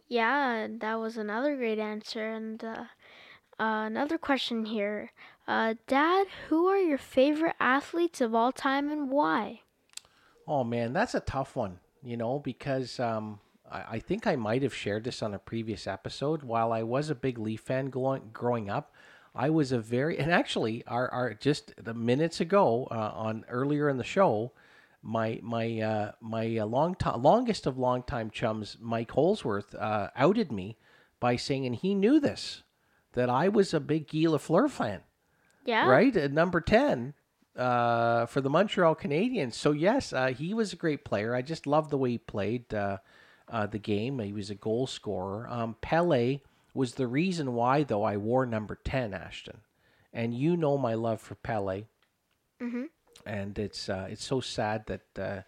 Yeah, that was another great answer. And uh, uh, another question here. Uh, Dad, who are your favorite athletes of all time and why? Oh, man, that's a tough one, you know, because um, I, I think I might have shared this on a previous episode. While I was a big Leaf fan going, growing up, I was a very, and actually, our, our just the minutes ago uh, on earlier in the show, my my uh, my uh, long to- longest of longtime chums, Mike Holdsworth, uh, outed me by saying, and he knew this, that I was a big Guy Lafleur fan. Yeah. Right? At number ten uh, for the Montreal Canadiens. So, yes, uh, he was a great player. I just loved the way he played uh, uh, the game. He was a goal scorer. Um, Pele was the reason why, though, I wore number ten, Ashton. And you know my love for Pele. Mm-hmm. And it's uh, it's so sad that uh,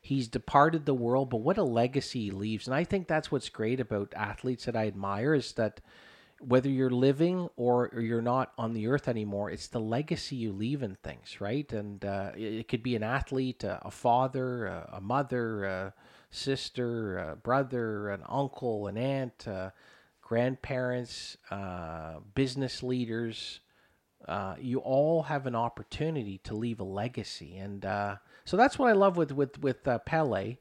he's departed the world, but what a legacy he leaves. And I think that's what's great about athletes that I admire is that whether you're living or, or you're not on the earth anymore, it's the legacy you leave in things, right? And uh, it, it could be an athlete, a, a father, a, a mother, a sister, a brother, an uncle, an aunt, uh, grandparents, uh, business leaders. Uh, you all have an opportunity to leave a legacy. And uh, so that's what I love with, with, with uh, Pele.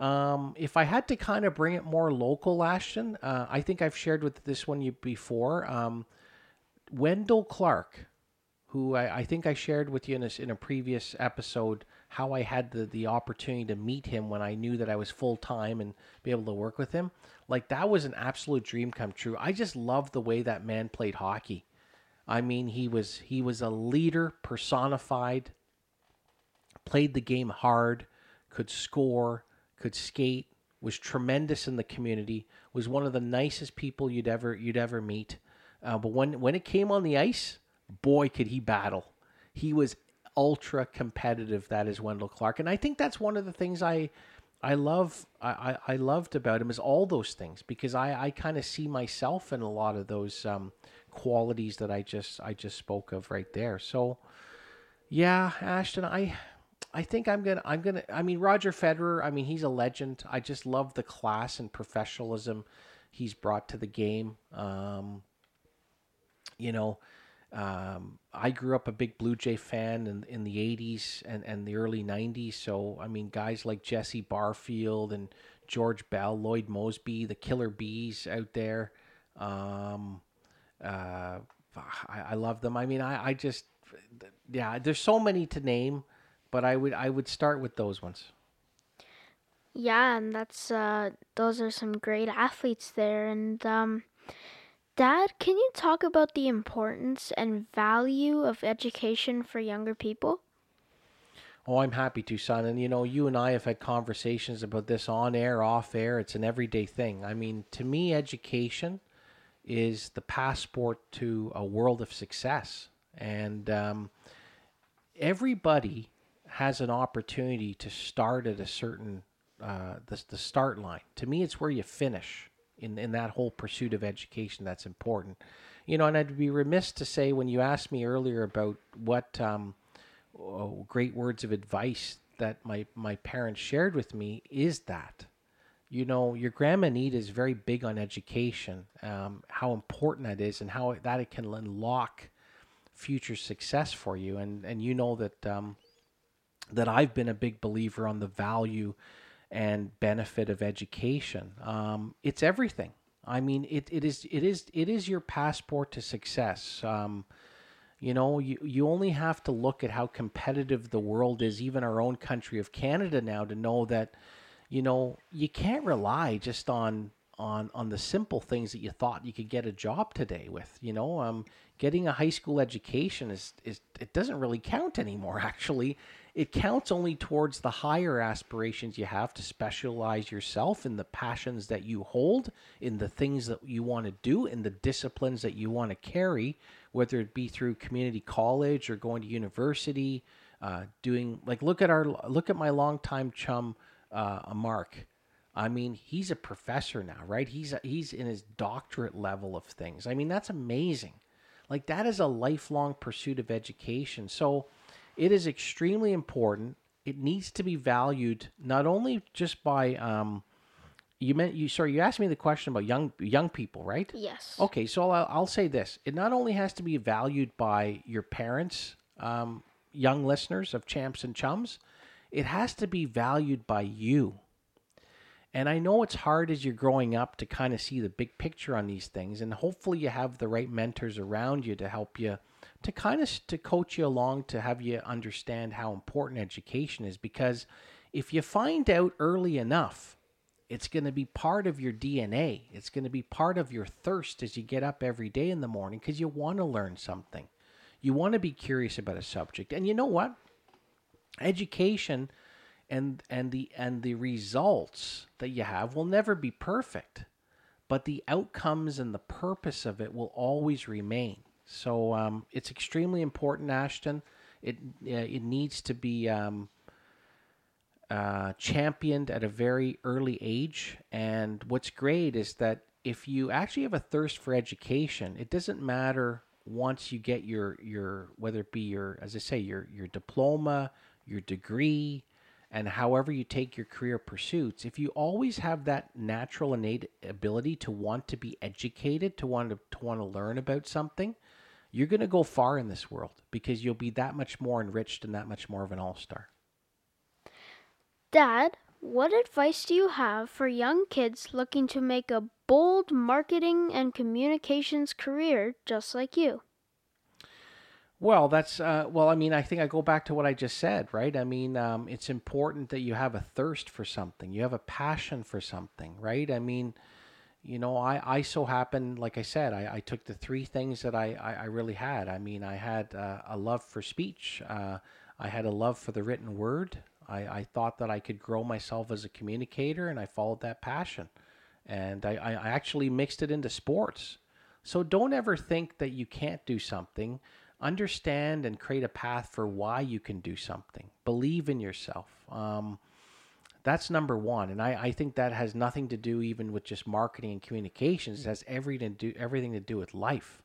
Um, if I had to kind of bring it more local, Ashton, uh, I think I've shared with this one you before. Um, Wendell Clark, who I, I think I shared with you in a, in a previous episode, how I had the, the opportunity to meet him when I knew that I was full-time and be able to work with him. Like, that was an absolute dream come true. I just love the way that man played hockey. I mean, he was he was a leader personified, played the game hard, could score, could skate, was tremendous in the community, was one of the nicest people you'd ever you'd ever meet. Uh, but when, when it came on the ice, boy, could he battle. He was ultra competitive, that is Wendell Clark. And I think that's one of the things I I love I, I loved about him is all those things, because I, I kind of see myself in a lot of those um, qualities that I just I just spoke of right there. So yeah, Ashton, I I think I'm gonna I'm gonna I mean Roger Federer, I mean he's a legend. I just love the class and professionalism he's brought to the game. Um, you know, um, I grew up a big Blue Jay fan in, in the eighties and, and the early nineties. So I mean guys like Jesse Barfield and George Bell, Lloyd Mosby, the Killer Bees out there. Um Uh, I, I love them. I mean, I, I just, yeah, there's so many to name, but I would, I would start with those ones. Yeah. And that's, uh, those are some great athletes there. And, um, Dad, can you talk about the importance and value of education for younger people? Oh, I'm happy to, son. And, you know, you and I have had conversations about this on air, off air. It's an everyday thing. I mean, to me, education is the passport to a world of success. And um, everybody has an opportunity to start at a certain, uh, the, the start line. To me, it's where you finish in, in that whole pursuit of education that's important. You know, and I'd be remiss to say when you asked me earlier about what um, oh, great words of advice that my, my parents shared with me is that. You know, your grandma Anita is very big on education, um, how important that is and how that it can unlock future success for you. And and you know that um, that I've been a big believer on the value and benefit of education. Um, it's everything. I mean, it it is it is it is your passport to success. Um, you know, you, you only have to look at how competitive the world is, even our own country of Canada now, to know that, you know, you can't rely just on on on the simple things that you thought you could get a job today with. You know, um, getting a high school education is is it doesn't really count anymore. Actually, it counts only towards the higher aspirations you have to specialize yourself in the passions that you hold, in the things that you want to do, in the disciplines that you want to carry, whether it be through community college or going to university, uh, doing like look at our look at my longtime chum. Uh, a Mark. I mean, he's a professor now, right? He's, a, he's in his doctorate level of things. I mean, that's amazing. Like, that is a lifelong pursuit of education. So it is extremely important. It needs to be valued not only just by um, you meant you. Sorry, you asked me the question about young young people, right? Yes. Okay, so I'll, I'll say this: it not only has to be valued by your parents, um, young listeners of Champs and Chums, it has to be valued by you. And I know it's hard as you're growing up to kind of see the big picture on these things, and hopefully you have the right mentors around you to help you, to kind of to coach you along, to have you understand how important education is. Because if you find out early enough, it's going to be part of your D N A. It's going to be part of your thirst as you get up every day in the morning, because you want to learn something. You want to be curious about a subject. And you know what? Education and and the and the results that you have will never be perfect, but the outcomes and the purpose of it will always remain. So um, it's extremely important, Ashton. It uh, it needs to be um, uh, championed at a very early age. And what's great is that if you actually have a thirst for education, it doesn't matter once you get your your whether it be your as I say your your diploma, your degree, and however you take your career pursuits. If you always have that natural innate ability to want to be educated, to want to, to want to learn about something, you're going to go far in this world, because you'll be that much more enriched and that much more of an all-star. Dad, what advice do you have for young kids looking to make a bold marketing and communications career just like you? Well, that's, uh, well, I mean, I think I go back to what I just said, right? I mean, um, it's important that you have a thirst for something. You have a passion for something, right? I mean, you know, I, I so happened, like I said, I, I took the three things that I, I, I really had. I mean, I had uh, a love for speech. Uh, I had a love for the written word. I, I thought that I could grow myself as a communicator, and I followed that passion. And I, I actually mixed it into sports. So don't ever think that you can't do something. Understand and create a path for why you can do something. Believe in yourself. Um, that's number one. And I, I think that has nothing to do even with just marketing and communications. It has every to do, everything to do with life.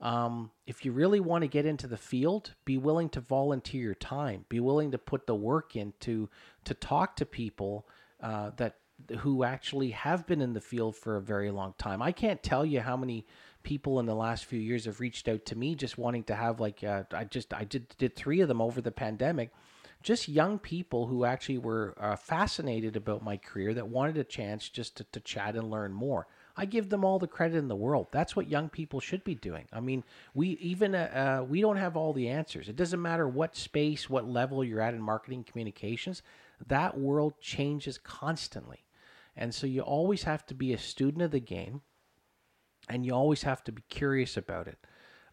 Um, if you really want to get into the field, be willing to volunteer your time. Be willing to put the work in to, to talk to people uh, that who actually have been in the field for a very long time. I can't tell you how many people in the last few years have reached out to me just wanting to have like uh, I just I did did three of them over the pandemic, just young people who actually were uh, fascinated about my career that wanted a chance just to, to chat and learn more. I give them all the credit in the world. That's what young people should be doing. I mean, we even uh, uh, we don't have all the answers. It doesn't matter what space, what level you're at in marketing communications. That world changes constantly, and so you always have to be a student of the game. And you always have to be curious about it.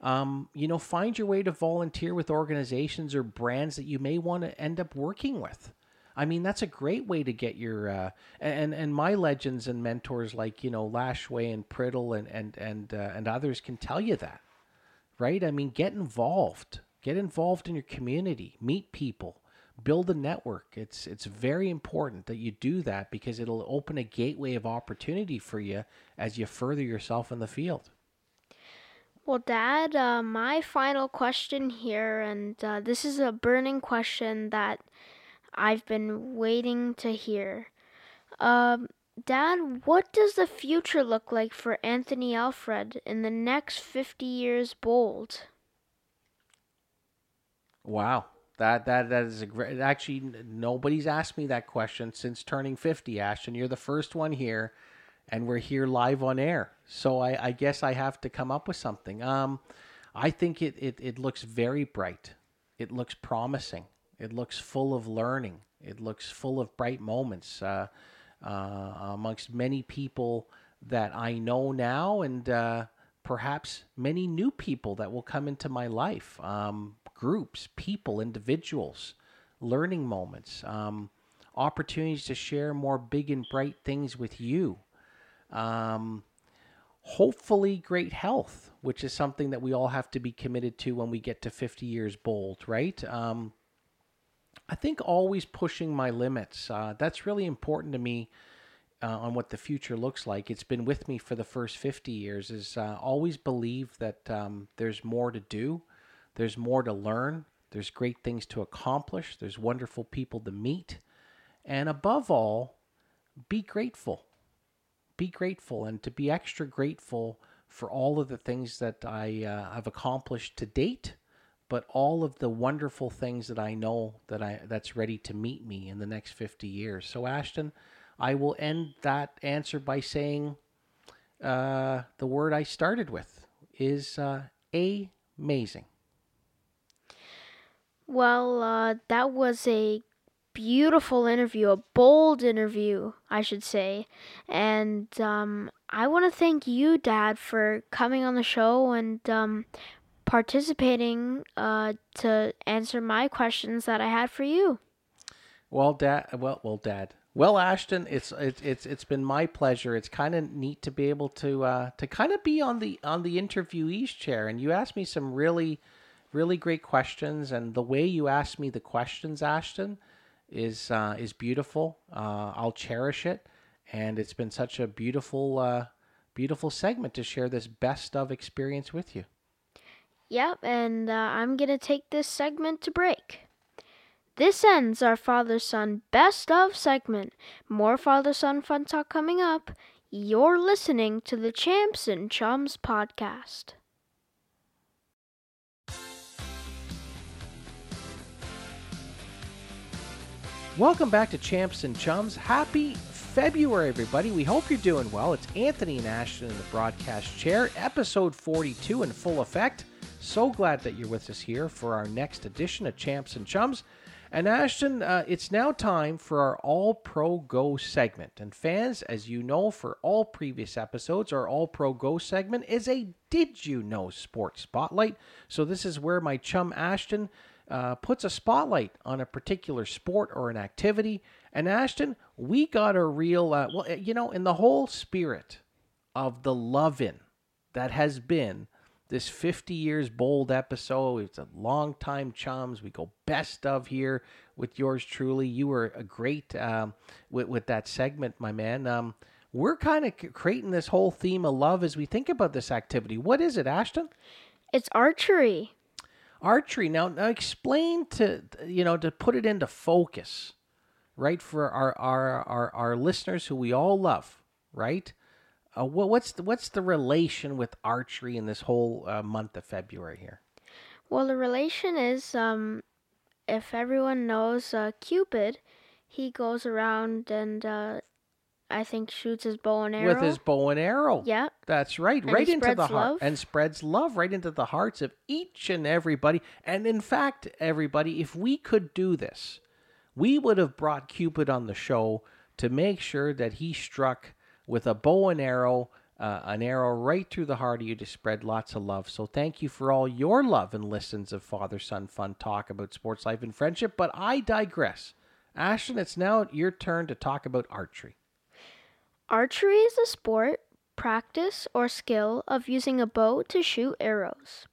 Um, you know, find your way to volunteer with organizations or brands that you may want to end up working with. I mean, that's a great way to get your, uh, and and my legends and mentors like, you know, Lashway and Priddle and and and, uh, and others can tell you that, right? I mean, get involved. Get involved in your community. Meet people. Build a network. It's it's very important that you do that, because it'll open a gateway of opportunity for you as you further yourself in the field. Well, Dad, uh, my final question here, and uh, this is a burning question that I've been waiting to hear. Um, Dad, what does the future look like for Anthony Alfred in the next fifty years bold? Wow. That that that is a great. Actually, nobody's asked me that question since turning fifty, Ashton. You're the first one here, and we're here live on air. So I, I guess I have to come up with something. Um, I think it, it it looks very bright. It looks promising. It looks full of learning. It looks full of bright moments uh, uh, amongst many people that I know now, and uh, perhaps many new people that will come into my life. Um, groups, people, individuals, learning moments, um, opportunities to share more big and bright things with you. Um, hopefully great health, which is something that we all have to be committed to when we get to fifty years bold, right? Um, I think always pushing my limits. Uh, that's really important to me. uh, on what the future looks like. It's been with me for the first fifty years, is uh, always believe that um, there's more to do, there's more to learn, there's great things to accomplish, there's wonderful people to meet, and above all, be grateful. Be grateful, and to be extra grateful for all of the things that I uh, have accomplished to date, but all of the wonderful things that I know that I that's ready to meet me in the next fifty years. So Ashton, I will end that answer by saying uh, the word I started with is uh, amazing. Well, uh, that was a beautiful interview, a bold interview, I should say. And um, I want to thank you, Dad, for coming on the show and um, participating uh, to answer my questions that I had for you. Well, Dad, well, well, Dad, well, Ashton, it's it's it's it's been my pleasure. It's kind of neat to be able to uh, to kind of be on the on the interviewee's chair. And you asked me some really, really great questions, and the way you asked me the questions, Ashton, is uh, is beautiful. Uh, I'll cherish it, and it's been such a beautiful, uh, beautiful segment to share this best of experience with you. Yep, and uh, I'm going to take this segment to break. This ends our Father-Son Best Of segment. More Father-Son Fun Talk coming up. You're listening to the Champs and Chums podcast. Welcome back to Champs and Chums. Happy February, everybody. We hope you're doing well. It's Anthony and Ashton in the broadcast chair, episode forty-two in full effect. So glad that you're with us here for our next edition of Champs and Chums. And Ashton, uh, it's now time for our All Pro Go segment. And fans, as you know, for all previous episodes, our All Pro Go segment is a Did You Know Sports Spotlight. So this is where my chum Ashton uh, puts a spotlight on a particular sport or an activity. And Ashton, we got a real, uh, well, you know, in the whole spirit of the love-in that has been this fifty years bold episode. It's a long time chums. We go best of here with yours truly. You were a great um, with, with that segment, my man. Um, we're kind of creating this whole theme of love as we think about this activity. What is it, Ashton? It's archery. Archery. Now, now explain to, you know, to put it into focus, right, for our our our, our listeners who we all love, right? Uh, what, what's the, what's the relation with archery in this whole uh, month of February here? Well, the relation is, um, if everyone knows uh, Cupid, he goes around and uh, I think shoots his bow and arrow. With his bow and arrow. Yeah. That's right. And right into the heart. And spreads love right into the hearts of each and everybody. And in fact, everybody, if we could do this, we would have brought Cupid on the show to make sure that he struck with a bow and arrow, uh, an arrow right through the heart of you to spread lots of love. So thank you for all your love and listens of Father-Son Fun Talk about sports, life, and friendship. But I digress. Ashton, it's now your turn to talk about archery. Archery is a sport, practice, or skill of using a bow to shoot arrows.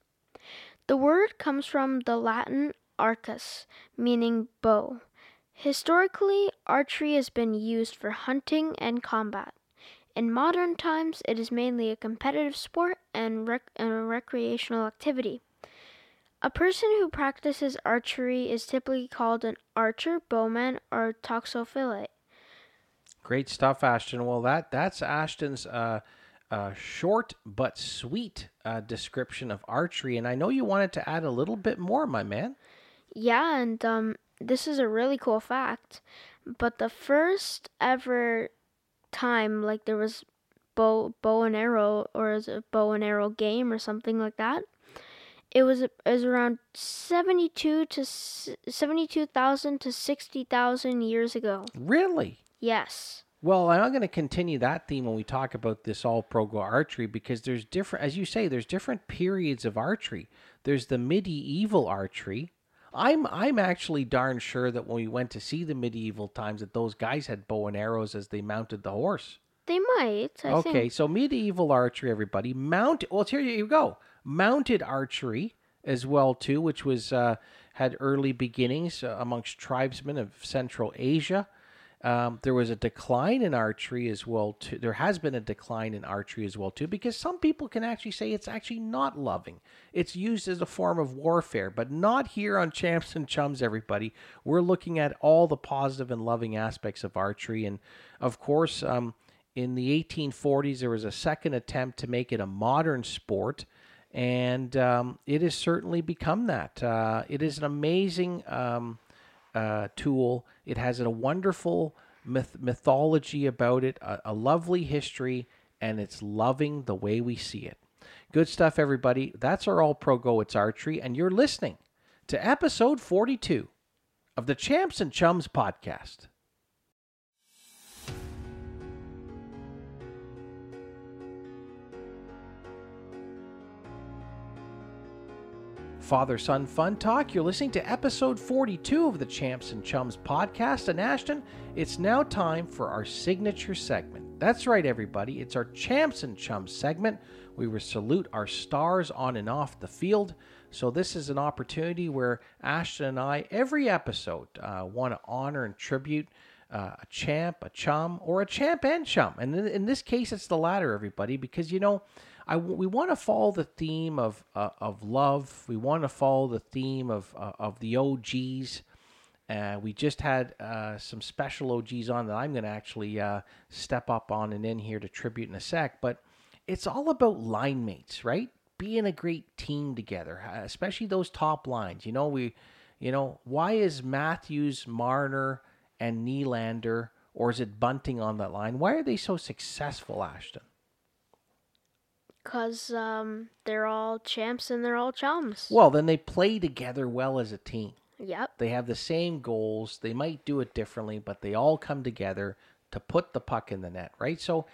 The word comes from the Latin arcus, meaning bow. Historically, archery has been used for hunting and combat. In modern times, it is mainly a competitive sport and, rec- and recreational activity. A person who practices archery is typically called an archer, bowman, or toxophilite. Great stuff, Ashton. Well, that that's Ashton's uh, uh, short but sweet uh, description of archery, and I know you wanted to add a little bit more, my man. Yeah, and um, this is a really cool fact, but the first ever time like there was bow bow and arrow or is a bow and arrow game or something like that, it was it was around seventy-two to seventy-two thousand to sixty thousand years ago. Really? Yes. Well, I'm going to continue that theme when we talk about this All Pro Go archery, because there's different, as you say, there's different periods of archery. There's the medieval archery. I'm I'm actually darn sure that when we went to see the medieval times that those guys had bow and arrows as they mounted the horse. They might, I okay, think. Okay, so medieval archery, everybody. Mount, well, here you go. Mounted archery as well, too, which was uh, had early beginnings uh, amongst tribesmen of Central Asia. Um, there was a decline in archery as well, too. There has been a decline in archery as well, too, because some people can actually say it's actually not loving. It's used as a form of warfare, but not here on Champs and Chums, everybody. We're looking at all the positive and loving aspects of archery. And, of course, um, in the eighteen forties, there was a second attempt to make it a modern sport, and um, it has certainly become that. Uh, it is an amazing... Um, Uh, tool. It has a wonderful myth- mythology about it, a, a lovely history, and it's loving the way we see it. Good stuff, everybody. That's our All Pro Go It's Archery, and you're listening to episode forty-two of the Champs and Chums podcast. Father-Son Fun Talk. You're listening to episode forty-two of the Champs and Chums podcast. And Ashton, it's now time for our signature segment. That's right, everybody. It's our Champs and Chums segment. We will salute our stars on and off the field. So this is an opportunity where Ashton and I, every episode, uh, want to honor and tribute uh, a champ, a chum, or a champ and chum. And in, in this case, it's the latter, everybody, because, you know, I, we want to follow the theme of uh, of love. We want to follow the theme of uh, of the O Gs. Uh, we just had uh, some special O Gs on that I'm going to actually uh, step up on and in here to tribute in a sec. But it's all about line mates, right? Being a great team together, especially those top lines. You know, we, you know, why is Matthews, Marner, and Nylander, or is it Bunting on that line? Why are they so successful, Ashton? Because um, they're all champs and they're all chums. Well, then they play together well as a team. Yep. They have the same goals. They might do it differently, but they all come together to put the puck in the net, right? So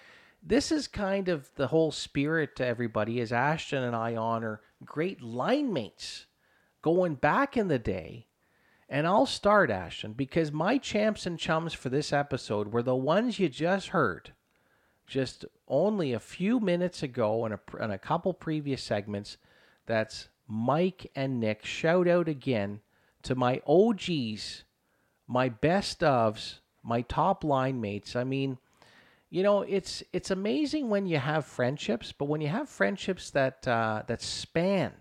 this is kind of the whole spirit to everybody is Ashton and I honor great line mates going back in the day. And I'll start, Ashton, because my champs and chums for this episode were the ones you just heard. Just only a few minutes ago and a, and a couple previous segments, that's Mike and Nick. Shout out again to my O Gs, my best ofs, my top line mates. I mean, you know, it's it's amazing when you have friendships, but when you have friendships that uh, that span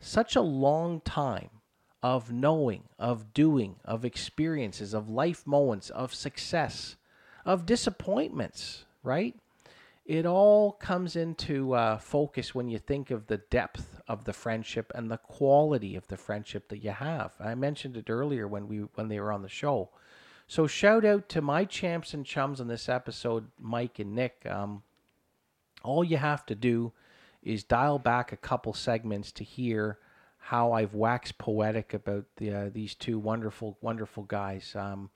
such a long time of knowing, of doing, of experiences, of life moments, of success, of disappointments, right? It all comes into uh, focus when you think of the depth of the friendship and the quality of the friendship that you have. I mentioned it earlier when we when they were on the show. So shout out to my champs and chums on this episode, Mike and Nick. Um, all you have to do is dial back a couple segments to hear how I've waxed poetic about the uh, these two wonderful, wonderful guys. Um,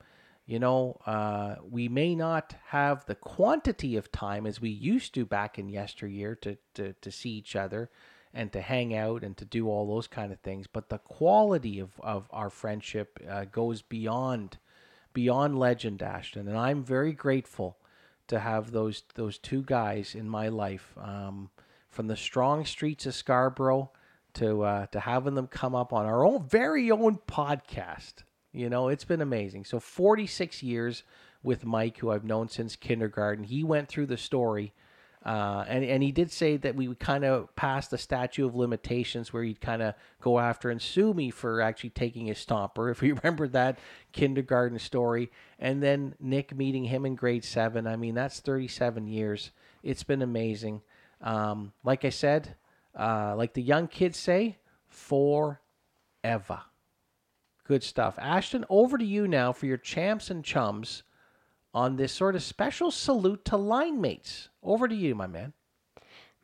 You know, uh, we may not have the quantity of time as we used to back in yesteryear to, to, to see each other and to hang out and to do all those kind of things. But the quality of, of our friendship uh, goes beyond beyond legend, Ashton. And I'm very grateful to have those those two guys in my life, um, from the strong streets of Scarborough to uh, to having them come up on our own very own podcast. You know, it's been amazing. So forty-six years with Mike, who I've known since kindergarten. He went through the story, uh, and, and he did say that we would kind of pass the statute of limitations where he'd kind of go after and sue me for actually taking his stomper, if you remember that kindergarten story. And then Nick meeting him in grade seven. I mean, that's thirty-seven years. It's been amazing. Um, like I said, uh, like the young kids say, forever. Good stuff. Ashton, over to you now for your champs and chums on this sort of special salute to line mates. Over to you, my man.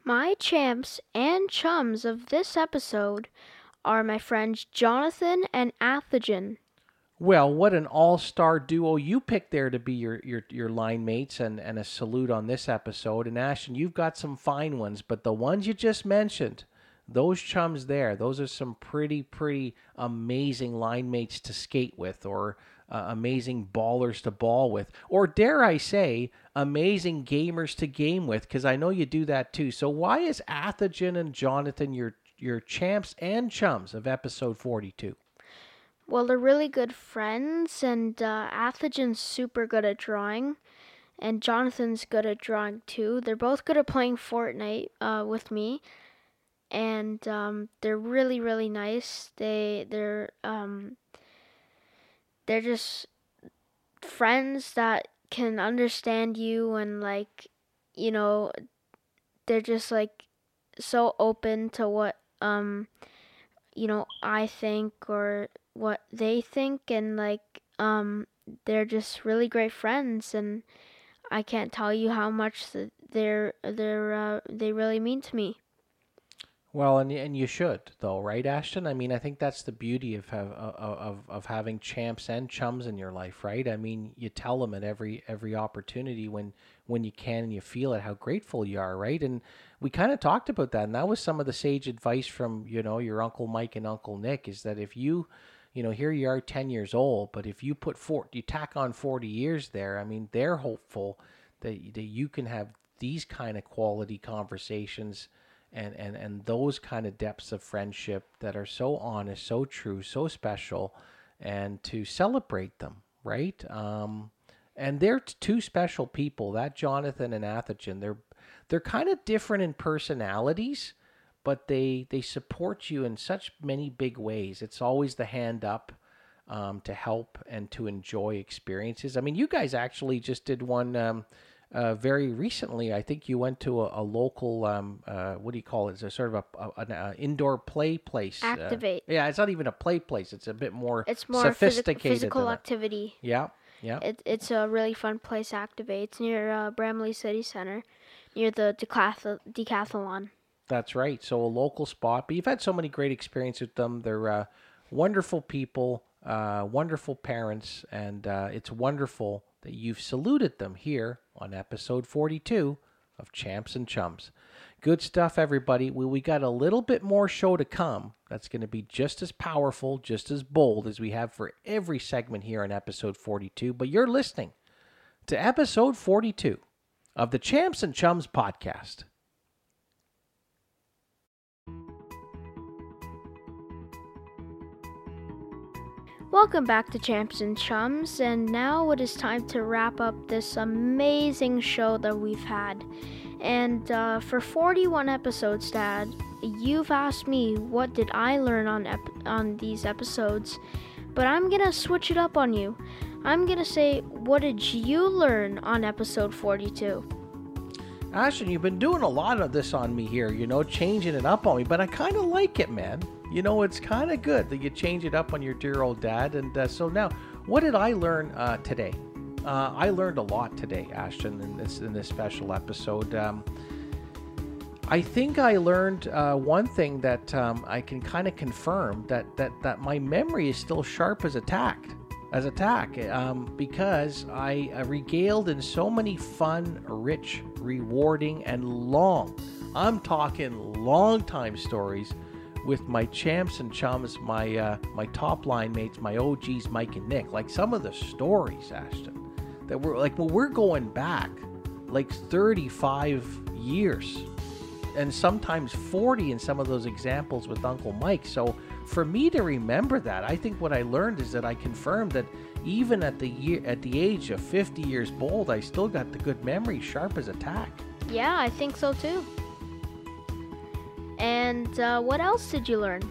My champs and chums of this episode are my friends Jonathan and Athagen. Well, what an all-star duo you picked there to be your, your, your line mates and, and a salute on this episode. And Ashton, you've got some fine ones, but the ones you just mentioned... Those chums there, those are some pretty, pretty amazing line mates to skate with, or uh, amazing ballers to ball with, or dare I say, amazing gamers to game with, because I know you do that too. So why is Athagen and Jonathan your your champs and chums of episode forty-two? Well, they're really good friends, and uh, Athagen's super good at drawing, and Jonathan's good at drawing too. They're both good at playing Fortnite uh, with me, and um, they're really, really nice. They, they're, um, they're just friends that can understand you, and like, you know, they're just like so open to what um, you know, I think or what they think, and like um, they're just really great friends, and I can't tell you how much they're they're uh, they really mean to me. Well, and and you should though, right, Ashton? I mean, I think that's the beauty of have, of of having champs and chums in your life, right? I mean, you tell them at every every opportunity when when you can, and you feel it how grateful you are, right? And we kind of talked about that, and that was some of the sage advice from, you know, your Uncle Mike and Uncle Nick, is that if you, you know, here you are ten years old, but if you put four, you tack on forty years there, I mean, they're hopeful that that you can have these kind of quality conversations. And, and, and those kind of depths of friendship that are so honest, so true, so special, and to celebrate them, right? Um, and they're t- two special people, that Jonathan and Athagen. They're they're kind of different in personalities, but they they support you in such many big ways. It's always the hand up um, to help and to enjoy experiences. I mean, you guys actually just did one... Um, Uh, very recently, I think you went to a, a local, um, uh, what do you call it? It's a sort of a, a, an uh, indoor play place. Activate. Uh, yeah, it's not even a play place. It's a bit more sophisticated. It's more sophisticated phys- physical activity. That. Yeah, yeah. It, it's a really fun place. Activate. It's near uh, Bramley City Centre, near the decath- decathlon. That's right. So a local spot. But you've had so many great experiences with them. They're uh, wonderful people, uh, wonderful parents, and uh, it's wonderful that you've saluted them here on episode forty-two of Champs and Chums. Good stuff, everybody. We, we got a little bit more show to come that's going to be just as powerful, just as bold as we have for every segment here on episode forty-two. But you're listening to episode forty-two of the Champs and Chums podcast. Welcome back to Champs and Chums, and now it is time to wrap up this amazing show that we've had. And uh, for forty-one episodes, Dad, you've asked me what did I learn on ep- on these episodes, but I'm going to switch it up on you. I'm going to say, what did you learn on episode forty-two? Ashton, you've been doing a lot of this on me here, you know, changing it up on me, but I kind of like it, man. You know, it's kind of good that you change it up on your dear old dad. And uh, so now, what did I learn uh, today? Uh, I learned a lot today, Ashton, in this in this special episode. Um, I think I learned uh, one thing that um, I can kind of confirm, that, that that my memory is still sharp as a tack, as a tack, um, because I uh, regaled in so many fun, rich, rewarding, and long, I'm talking long time stories with my champs and chums, my uh, my top line mates, my O Gs, Mike and Nick. Like some of the stories, Ashton, that were like, well, we're going back like thirty-five years and sometimes forty in some of those examples with Uncle Mike. So for me to remember that, I think what I learned is that I confirmed that even at the year, at the age of fifty years old, I still got the good memory, sharp as a tack. Yeah, I think so too. And uh, what else did you learn?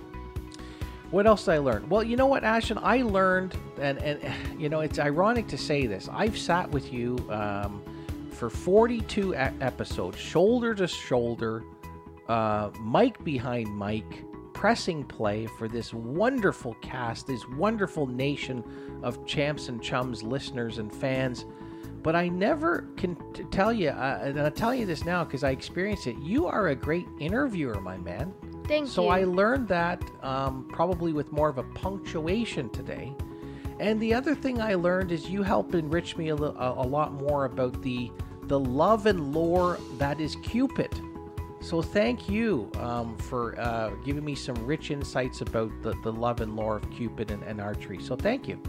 What else did I learn? Well, you know what, Ashton? I learned, and, and you know, it's ironic to say this. I've sat with you um, for forty-two a- episodes, shoulder to shoulder, uh, mic behind mic, pressing play for this wonderful cast, this wonderful nation of champs and chums, listeners and fans. But I never can t- tell you, uh, and I'll tell you this now because I experienced it, you are a great interviewer, my man. Thank you. So I learned that um, probably with more of a punctuation today. And the other thing I learned is you helped enrich me a, li- a lot more about the the love and lore that is Cupid. So thank you um, for uh, giving me some rich insights about the, the love and lore of Cupid and, and archery. So thank you.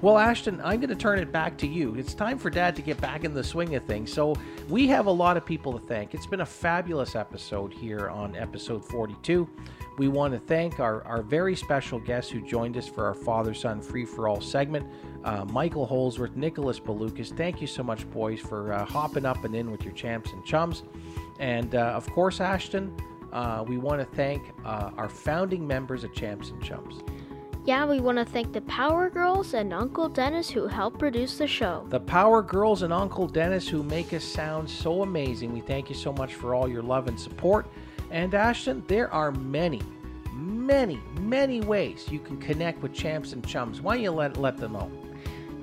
Well, Ashton, I'm going to turn it back to you. It's time for Dad to get back in the swing of things. So we have a lot of people to thank. It's been a fabulous episode here on episode forty-two. We want to thank our, our very special guests who joined us for our Father-Son Free-For-All segment, uh, Michael Holdsworth, Nicholas Beloukas. Thank you so much, boys, for uh, hopping up and in with your champs and chums. And, uh, of course, Ashton, uh, we want to thank uh, our founding members of Champs and Chums. Yeah, we want to thank the Power Girls and Uncle Dennis who helped produce the show. The Power Girls and Uncle Dennis who make us sound so amazing. We thank you so much for all your love and support. And Ashton, there are many, many, many ways you can connect with Champs and Chums. Why don't you let, let them know?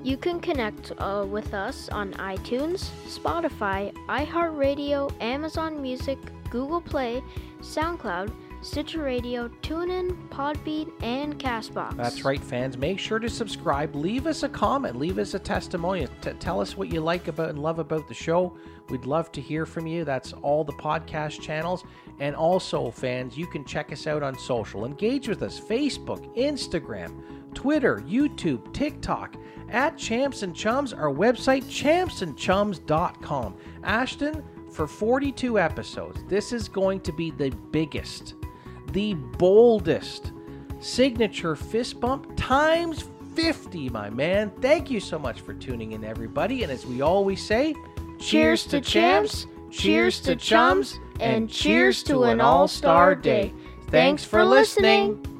You can connect uh, with us on iTunes, Spotify, iHeartRadio, Amazon Music, Google Play, SoundCloud, Stitcher Radio, TuneIn, Podbean, and CastBox. That's right, fans. Make sure to subscribe. Leave us a comment. Leave us a testimonial. T- tell us what you like about and love about the show. We'd love to hear from you. That's all the podcast channels. And also, fans, you can check us out on social. Engage with us. Facebook, Instagram, Twitter, YouTube, TikTok. At Champs and Chums, our website, champs and chums dot com. Ashton, for forty-two episodes, this is going to be the biggest, the boldest signature fist bump times fifty, my man. Thank you so much for tuning in, everybody. And as we always say, cheers to champs, cheers to chums, and cheers to an all-star day. Thanks for listening.